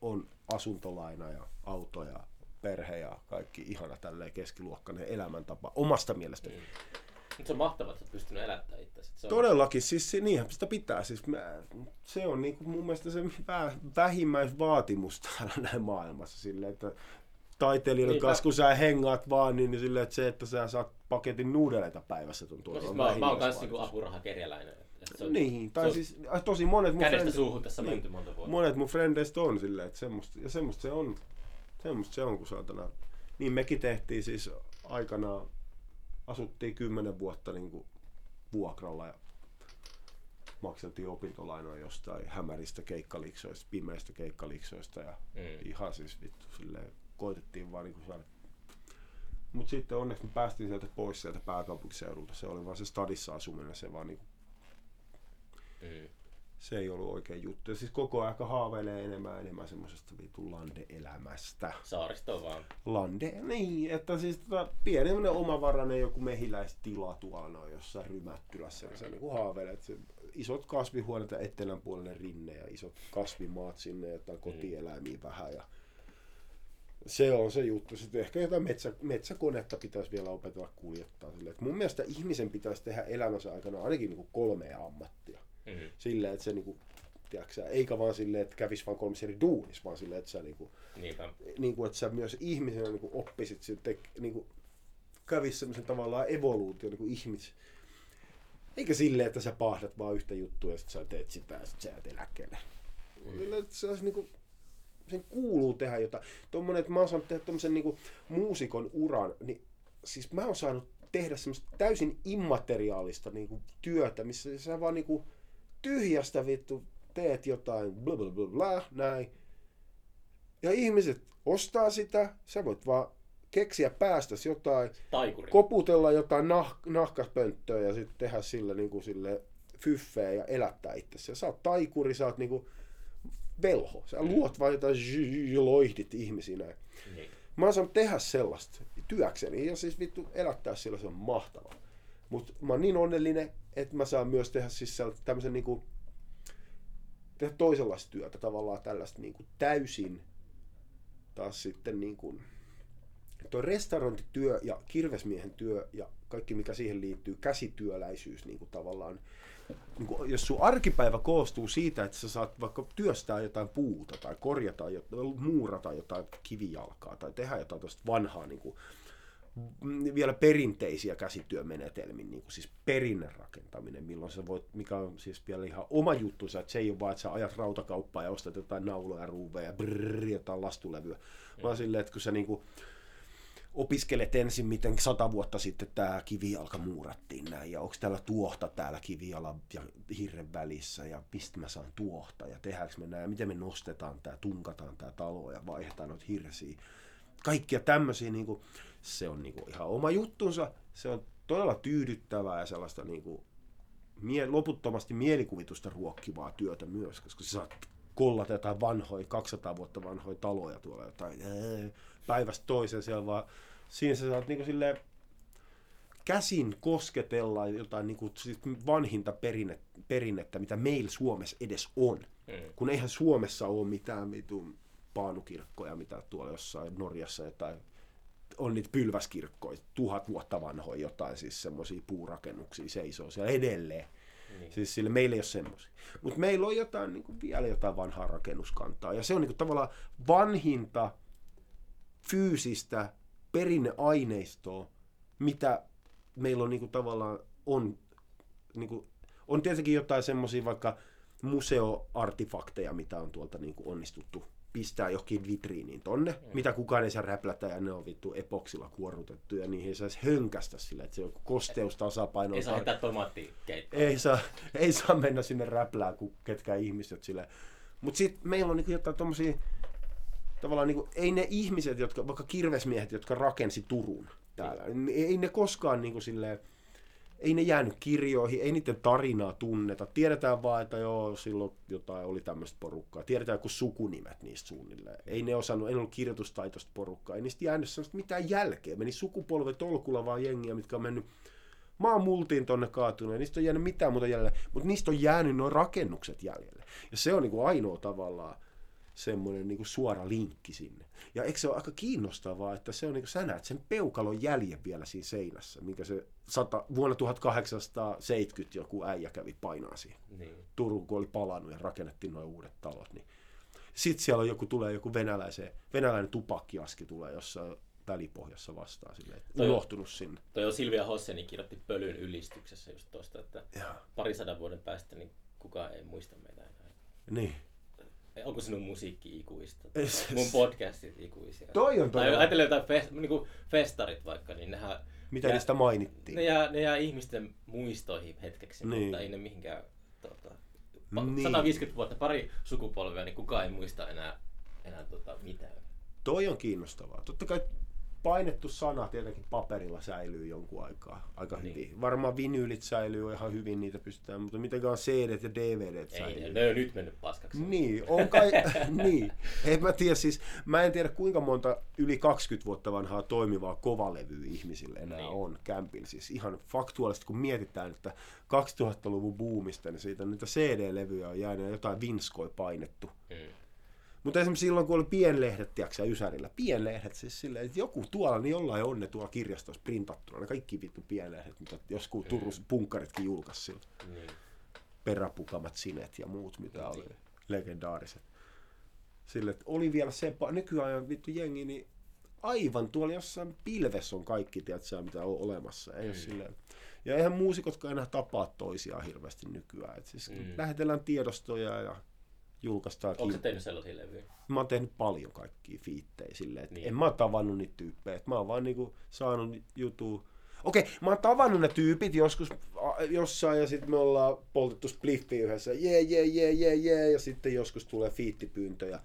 on asuntolaina ja auto ja perhe ja kaikki ihana tälleen keskiluokkainen elämäntapa omasta mielestäni. Mm. Nyt se on mahtavaa, että olet pystynyt elättämään itseäsi. Todellakin, siis niinhän sitä pitää. Siis mä, se on niin kuin mun mielestä se vähimmäisvaatimus täällä näin maailmassa. Silleen, että taiteilijan niin, kanssa, mä... kun sä hengaat vaan, niin, niin silleen, että se, että sä saat paketin nuudeleita päivässä, tuntuu no, siis olevan vähimmäisvaatimus. Mä oon myös niin apurahakerjäläinen. On, niin, tai siis tosi monet mun kädestä friend... suuhun tässä niin, menty monta vuotta. Monet mun frendeistä on silleen, että semmoista, ja semmoista se on. Semmoista se on, kun saatana. Niin mekin tehtiin siis aikanaan, asuttiin kymmenen vuotta niin kuin vuokralla ja makseltiin opintolainoja jostain hämäristä keikkaliksoista, pimeistä keikkaliksoista ja mm. ihan siis vittu silleen koitettiin vaan niin kuin saada. Mut sitten onneksi me päästiin sieltä pois sieltä pääkaupunkiseudulta, se oli vaan se stadissa asuminen, se vaan niin kuin Ei. Se ei ollut oikein juttu. Ja siis koko ajan haaveilee enemmän ja enemmän semmoisesta vitun lande-elämästä. Saaristo vaan. Lande, niin. Että siis tota, pieni omavarainen joku mehiläistila tuolla noin jossain Rymättylässä. Ja sä niinku haaveilet. Se, isot kasvihuoneet ja etelänpuolinen rinne ja isot kasvimaat sinne, jotain kotieläimiä vähän. Ja se on se juttu. Sitten ehkä jotain metsä, metsäkonetta pitäisi vielä opetella kuljettaa. Et mun mielestä ihmisen pitäisi tehdä elämänsä aikana ainakin niinku kolmea ammattia. Mm-hmm. Silleen, että se niinku, tiiäksä, eikä vaan silleen, että kävisi vaan kolmessa eri duunissa, vaan silleen, että sä, niinku, niinku, että sä myös ihmisenä niinku, oppisit, te, niinku, kävisi semmoisen tavallaan evoluutio niinku, ihmis. Eikä silleen, että sä pahdat vaan yhtä juttua ja sit sä teet sitä ja sit sä et eläkkeelle. Mm-hmm. Niinku, sen kuuluu tehdä jotain. Tommonen, että mä oon saanut tehdä tommosen niinku, muusikon uran, niin siis mä oon saanut tehdä semmoista täysin immateriaalista niinku, työtä, missä sä vaan niinku, tyhjästä vittu, teet jotain bla bla bla bla, näin. Ja ihmiset ostaa sitä, sä voit vaan keksiä päästäsi jotain, taikuri. Koputella jotain nah- nahkaspönttöä ja sitten tehdä sille, niinku, sille fyffeä ja elättää itsesi. Ja sä oot taikuri, sä oot niinku velho, sä luot vaan jotain zzz, loihdit ihmisiä näin. Niin. Mä oon saanut tehdä sellaista työkseni ja siis vittu elättää sillä, se on mahtavaa. Mut mä oon niin onnellinen, että mä saan myös tehdä siis tämmöisen niinku, tehdä toisenlaista työtä, tavallaan tällaista niinku täysin taas sitten niinku, toi restaurantityö ja kirvesmiehen työ ja kaikki mikä siihen liittyy, käsityöläisyys niinku tavallaan, niinku, jos sun arkipäivä koostuu siitä, että sä saat vaikka työstää jotain puuta tai korjata jotain, muurata jotain kivijalkaa tai tehdä jotain tosta vanhaa niinku, vielä perinteisiä käsityömenetelmiä, niin kuin siis perinnerakentaminen, milloin sä voit, mikä on siis vielä ihan oma juttunsa, että se ei ole vaan, että sä ajat rautakauppaa ja ostat jotain nauloja, ruuveja ja brrrr, jotain lastulevyä, mm. vaan silleen, että kun sä niinku opiskelet ensin, miten sata vuotta sitten tämä kivijalka muurattiin näin, ja onko täällä tuohta täällä kivijalan ja hirren välissä, ja mistä mä saan tuohta, ja tehdäänkö me näin, ja miten me nostetaan tämä, tunkataan tämä talo, ja vaihdetaan noita hirsiä, kaikkia tämmöisiä, niinku, se on niinku ihan oma juttunsa, se on todella tyydyttävää ja sellaista niinku, mie- loputtomasti mielikuvitusta ruokkivaa työtä myös, koska sä saat kollata jotain vanhoja, kaksisataa vuotta vanhoja taloja tuolla jotain ää, päivästä toiseen siellä vaan, siinä sä saat niinku silleen käsin kosketella jotain niinku vanhinta perinnet, perinnettä, mitä meillä Suomessa edes on, mm. kun eihän Suomessa ole mitään mitun paanukirkkoja, mitä tuolla jossain Norjassa jotain, on niitä pylväskirkkoja, tuhat vuotta vanhoja jotain, siis semmoisia puurakennuksia seisoo siellä edelleen. Niin. Siis sille meillä ei ole semmoisia. Mutta meillä on jotain, niin kuin vielä jotain vanhaa rakennuskantaa ja se on niin kuin tavallaan vanhinta fyysistä perinneaineistoa, mitä meillä on niin kuin tavallaan on, niin kuin, on tietenkin jotain semmoisia vaikka museoartifakteja, mitä on tuolta niin kuin onnistuttu pistää johonkin vitriiniin tonne, mm. mitä kukaan ei saa räplätä ja ne on vittu epoksilla kuorrutettu ja niihin ei saisi hönkästä sillä, että se on kosteus, tasapaino. Ei saa heittää tomaattia keittoon. Ei saa, ei saa mennä sinne räplään kuin ketkään ihmiset sillä. Mut sit meillä on niinku jotain tommosia, tavallaan niinku, ei ne ihmiset, jotka, vaikka kirvesmiehet, jotka rakensi Turun täällä, mm. ei ne koskaan niinku silleen, ei ne jäänyt kirjoihin, ei niiden tarinaa tunneta. Tiedetään vaan, että joo, silloin jotain oli tämmöistä porukkaa. Tiedetään joku sukunimet niistä suunnilleen. Ei ne osannut, ei ollut kirjoitustaitoista porukkaa. Ei niistä jäänyt semmoista mitään jälkeä. Meni sukupolvet tolkulla vaan jengiä, mitkä on mennyt maan multiin tonne kaatunut. Ei niistä on jäänyt mitään muuta jäljellä, mutta niistä on jäänyt nuo rakennukset jäljelle. Ja se on niinku ainoa tavallaan semmoinen niinku suora linkki sinne. Ja eikö se ole aika kiinnostavaa, että se on niinku, sä näet sen peukalon jäljen vielä siinä seinässä, minkä se sata, vuonna tuhatkahdeksansataaseitsemänkymmentä joku äijä kävi painaa siihen. Niin. Turun, kun oli palannut ja rakennettiin nuo uudet talot. Niin. Sitten siellä on joku, tulee joku venäläinen tupakkiaski tulee jossain välipohjassa vastaan silleen, että unohtunut sinne. Toi on Silvia Hosseni kirjoitti Pölyn ylistyksessä just tosta, että parisadan vuoden päästä niin kukaan ei muista meitä enää. Niin. Onko sinun musiikki ikuista? Mun podcastit ikuisia. Toi on todella. Ajatellen jotain fest, niin kuin festarit vaikka, niin nehän... Mitä jää, niistä mainittiin? Ne jää, ne jää ihmisten muistoihin hetkeksi, niin. Mutta ei ne mihinkään... Tota, niin. sata viisikymmentä vuotta, pari sukupolvea, niin kukaan ei muista enää, enää tota, mitään. Toi on kiinnostavaa. Totta kai painettu sana tietenkin paperilla säilyy jonkun aikaa aika niin. hyvin. Varmaan vinyylit säilyy ihan hyvin, niitä pystytään, mutta mitenkään C D:t ja D V D:t säilyy. Ei, ne on nyt mennyt paskaksi. Niin, on kai, niin. En mä tiedä, siis, mä en tiedä kuinka monta yli kaksikymmentä vuotta vanhaa toimivaa kovalevyä ihmisille enää niin. on kämpillä. Siis ihan faktuaalisesti kun mietitään, että kaksituhattaluvun buumista, niin siitä niitä C D-levyjä on jäänyt ja jotain vinskoja painettu. Mm. Mutta esimerkiksi silloin, kun oli pienlehdet, tiiäksä, Ysärillä, pienlehdet siis silleen, että joku tuolla, niin jollain on ne tuolla kirjastossa printattuna, ne kaikki vittu pienlehdet, mitä joskus Turun punkkaritkin julkaisi sillä. Mm. Peräpukamat sinet ja muut, mitä mm. oli, legendaariset. Silleen, että oli vielä se, nykyajan vittu jengi, niin aivan tuolla jossain pilvessä on kaikki, tiiäksä, mitä on olemassa. Ei mm. silleen. Ja eihän muusikotkaan enää tapaa toisiaan hirveästi nykyään, että siis mm. lähetellään tiedostoja ja... Julkaistaan. Onko sä tehnyt sellaisia levyjä? Mä oon tehnyt paljon kaikkia fiittejä silleen, niin. En mä oon tavannut niitä tyyppejä, mä oon vaan niinku saanut jutua. Okei, mä oon tavannut ne tyypit joskus jossain ja sitten me ollaan poltettu spliffiä yhdessä, jee jee jee jee jee, ja sitten joskus tulee fiittipyyntöjä.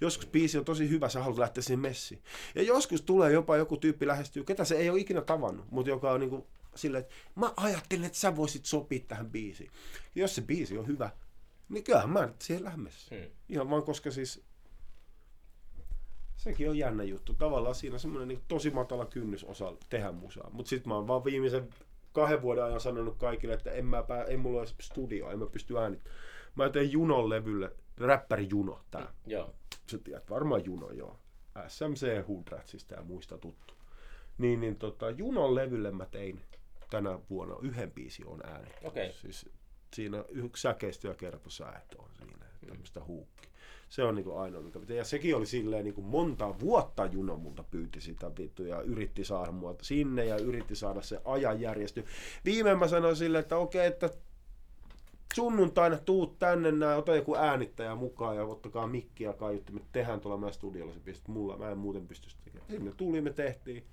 Joskus biisi on tosi hyvä, sä haluat lähteä sinne messiin. Ja joskus tulee jopa joku tyyppi lähestyy, ketä se ei ole ikinä tavannut, mutta joka on niinku silleen, että mä ajattelin, että sä voisit sopia tähän biisiin. Ja jos se biisi on hyvä, niin kyllähän mä nyt siihen lähdessä. Hmm. Ihan vaan koska siis... Sekin on jännä juttu. Tavallaan siinä on semmoinen niin tosi matala kynnys osa tehdä musaa. Mut sit mä oon vaan viimeisen kahden vuoden ajan sanonut kaikille, että en mä pää, ei mulla ole studioa, en mä pysty äänittämään. Mä tein Junon levylle, räppäri Juno tää. Joo. Sä tiedät, varmaan Juno joo. S M C Hoodratsista ja muista tuttu. Niin, niin tota, Junon levylle mä tein tänä vuonna yhden biisin on äänittänyt. Okei. Okay. Siis, siinä yksi säkeistö ja kertosäät on siinä, tämmöistä huukki. Se on niinku ainoa, mikä pitää. Ja sekin oli silleen niinku monta vuotta Juno multa pyyti sitä vittu ja yritti saada mua sinne ja yritti saada se ajan järjestyä. Viimein mä sanoin silleen, että okei, että sunnuntaina tuut tänne näin, ota joku äänittäjä mukaan ja ottakaa mikki ja kaiuttimet, tehdään tuolla meidän studiolla se pistet mulla, mä en muuten pysty sitä tekemään. Sitten me tuli, me tehtiin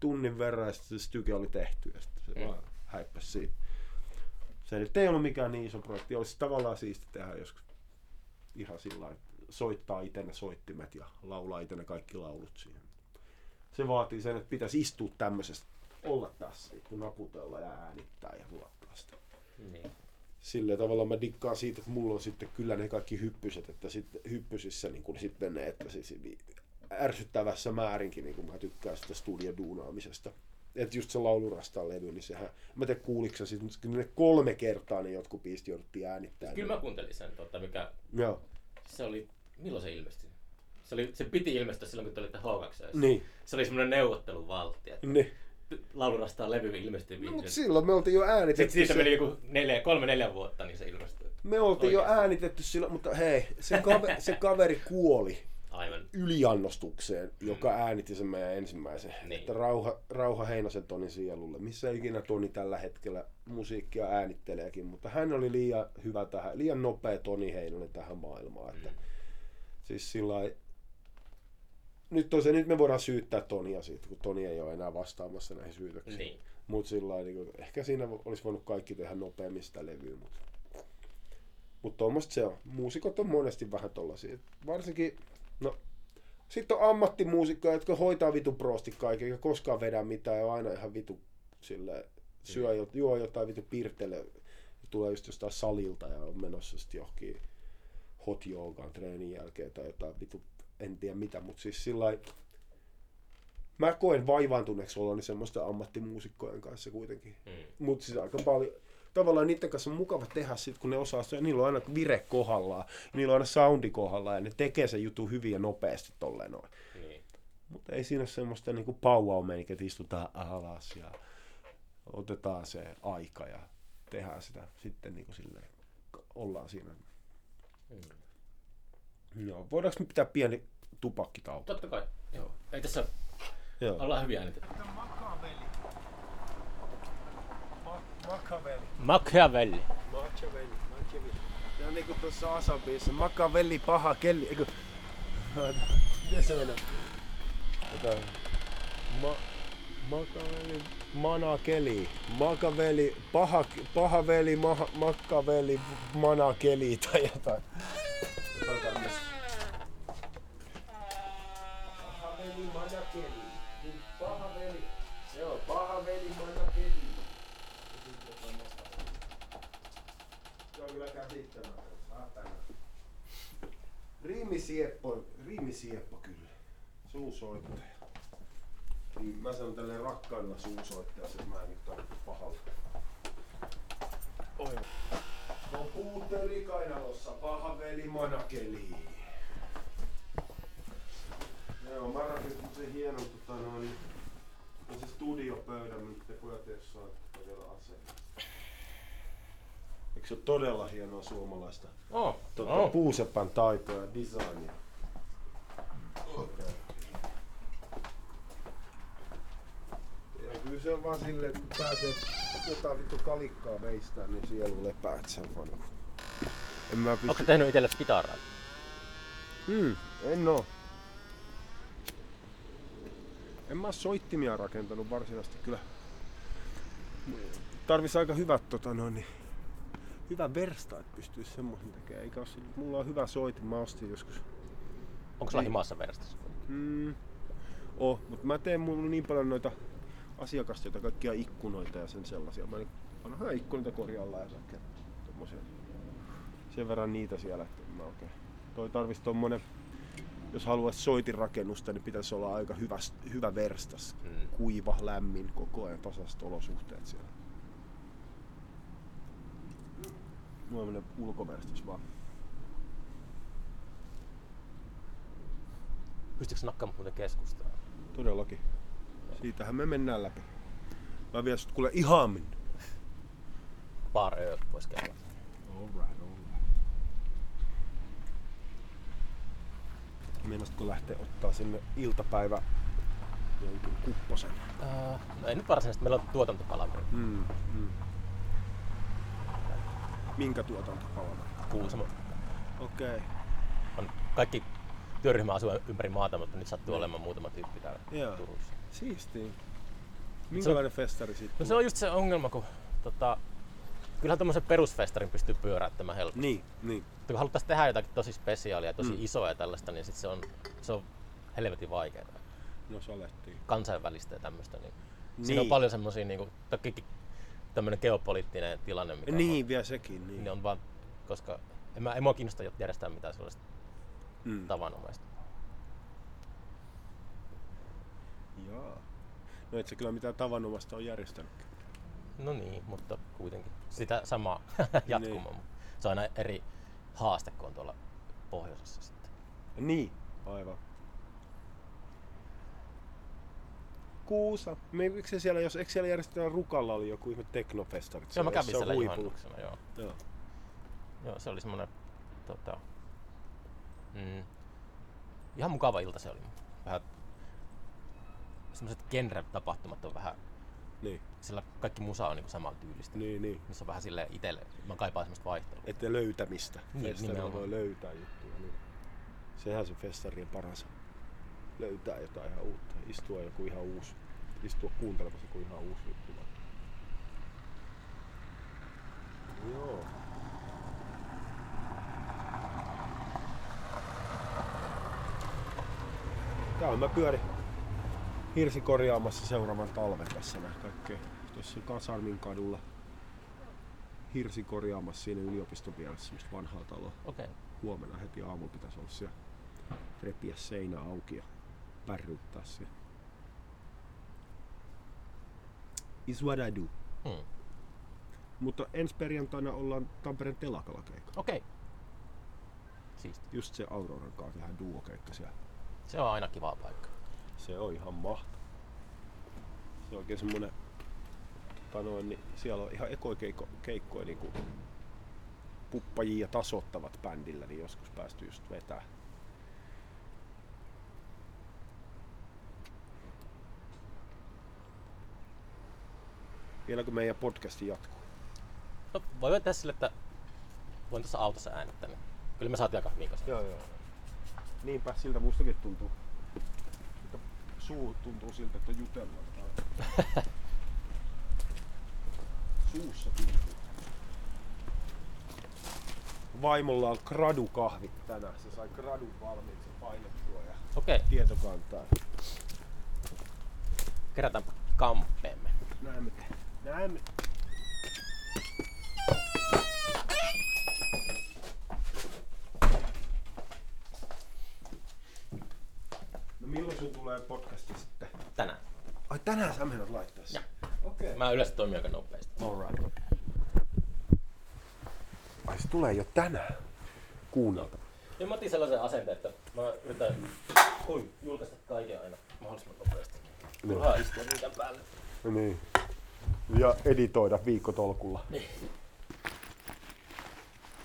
tunnin verran ja sitten se styke oli tehty ja sitten se vaan häippäsi siitä. Se nyt ei ollut mikään niin iso projekti, olisi tavallaan siisti tehdä joskus ihan sillä lailla, että soittaa itse ne soittimet ja laulaa itse ne kaikki laulut siihen. Se vaatii sen, että pitäisi istua tämmöisestä, olla tässä, kun naputella ja äänittää ja luottaa sitä. Niin. Sillä tavalla mä dikkaan siitä, että mulla on sitten kyllä ne kaikki hyppyset, että sitten hyppysissä niin kun sitten ne, että siis ärsyttävässä määrinkin niin kun mä tykkään sitä studioduunaamisesta. Että just se Laulun rastaan levy, niin sehän, mä tein kuuliksä siitä, mutta kyllä ne kolme kertaa ne jotkut biisit jouduttiin äänittämään. Kyllä mä kuuntelin sen, tuota, mikä... Joo. Se oli, milloin se ilmestyi? Se, oli, se piti ilmestyä silloin, kun te olitte H kaksi. Niin. Se oli semmoinen neuvotteluvaltti, että niin. Laulun rastaan levy ilmestyi. No, mutta silloin me oltiin jo äänitetty. Sitten siitä meni joku neljä, kolme neljä vuotta, niin se ilmestyi. Me oltiin oikein. Jo äänitetty silloin, mutta hei, se kaveri, se kaveri kuoli. Aivan. Yliannostukseen, joka äänitti sen meidän ensimmäisen. Niin. Että rauha, rauha Heinosen Tonin sielulle, missä ikinä Toni tällä hetkellä musiikkia äänitteleekin, mutta hän oli liian hyvä tähän, liian nopea Toni Heinonen tähän maailmaan. Mm. Että, siis sillai, nyt, tosiaan, nyt me voidaan syyttää Tonia siitä, kun Toni ei ole enää vastaamassa näihin syytöksiin. Niin. Mutta niin ehkä siinä olisi voinut kaikki tehdä nopeammin sitä levyä. Mutta mut tuommoista se on. Muusikot on monesti vähän tollaisia. Varsinkin no, sitten on ammattimuusikkoja, jotka hoitaa vitu prosti kaiken, eikä koskaan vedä mitään ja aina ihan vitu sille syö, mm. juo jotain vitu pirtele, tulee just jostain salilta ja on menossa sitten johonkin hot joogaan treenin jälkeen tai jotain vitu, en tiedä mitä, mutta siis sillai, mä koen vaivaantuneeksi oloni semmoista ammattimuusikkojen kanssa kuitenkin, mm. mutta siis aika paljon. Tavallaan niiden kanssa on mukava tehdä sit, kun ne osaa sitä, niillä on aina vire kohdallaan, niillä on aina soundi kohdallaan ja ne tekee sen jutun hyvin ja nopeasti tolleen noin. Niin. Mutta ei siinä ole semmoista niinku powwow-meininkiä, että istutaan alas ja otetaan se aika ja tehdään sitä sitten niinku silleen, ollaan siinä. Mm. Joo, voidaanko me pitää pieni tupakkitauko? Totta kai. Joo. Ei tässä Joo. Ollaan hyviä nyt. Makaveli. Makaveli. Makaveli. Ja niinku tuossa Asan biisissä, Makaveli paha kelli. Eiku. Miten se menee? Jotain. Ma... Makaveli... Manakeli. Makaveli... Paha... Pahaveli... Maha, makaveli... Manakeli tai jotain. Jotain tämmöstä. Pahaveli... Manakeli. Pahaveli... Joo, pahaveli... Manakeli. Se on kyllä käsittämätöntä. Saatana. Riimisieppo... Riimisieppo kyllä. Suusoittaja. Mä sanon tälleen rakkaudella suusoittajassa, että mä en nyt tarvitse pahalta. Oi. No puutteli kainalossa, paha veli manakeli. Joo, mä rakennut sen hienon tota noin... On se studiopöydä, mitä te pojat ei saa todella asentaa. Eikö se ole todella hienoa suomalaista? Oh, tota, oh. Puuseppän taitoa ja designia. Okay. Kyllä se on vaan silleen, että kun pääsee jotain vittu kalikkaa veistään, niin sielu lepää, et sen vanha. En mä pysty... Ootko tehnyt itelles kitaraa? Hmm, en oo. En mä oo soittimia rakentanut varsinaisesti kyllä. Tarvis aika hyvät tota noin, niin... Hyvä versta, et pystyis semmoisen tekemään. Eikä oo silleen, mulla on hyvä soitin, mä ostin joskus. Onko sulla himassa verstassa? Hmm, oo, mut mä teen mulla niin paljon noita asiakastöitä, kaikkia ikkunoita ja sen sellaisia. Mä onhan ikkunoita korjalla ja kaikkea tommosia. Sen verran niitä siellä, että mä oikein. Toi tarvisi tommonen, jos haluaisi soitinrakennusta, niin pitäisi olla aika hyvä, hyvä verstas. Mm. Kuiva, lämmin, koko ajan tasaiset olosuhteet siellä. Mulla menee ulkoverstas vaan. Pystytkö nakkaamaan muuten keskustaa? Todellakin. Siitähän me mennään läpi. Mä vien sut kuule ihaammin. Paar ööt pois käydä. All right, all right. Meinasitko lähtee ottaa sinne iltapäivä jonkun kupposen? Uh, no ei nyt varsinaisesti. Meillä on tuotantopalaveri. Mm, mm. Minkä tuotantopalaveri? Kuusamo. Okei. Okay. On kaikki työryhmä asuu ympäri maata, mutta nyt sattuu mm. olemaan muutama tyyppi täällä yeah. Turussa. Siistii. Minkälainen festari siitä tulee? No se on just se ongelma, kun tota, kyllähän tommosen perusfestarin pystyy pyöräyttämään helposti. Niin, niin. Kun haluttais tehdä jotakin tosi spesiaalia, tosi mm. isoa ja tällaista, niin sit se on, se on helvetin vaikeeta. No se alettiin. Kansainvälistä ja tämmöstä. Niin. Niin. Siinä on paljon semmosia, niinku, tämmönen geopoliittinen tilanne, mikä niin, on, vielä sekin. Niin. Ne on vaan, koska en, mä, en mua kiinnosta järjestää mitään sellaista mm. tavanomaista. Jaa. No et sä kyllä mitään tavanomasta on järjestänytkään. No niin, mutta kuitenkin sitä samaa jatkumaa. Niin. Se on aina eri haaste, kun on tuolla pohjoisessa sitten. Niin, aivan. Kuusa. Miksi siellä, jos eikö siellä järjestetään Rukalla oli joku ihme teknofestarit? Joo, mä kävin siellä juhannuksena, joo. Joo. Joo, se oli semmonen tota, mm, ihan mukava ilta se oli. Vähän sellaiset genre-tapahtumat on vähän... Niin. Sillä kaikki musa on niinku saman tyylistä. Niin, niin. Niissä on vähän silleen itelle... Mä kaipaan semmoista vaihtelua. Ettei löytämistä. Niin, festari voi löytää juttuja. Niin. Sehän se festarien paras. Löytää jotain ihan uutta. Istua joku ihan uusi. Istua kuuntelemassa joku ihan uusi juttu. Joo. Täällä mä pyörin. Hirsi korjaamassa seuraavan talven tässä näin kaikkea. Tuossa Kasarmin kadulla hirsi korjaamassa siinä yliopiston vieressä semmoista vanhaa taloa. Okay. Huomenna heti aamulla pitäisi olla siellä repiä seinä auki ja pärryttää siellä. Is what I do. Mm. Mutta ensi perjantaina ollaan Tampereen Telakalla keikalla. Okei. Okay. Siisti. Just se Auroran kanssa tehdään duokeikka siellä. Se on aina kiva paikka. Se on ihan mahtava. Se on oikein semmonen, tanoin, niin siellä on ihan ekoikeikkoja niinku puppajia tasoittavat bändillä, niin joskus päästyy just vetää. vielä kun meidän podcasti jatkuu. No, voin tehdä sille, että voin tässä autossa äänittää. Kyllä me saatiin aika viikossa. Joo, joo. Niinpä, siltä mustakin tuntuu. Suu tuntuu siltä, että on jutella. Suussa tuntuu. Vaimolla on gradukahvit tänään. Se sai gradun valmiiksi painettua ja okay. Tietokantaa. Kerätään kamppeemme. Näemme. Näemme. No milloin sun tulee podcasti sitten? Tänään. Ai tänään sä menet laittaa sen? Okei. Okay. Mä yleensä toimin aika nopeasti. Alright. Ai se tulee jo tänään kuunnelta. Ja mä otin sellaisen asenteen, että mä yritän Oi, julkaista kaiken aina mahdollisimman nopeasti. Turhaa no. Istua niiden päälle. No niin. Ja editoida viikkotolkulla. Niin.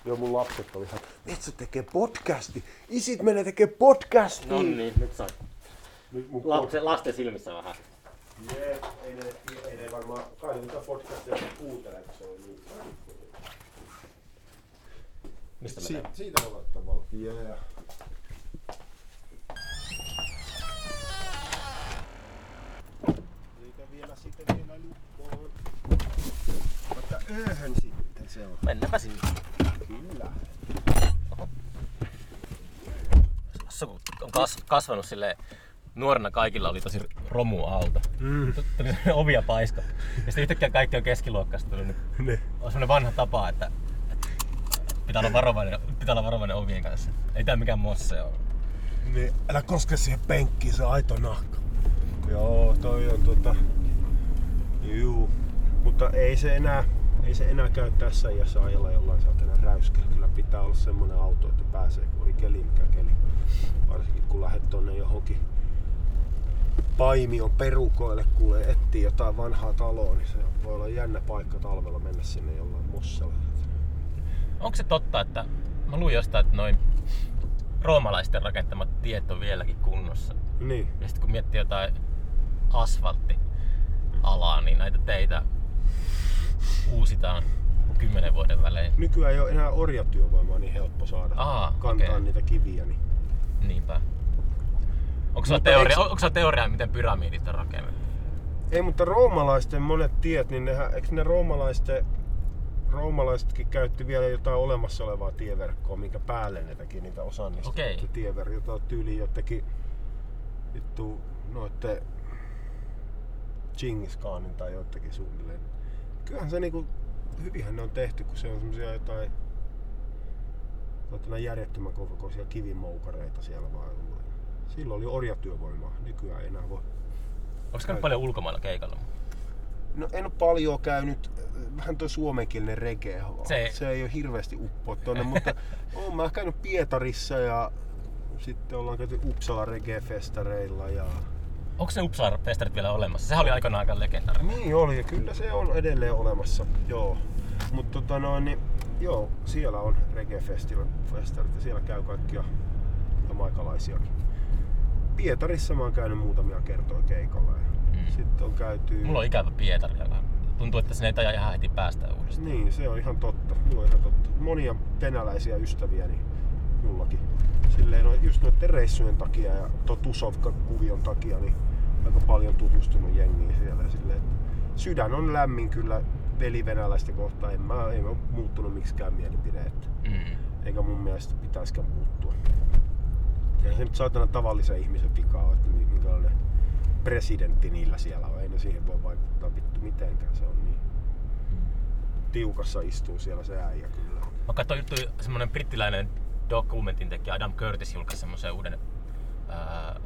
Joo, mun lapset oli ihan, et sä tekee podcasti! Isit menee tekee podcastiin! No niin, nyt saa Lapsen, lasten silmissä vähän. Jee, ei ne, ei ne varmaan kaikilta podcastia kuuntele, kun se on niin. Mistä si- siitä ollaan tavalla. Yeah. Eikä vielä sitten vielä lukkoon. Mutta ööhön sitten se on. Mennäpä sinne. Kyllä. Oho. Se on kasvanut silleen. Nuorena kaikilla oli tosi romuauto. Mm. Tuli ovia paiska. Ja sitten yhtäkkiä kaikki on keskiluokkaista tullut. Ne. On semmoinen vanha tapa, että Pitää olla, varovainen, pitää olla varovainen ovien kanssa. Ei tää mikään mosse ole. Niin, älä koske siihen penkkiin, se on aito nahka. Joo, toi on tota... Juu. Mutta ei se enää, ei se enää käy tässä iässä ajalla jollain saatana räyskellä. Kyllä pitää olla semmonen auto, että pääsee, kun oli keli mikä keli. Varsinkin kun lähdet tonne johonkin Paimion perukoille, kuulee etsii jotain vanhaa taloa, niin se voi olla jännä paikka talvella mennä sinne jollain mossella. Onko se totta, että mä luin jostain, että noin roomalaisten rakentamat tiet on vieläkin kunnossa? Niin. Ja sit kun miettii jotain asfalttialaa, niin näitä teitä uusitaan kymmenen vuoden välein. Nykyään ei ole enää orjatyövoimaa niin helppo saada. Aha, kantaa okay. Niitä kiviä. Niin. Niinpä. Onko sulla teoria, eikö... teoria, miten pyramidit on rakennettu? Ei, mutta roomalaisten monet tiet, niin nehän, eikö ne roomalaisten... Roomalaisetkin käytti vielä jotain olemassa olevaa tieverkkoa, minkä päälle ne teki niitä osa niistä okay. Tieverkkoa, jota tyyliin jotenkin vittu noitte Genghis Khanin tai jotenkin suunnilleen. Kyllähän se niinku, hyvinhän ne on tehty, kun se on semmosia jotain järjettömän kokoisia kivimoukareita siellä vaan ollut. Silloin oli orjatyövoimaa, nykyään ei enää voi. Onko käynyt paljon ulkomailla keikalla? No en oo paljon käynyt, vähän toi suomenkielinen reggae, se, se ei oo hirveesti uppoa tonne, mutta oon mä käynyt Pietarissa ja sitten ollaan käyty Uppsala reggae-festareilla ja... Onks ne Uppsala-festarit vielä olemassa? Sehän oli aikanaan aika legendaarinen. Niin oli, ja kyllä se on edelleen olemassa, joo. Mut tota noin, niin joo, siellä on reggae-festarit ja siellä käy kaikkia jamaikalaisiakin. Pietarissa mä oon käynyt muutamia kertoja keikalla. Sitten on käyty... Mulla on ikävä Pietari, joka tuntuu, että sinne ei taida ihan heti päästä uudestaan. Niin, se on ihan totta. Mulla on ihan totta. Monia venäläisiä ystäviä, niin mullakin. Silleen on just noiden reissujen takia ja Totusovka-kuvion takia, niin aika paljon tutustunut jengiin siellä. Silleen, sydän on lämmin kyllä velivenäläistä kohtaan. En mä, ei mä ole muuttunut miksikään mielipide. Mm. Eikä mun mielestä pitäisikään muuttua. Ja se nyt saatana tavallisen ihmisen vikaa, että minkälainen presidentti niillä siellä on. Ei ne siihen voi vaikuttaa vittu mitenkään, se on niin. Tiukassa istuu siellä se äijä kyllä. Mä katsoin juttu, semmonen brittiläinen dokumentintekijä Adam Curtis julkaisi semmosen uuden ää,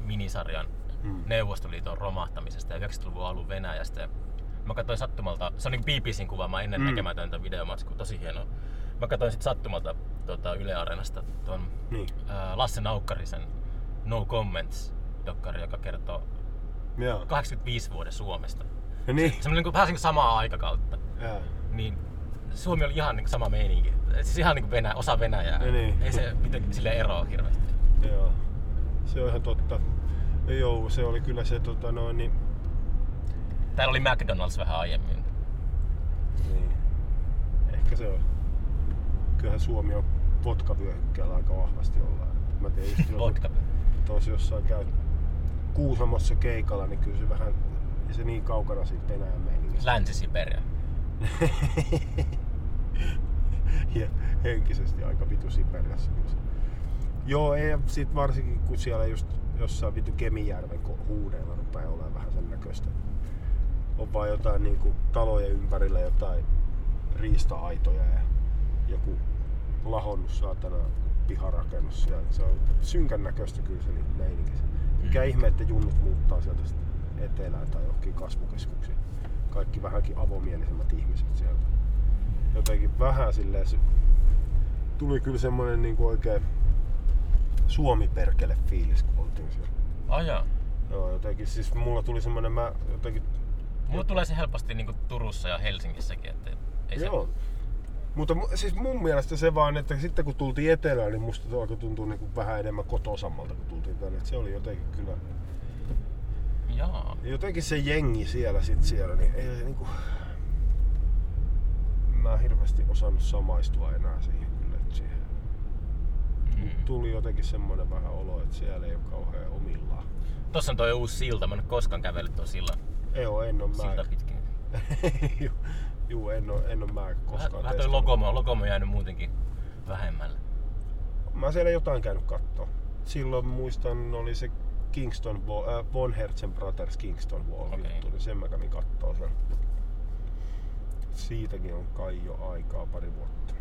minisarjan hmm. Neuvostoliiton romahtamisesta ja yhdeksänkymmentäluvun alun Venäjästä. Mä katsoin sattumalta, se on niin B B C:n kuvaama ennen hmm. näkemätöntä videomatskua, tosi hienoa. Mä katsoin sit sattumalta tuota, Yle Areenasta tuon hmm. ää, Lasse Naukkarisen No Comments -dokkari, joka kertoo Joo. kahdeksankymmentäviisi vuoden Suomesta. Niin. Semmoinen niin vähän niin samaa aikakautta. Jaa. Niin Suomi oli ihan niin sama meininki. Siis ihan niin Venäjä, osa Venäjää. Niin. Ei se mitenkään sille eroa hirveästi. Joo. Se on ihan totta. Joo, se oli kyllä se tota noin niin Täällä oli McDonald's vähän aiemmin. Niin. Ehkä se on. Kyllähän Suomi on vodkavyöhykkeellä aika vahvasti ollaan. Mä tein just silloin, tosi jossain käy Kuusamossa keikalla, niin kyllä se vähän, ei se niin kaukana siitä enää meininki. Länsi-Siberia. Ja henkisesti aika vitu Siperiassa. Joo, ei, sit varsinkin kun siellä just jossain vitu Kemijärven huudeilla rupeaa olemaan vähän sen näköistä. On vaan jotain niinku talojen ympärillä jotain riista-aitoja ja joku lahonnut saatana piharakennus siellä. Se on synkän näköistä kyllä se niitä meininki. Mikä ihme, että junnut muuttaa sieltä etelään tai johonkin kasvukeskuksiin. Kaikki vähänkin avomielisemmät ihmiset sieltä. Jotenkin vähän silleen se tuli kyllä semmonen niinku oikein Suomi-perkele fiilis, kun oltiin siellä. Ajaa. Joo, jotenkin siis mulla tuli semmonen mä jotenkin... Mulla tulee se helposti niinku Turussa ja Helsingissäkin, että ei se... Joo. Mutta siis mun mielestä se vaan, että sitten kun tultiin etelään, niin musta alkoi tuntua niinku vähän enemmän kotosammalta, kun tultiin tänne. Se oli jotenkin kyllä... Jaa. Jotenkin se jengi siellä sit siellä, niin ei se niinku... Mä en hirveästi osannut samaistua enää siihen kyllä, että siihen. Mm. Tuli jotenkin semmoinen vähän olo, että siellä ei ole kauhean omillaan. Tossa on toi uusi silta, mä en ole koskaan kävellyt tuon sillan. Ei oo, en oo mä. Silta pitkin. Juu, en oo, en oo mä koskaan. Vähän toi Logomo, Logomo on jäänyt muutenkin vähemmälle. Mä siellä jotain käynyt kattoo. Silloin muistan oli se Kingston Wall, äh, Von Herzen Brothers Kingston Wall okay. juttu, niin sen mä kävin kattoo sen. Siitäkin on kai jo aikaa pari vuotta.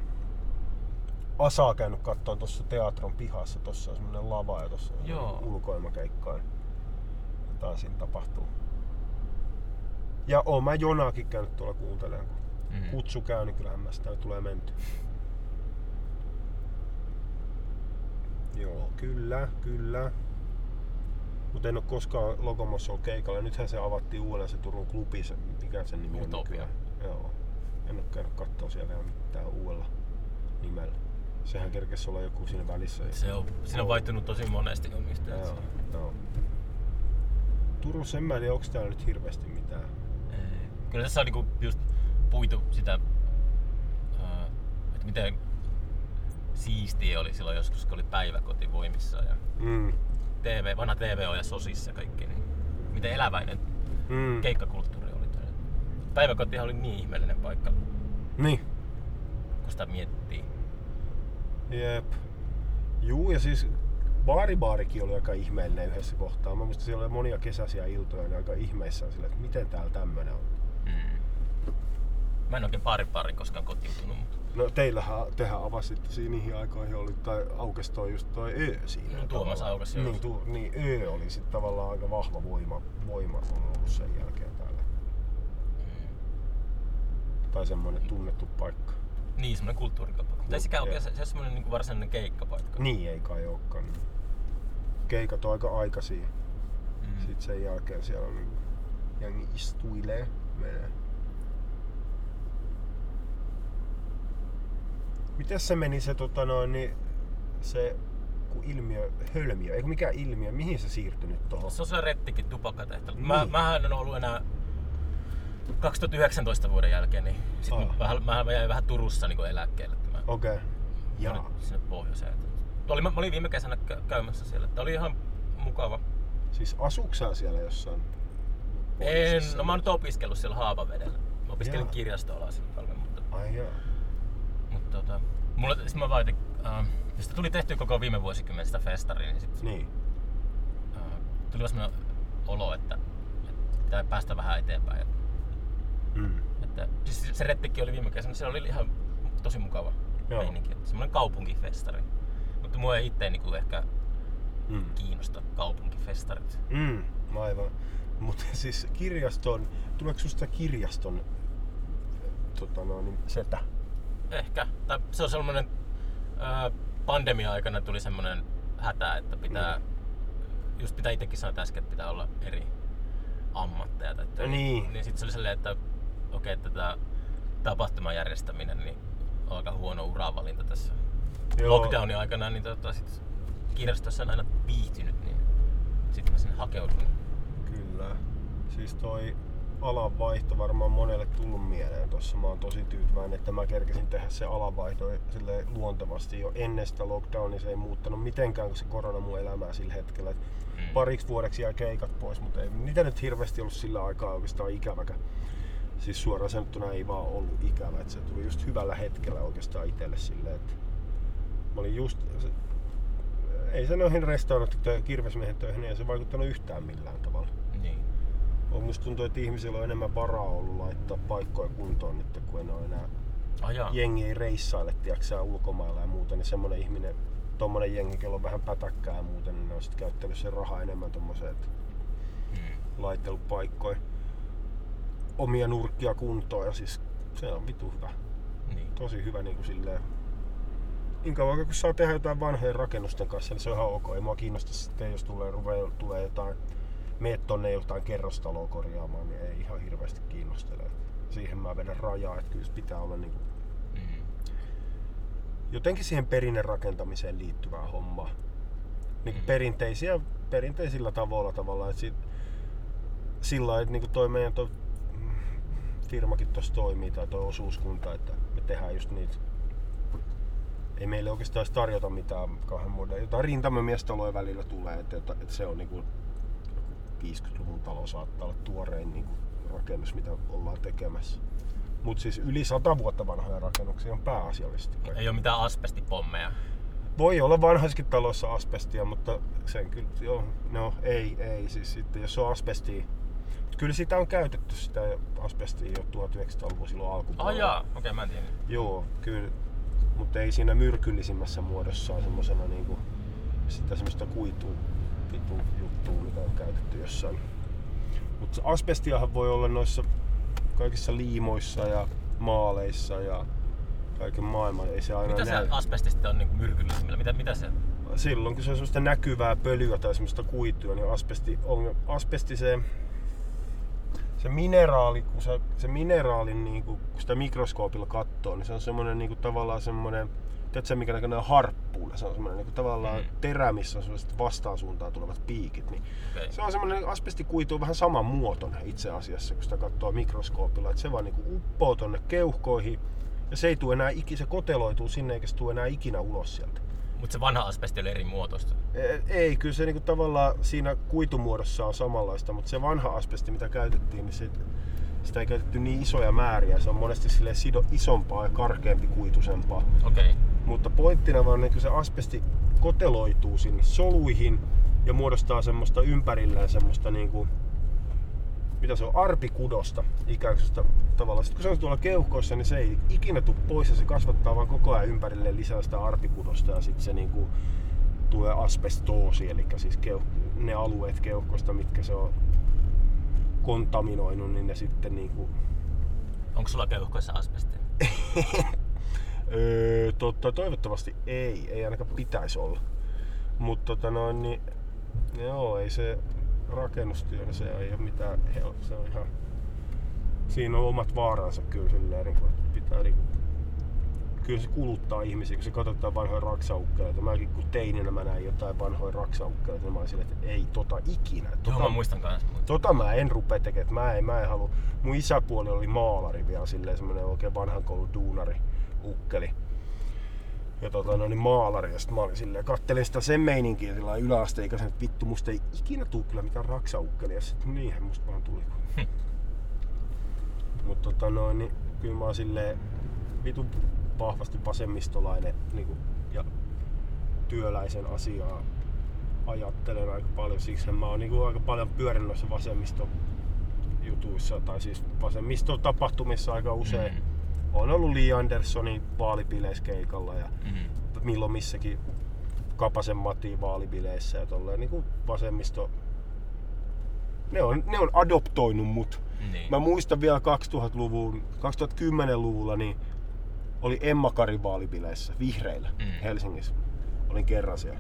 Asaa käynyt kattoon tuossa teatron pihassa, tuossa on semmonen lava ja tuossa on ulkoilmakeikkaa. Jotain siinä tapahtuu. Ja oon mä jonaakin käynyt tuolla kuuntelemaan, kun mm-hmm. kutsu käy, niin kyllähän mä sitä tulee menty. Joo, kyllä, kyllä. Mut en oo koskaan Logomossa ollut keikalla. Nythän se avattiin uudelleen se Turun klubi, se, mikä sen nimi on nykyään. Joo. En oo käynyt kattoo siellä vielä mitään uudella nimellä. Sehän kerkes olla joku siinä välissä. Se on, siinä on vaihtunut tosi monesti omistajat. Joo, joo. Turussa en mä tiedä, onks täällä nyt hirveesti mitään? Ei. Kyllä tässä on niinku just puitu sitä, että miten siistiä oli silloin joskus, kun oli päiväkoti voimissa ja mm. T V, vanha T V O ja sosis ja kaikki. Niin miten eläväinen mm. keikkakulttuuri oli täällä. Päiväkotihan oli niin ihmeellinen paikka. Niin. Kun sitä miettii. Jep. Juu, ja siis baaribaarikin oli aika ihmeellinen yhdessä kohtaa. Mä muistan, siellä oli monia kesäisiä iltoja, niin aika ihmeissään sillä, että miten täällä tämmönen on. Mm. Mä en oikein baaribaariin koskaan kotiutunut. Mutta... No teillähän, tehän avasitte siinä niihin aikoihin, oli, tai aukesi toi just toi Ö siinä. No Tuomas aukesi niin, tu, niin Ö oli sit tavallaan aika vahva voima, voima on ollut sen jälkeen täällä. Mm. Tai semmonen tunnettu paikka. Niin, semmonen kulttuurikapaikka. Mutta ei sekään oikein se, se semmonen niinku varsinainen keikkapaikka. Niin, ei kai olekaan. Keikat on aika aikaisia. Mm. Sitten sen jälkeen siellä on niinku jengi istuilee, menee. Mites se meni se tota noin, niin se kun ilmiö, hölmiö, eikö mikään ilmiö, mihin se siirtyi nyt tohon? Se on se rettikin tupakkatehtävä. Mä, mähän en ollut enää kaksituhattayhdeksäntoista vuoden jälkeen, niin sit mä, mä, mä jäin vähän Turussa niin eläkkeelle. Okei. Okay. Jaa. Sinne pohjoiseen. Oli, mä, mä olin viime kesänä käymässä siellä, tää oli ihan mukava. Siis asuksää siellä jossain? En, no mä oon nyt opiskellut siellä Haapavedellä. Mä opiskelin jaa. Kirjastoalaa sitten paljon. Mutta... Ai jaa. Mutta tota, mulla, sit mä vaitin, äh, sitä tuli tehty koko viime vuosikymmen sitä festariin, niin sit niin. Äh, tuli vaan semmoinen olo, että, että pitää päästä vähän eteenpäin. Että, mm. että, siis se rettikki oli viime kesänä, siellä oli ihan tosi mukava meininki, semmoinen kaupunkifestari. Mutta mua ei itse niinku ehkä mm. kiinnosta kaupunkifestarit. Mm, aivan. Mutta siis kirjaston, tuleeko susta kirjaston tota no, niin setä? Ehkä. Tai se on sellainen, äh, pandemia-aikana tuli semmoinen hätä, että pitää, mm. just pitää itsekin sanoa äsken, että pitää olla eri ammatteja. Tai niin. Niin sit se oli sellainen, että okei, okay, tätä tapahtuman järjestäminen niin on aika huono uravalinta tässä joo. lockdownin aikana, niin tota, sit kirjastossa on aina viihtynyt, niin sit mä sinne hakeudun. Kyllä. Siis toi alanvaihto varmaan monelle tullut mieleen tossa. Mä oon tosi tyytyväinen, että mä kerkesin tehdä se alanvaihto silleen luontevasti jo ennen sitä lockdownia. Se ei muuttanut mitenkään, kun se korona mun elämää sillä hetkellä. Et pariksi vuodeksi jäi keikat pois, mutta ei niitä nyt hirveästi ollut sillä aikaa oikeastaan ikäväkään. Siis suoraan sanottuna ei vaan ollut ikävä, että se tuli just hyvällä hetkellä oikeastaan itselle silleen, että mä olin just, se, ei se noihin restauranttöihin, kirvesmiehen töihin, ei se vaikuttanut yhtään millään tavalla. Niin. On, musta tuntuu, että ihmisillä on enemmän varaa ollut laittaa paikkoja kuntoon nyt, kun en ole enää Ajaa. jengi ei reissaile, tiiäksä, ulkomailla ja muuta, niin semmonen ihminen, tommonen jengi, kello on vähän pätäkkää ja muuta, niin ne on sit käyttänyt sen rahaa enemmän tommoseen, että hmm. laittelut paikkoja. Omia nurkkia kuntoon ja siis se on vitu hyvä. Niin. Tosi hyvä niinku silleen. Inka vaikka kun saa tehdä jotain vanhojen rakennusten kanssa, niin se on ihan ok. Ei mua kiinnosta sitten, jos tulee, ruve, tulee jotain, mene tonne jotain kerrostaloa korjaamaan, niin ei ihan hirveästi kiinnostele. Siihen mä vedän rajaa, että kyllä se pitää olla niinku mm. jotenkin siihen perinnerakentamiseen liittyvää hommaa. Niinku mm. perinteisiä, perinteisillä tavoilla tavallaan, että sit, sillä että niinku toi meidän toi firmakin tuossa toimii tai tuo osuuskunta, että me tehdään just niitä. Ei meille oikeastaan tarjota mitään kauhean muuta. Jotain rintamamiestaloja välillä tulee, että et se on niinku viisikymmentäluvun talo saattaa olla tuorein niinku rakennus, mitä ollaan tekemässä. Mut siis yli sata vuotta vanhoja rakennuksia on pääasiallisesti. Ei oo mitään asbestipommeja. Voi olla vanhaissakin taloissa asbestia, mutta sen kyllä, joo, no ei, ei. Siis sitten jos on asbestia, kyllä sitä on käytetty sitä asbestia jo tuhatyhdeksänsataaluvulla silloin alkupuolella. Ah jaa, okei, mä en tiedä. Joo, kyllä, mutta ei siinä myrkyllisimmässä muodossaan semmosena niinku sitä semmoista kuitu vitu juttua, mitä on käytetty jossain. Mutta asbestiahan voi olla noissa kaikissa liimoissa ja maaleissa ja kaiken maailman. Ei se aina mitä näy. Se asbestista on niinku myrkyllisimmillä? Mitä, mitä se? Silloin kun se on semmoista näkyvää pölyä tai semmoista kuitua, niin asbesti on, asbesti se Se mineraali, kun se, se mineraalin niinku sitä mikroskoopilla katsoo, niin se on semmoinen niinku tavallaan semmoinen, tiedätkö mikä näköinen harppuilla, se on semmoinen niinku tavallaan mm. terä, missä on sellaiset vastaan suuntaan tulevat piikit, niin okay. Se on semmoinen asbestikuitu vähän saman muoton itse asiassa, kun sitä katsoo mikroskoopilla, että se vaan niinku uppoo tonne keuhkoihin ja se ei tuu enää ikinä, se koteloituu sinne eikä se tuu enää ikinä ulos sieltä. Mutta se vanha asbesti oli eri muotoista? Ei, kyllä se niinku tavallaan siinä kuitumuodossa on samanlaista, mutta se vanha asbesti, mitä käytettiin, niin se, sitä ei käytetty niin isoja määriä. Se on monesti sido, isompaa ja karkeampi kuitusempaa. Okay. Mutta pointtina vaan, että niin se asbesti koteloituu sinne soluihin ja muodostaa semmoista ympärillään semmoista niinku, mitä se on, arpikudosta ikään kuin tavallaan. Sitten kun se on tuolla keuhkoissa, niin se ei ikinä tule pois ja se kasvattaa vaan koko ajan ympärille lisää sitä arpikudosta ja sitten se niinku tulee asbestoosi, eli siis keuh- ne alueet keuhkoista, mitkä se on kontaminoinut, niin ne sitten niinku... Onko sulla keuhkoissa asbestia? öö, totta, toivottavasti ei, ei ainakaan pitäisi olla. Mutta tota noin, niin joo, ei se... rakennustyönä se ei ole mitään helppoa, se on ihan... Siinä on omat vaaransa kyllä silleen, niin kuin, pitää niin kuin... Kyllä se kuluttaa ihmisiä, kun se katsotaan vanhoja raksaukkeleita. Mäkin kun teininä mä näin jotain vanhoja raksaukkeleita, niin mä olin silleen, että ei tota ikinä. Tota, Joo, mä muistan kanssa. Tota mä en rupea tekemään, mä en, mä en halua. Mun isäpuoli oli maalari vielä silleen, semmonen oikein vanhan koulun duunari ukkeli. Ja tota, no niin maalari, ja sit mä olin silleen, kattelin sitä sen meininkiä sillä yläasteikäisen, että vittu, musta ei ikinä tuu kyllä mitään raksaukkeleja, ja sit niinhän musta vaan tuli. Hmm. Mut tota noin, niin kyllä mä oon silleen vitu vahvasti vasemmistolainen niinku, ja työläisen asiaa ajattelen aika paljon, siksi mä oon niinku aika paljon pyörin noissa vasemmistojutuissa, tai siis vasemmistotapahtumissa aika usein. Hmm. On ollut Li Anderssonin vaalibileissä keikalla ja mm-hmm. milloin missäkin Kapasen Matin vaalibileissä ja tolleen niinku vasemmisto... Ne on, ne on adoptoinut mut. Niin. Mä muistan vielä kaksituhattaluvun, kaksituhattakymmenen luvulla niin oli Emma Karin vaalibileissä, vihreillä, mm. Helsingissä. Olin kerran siellä.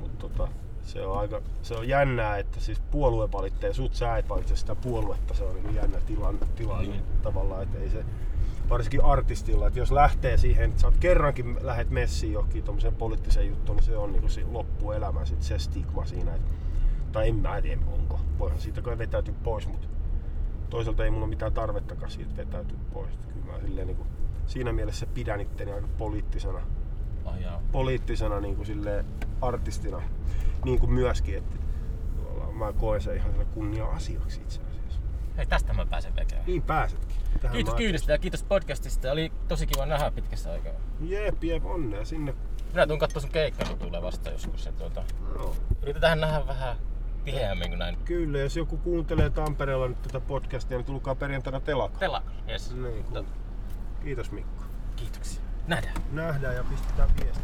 Mut tota, se on aika, se on jännää, että siis puolue valitsee sut, sä et valitse sitä puoluetta, se on niinku jännä tilanne tilan, mm. tavallaan, että ei se... Varsinkin artistilla, että jos lähtee siihen, että sä oot kerrankin lähet messiin johonkin tommoseen poliittiseen juttuun, niin se on niinku se loppuelämä, sit se stigma siinä. Et, tai en mä tiedä onko, voihan siitä kai vetäytyä pois, mutta toisaalta ei mulla mitään tarvettakaan siitä vetäytyä pois. Kyllä mä silleen, niin kuin, siinä mielessä pidän itteni aika poliittisena, oh, yeah. poliittisena niin kuin, silleen, artistina niin kuin myöskin. Että, mä koen sen ihan kunnia-asiaksi itse asiassa. Hei, tästä mä pääsen vekään. Niin pääsetkin. Tähän kiitos kyydistä ja kiitos podcastista. Oli tosi kiva nähdä pitkästä aikaa. Jep, jep, onnea sinne. Minä tuun katsoa sun keikkaa, kun tulee vasta joskus. Tuota, no. Yritetään nähdä vähän tiheämmin kuin näin. Kyllä, jos joku kuuntelee Tampereella nyt tätä podcastia, niin tulkaa perjantaina Telakalla. Telakalla, jes. Niin, kiitos Mikko. Kiitoksia. Nähdään. Nähdään ja pistetään viestiä.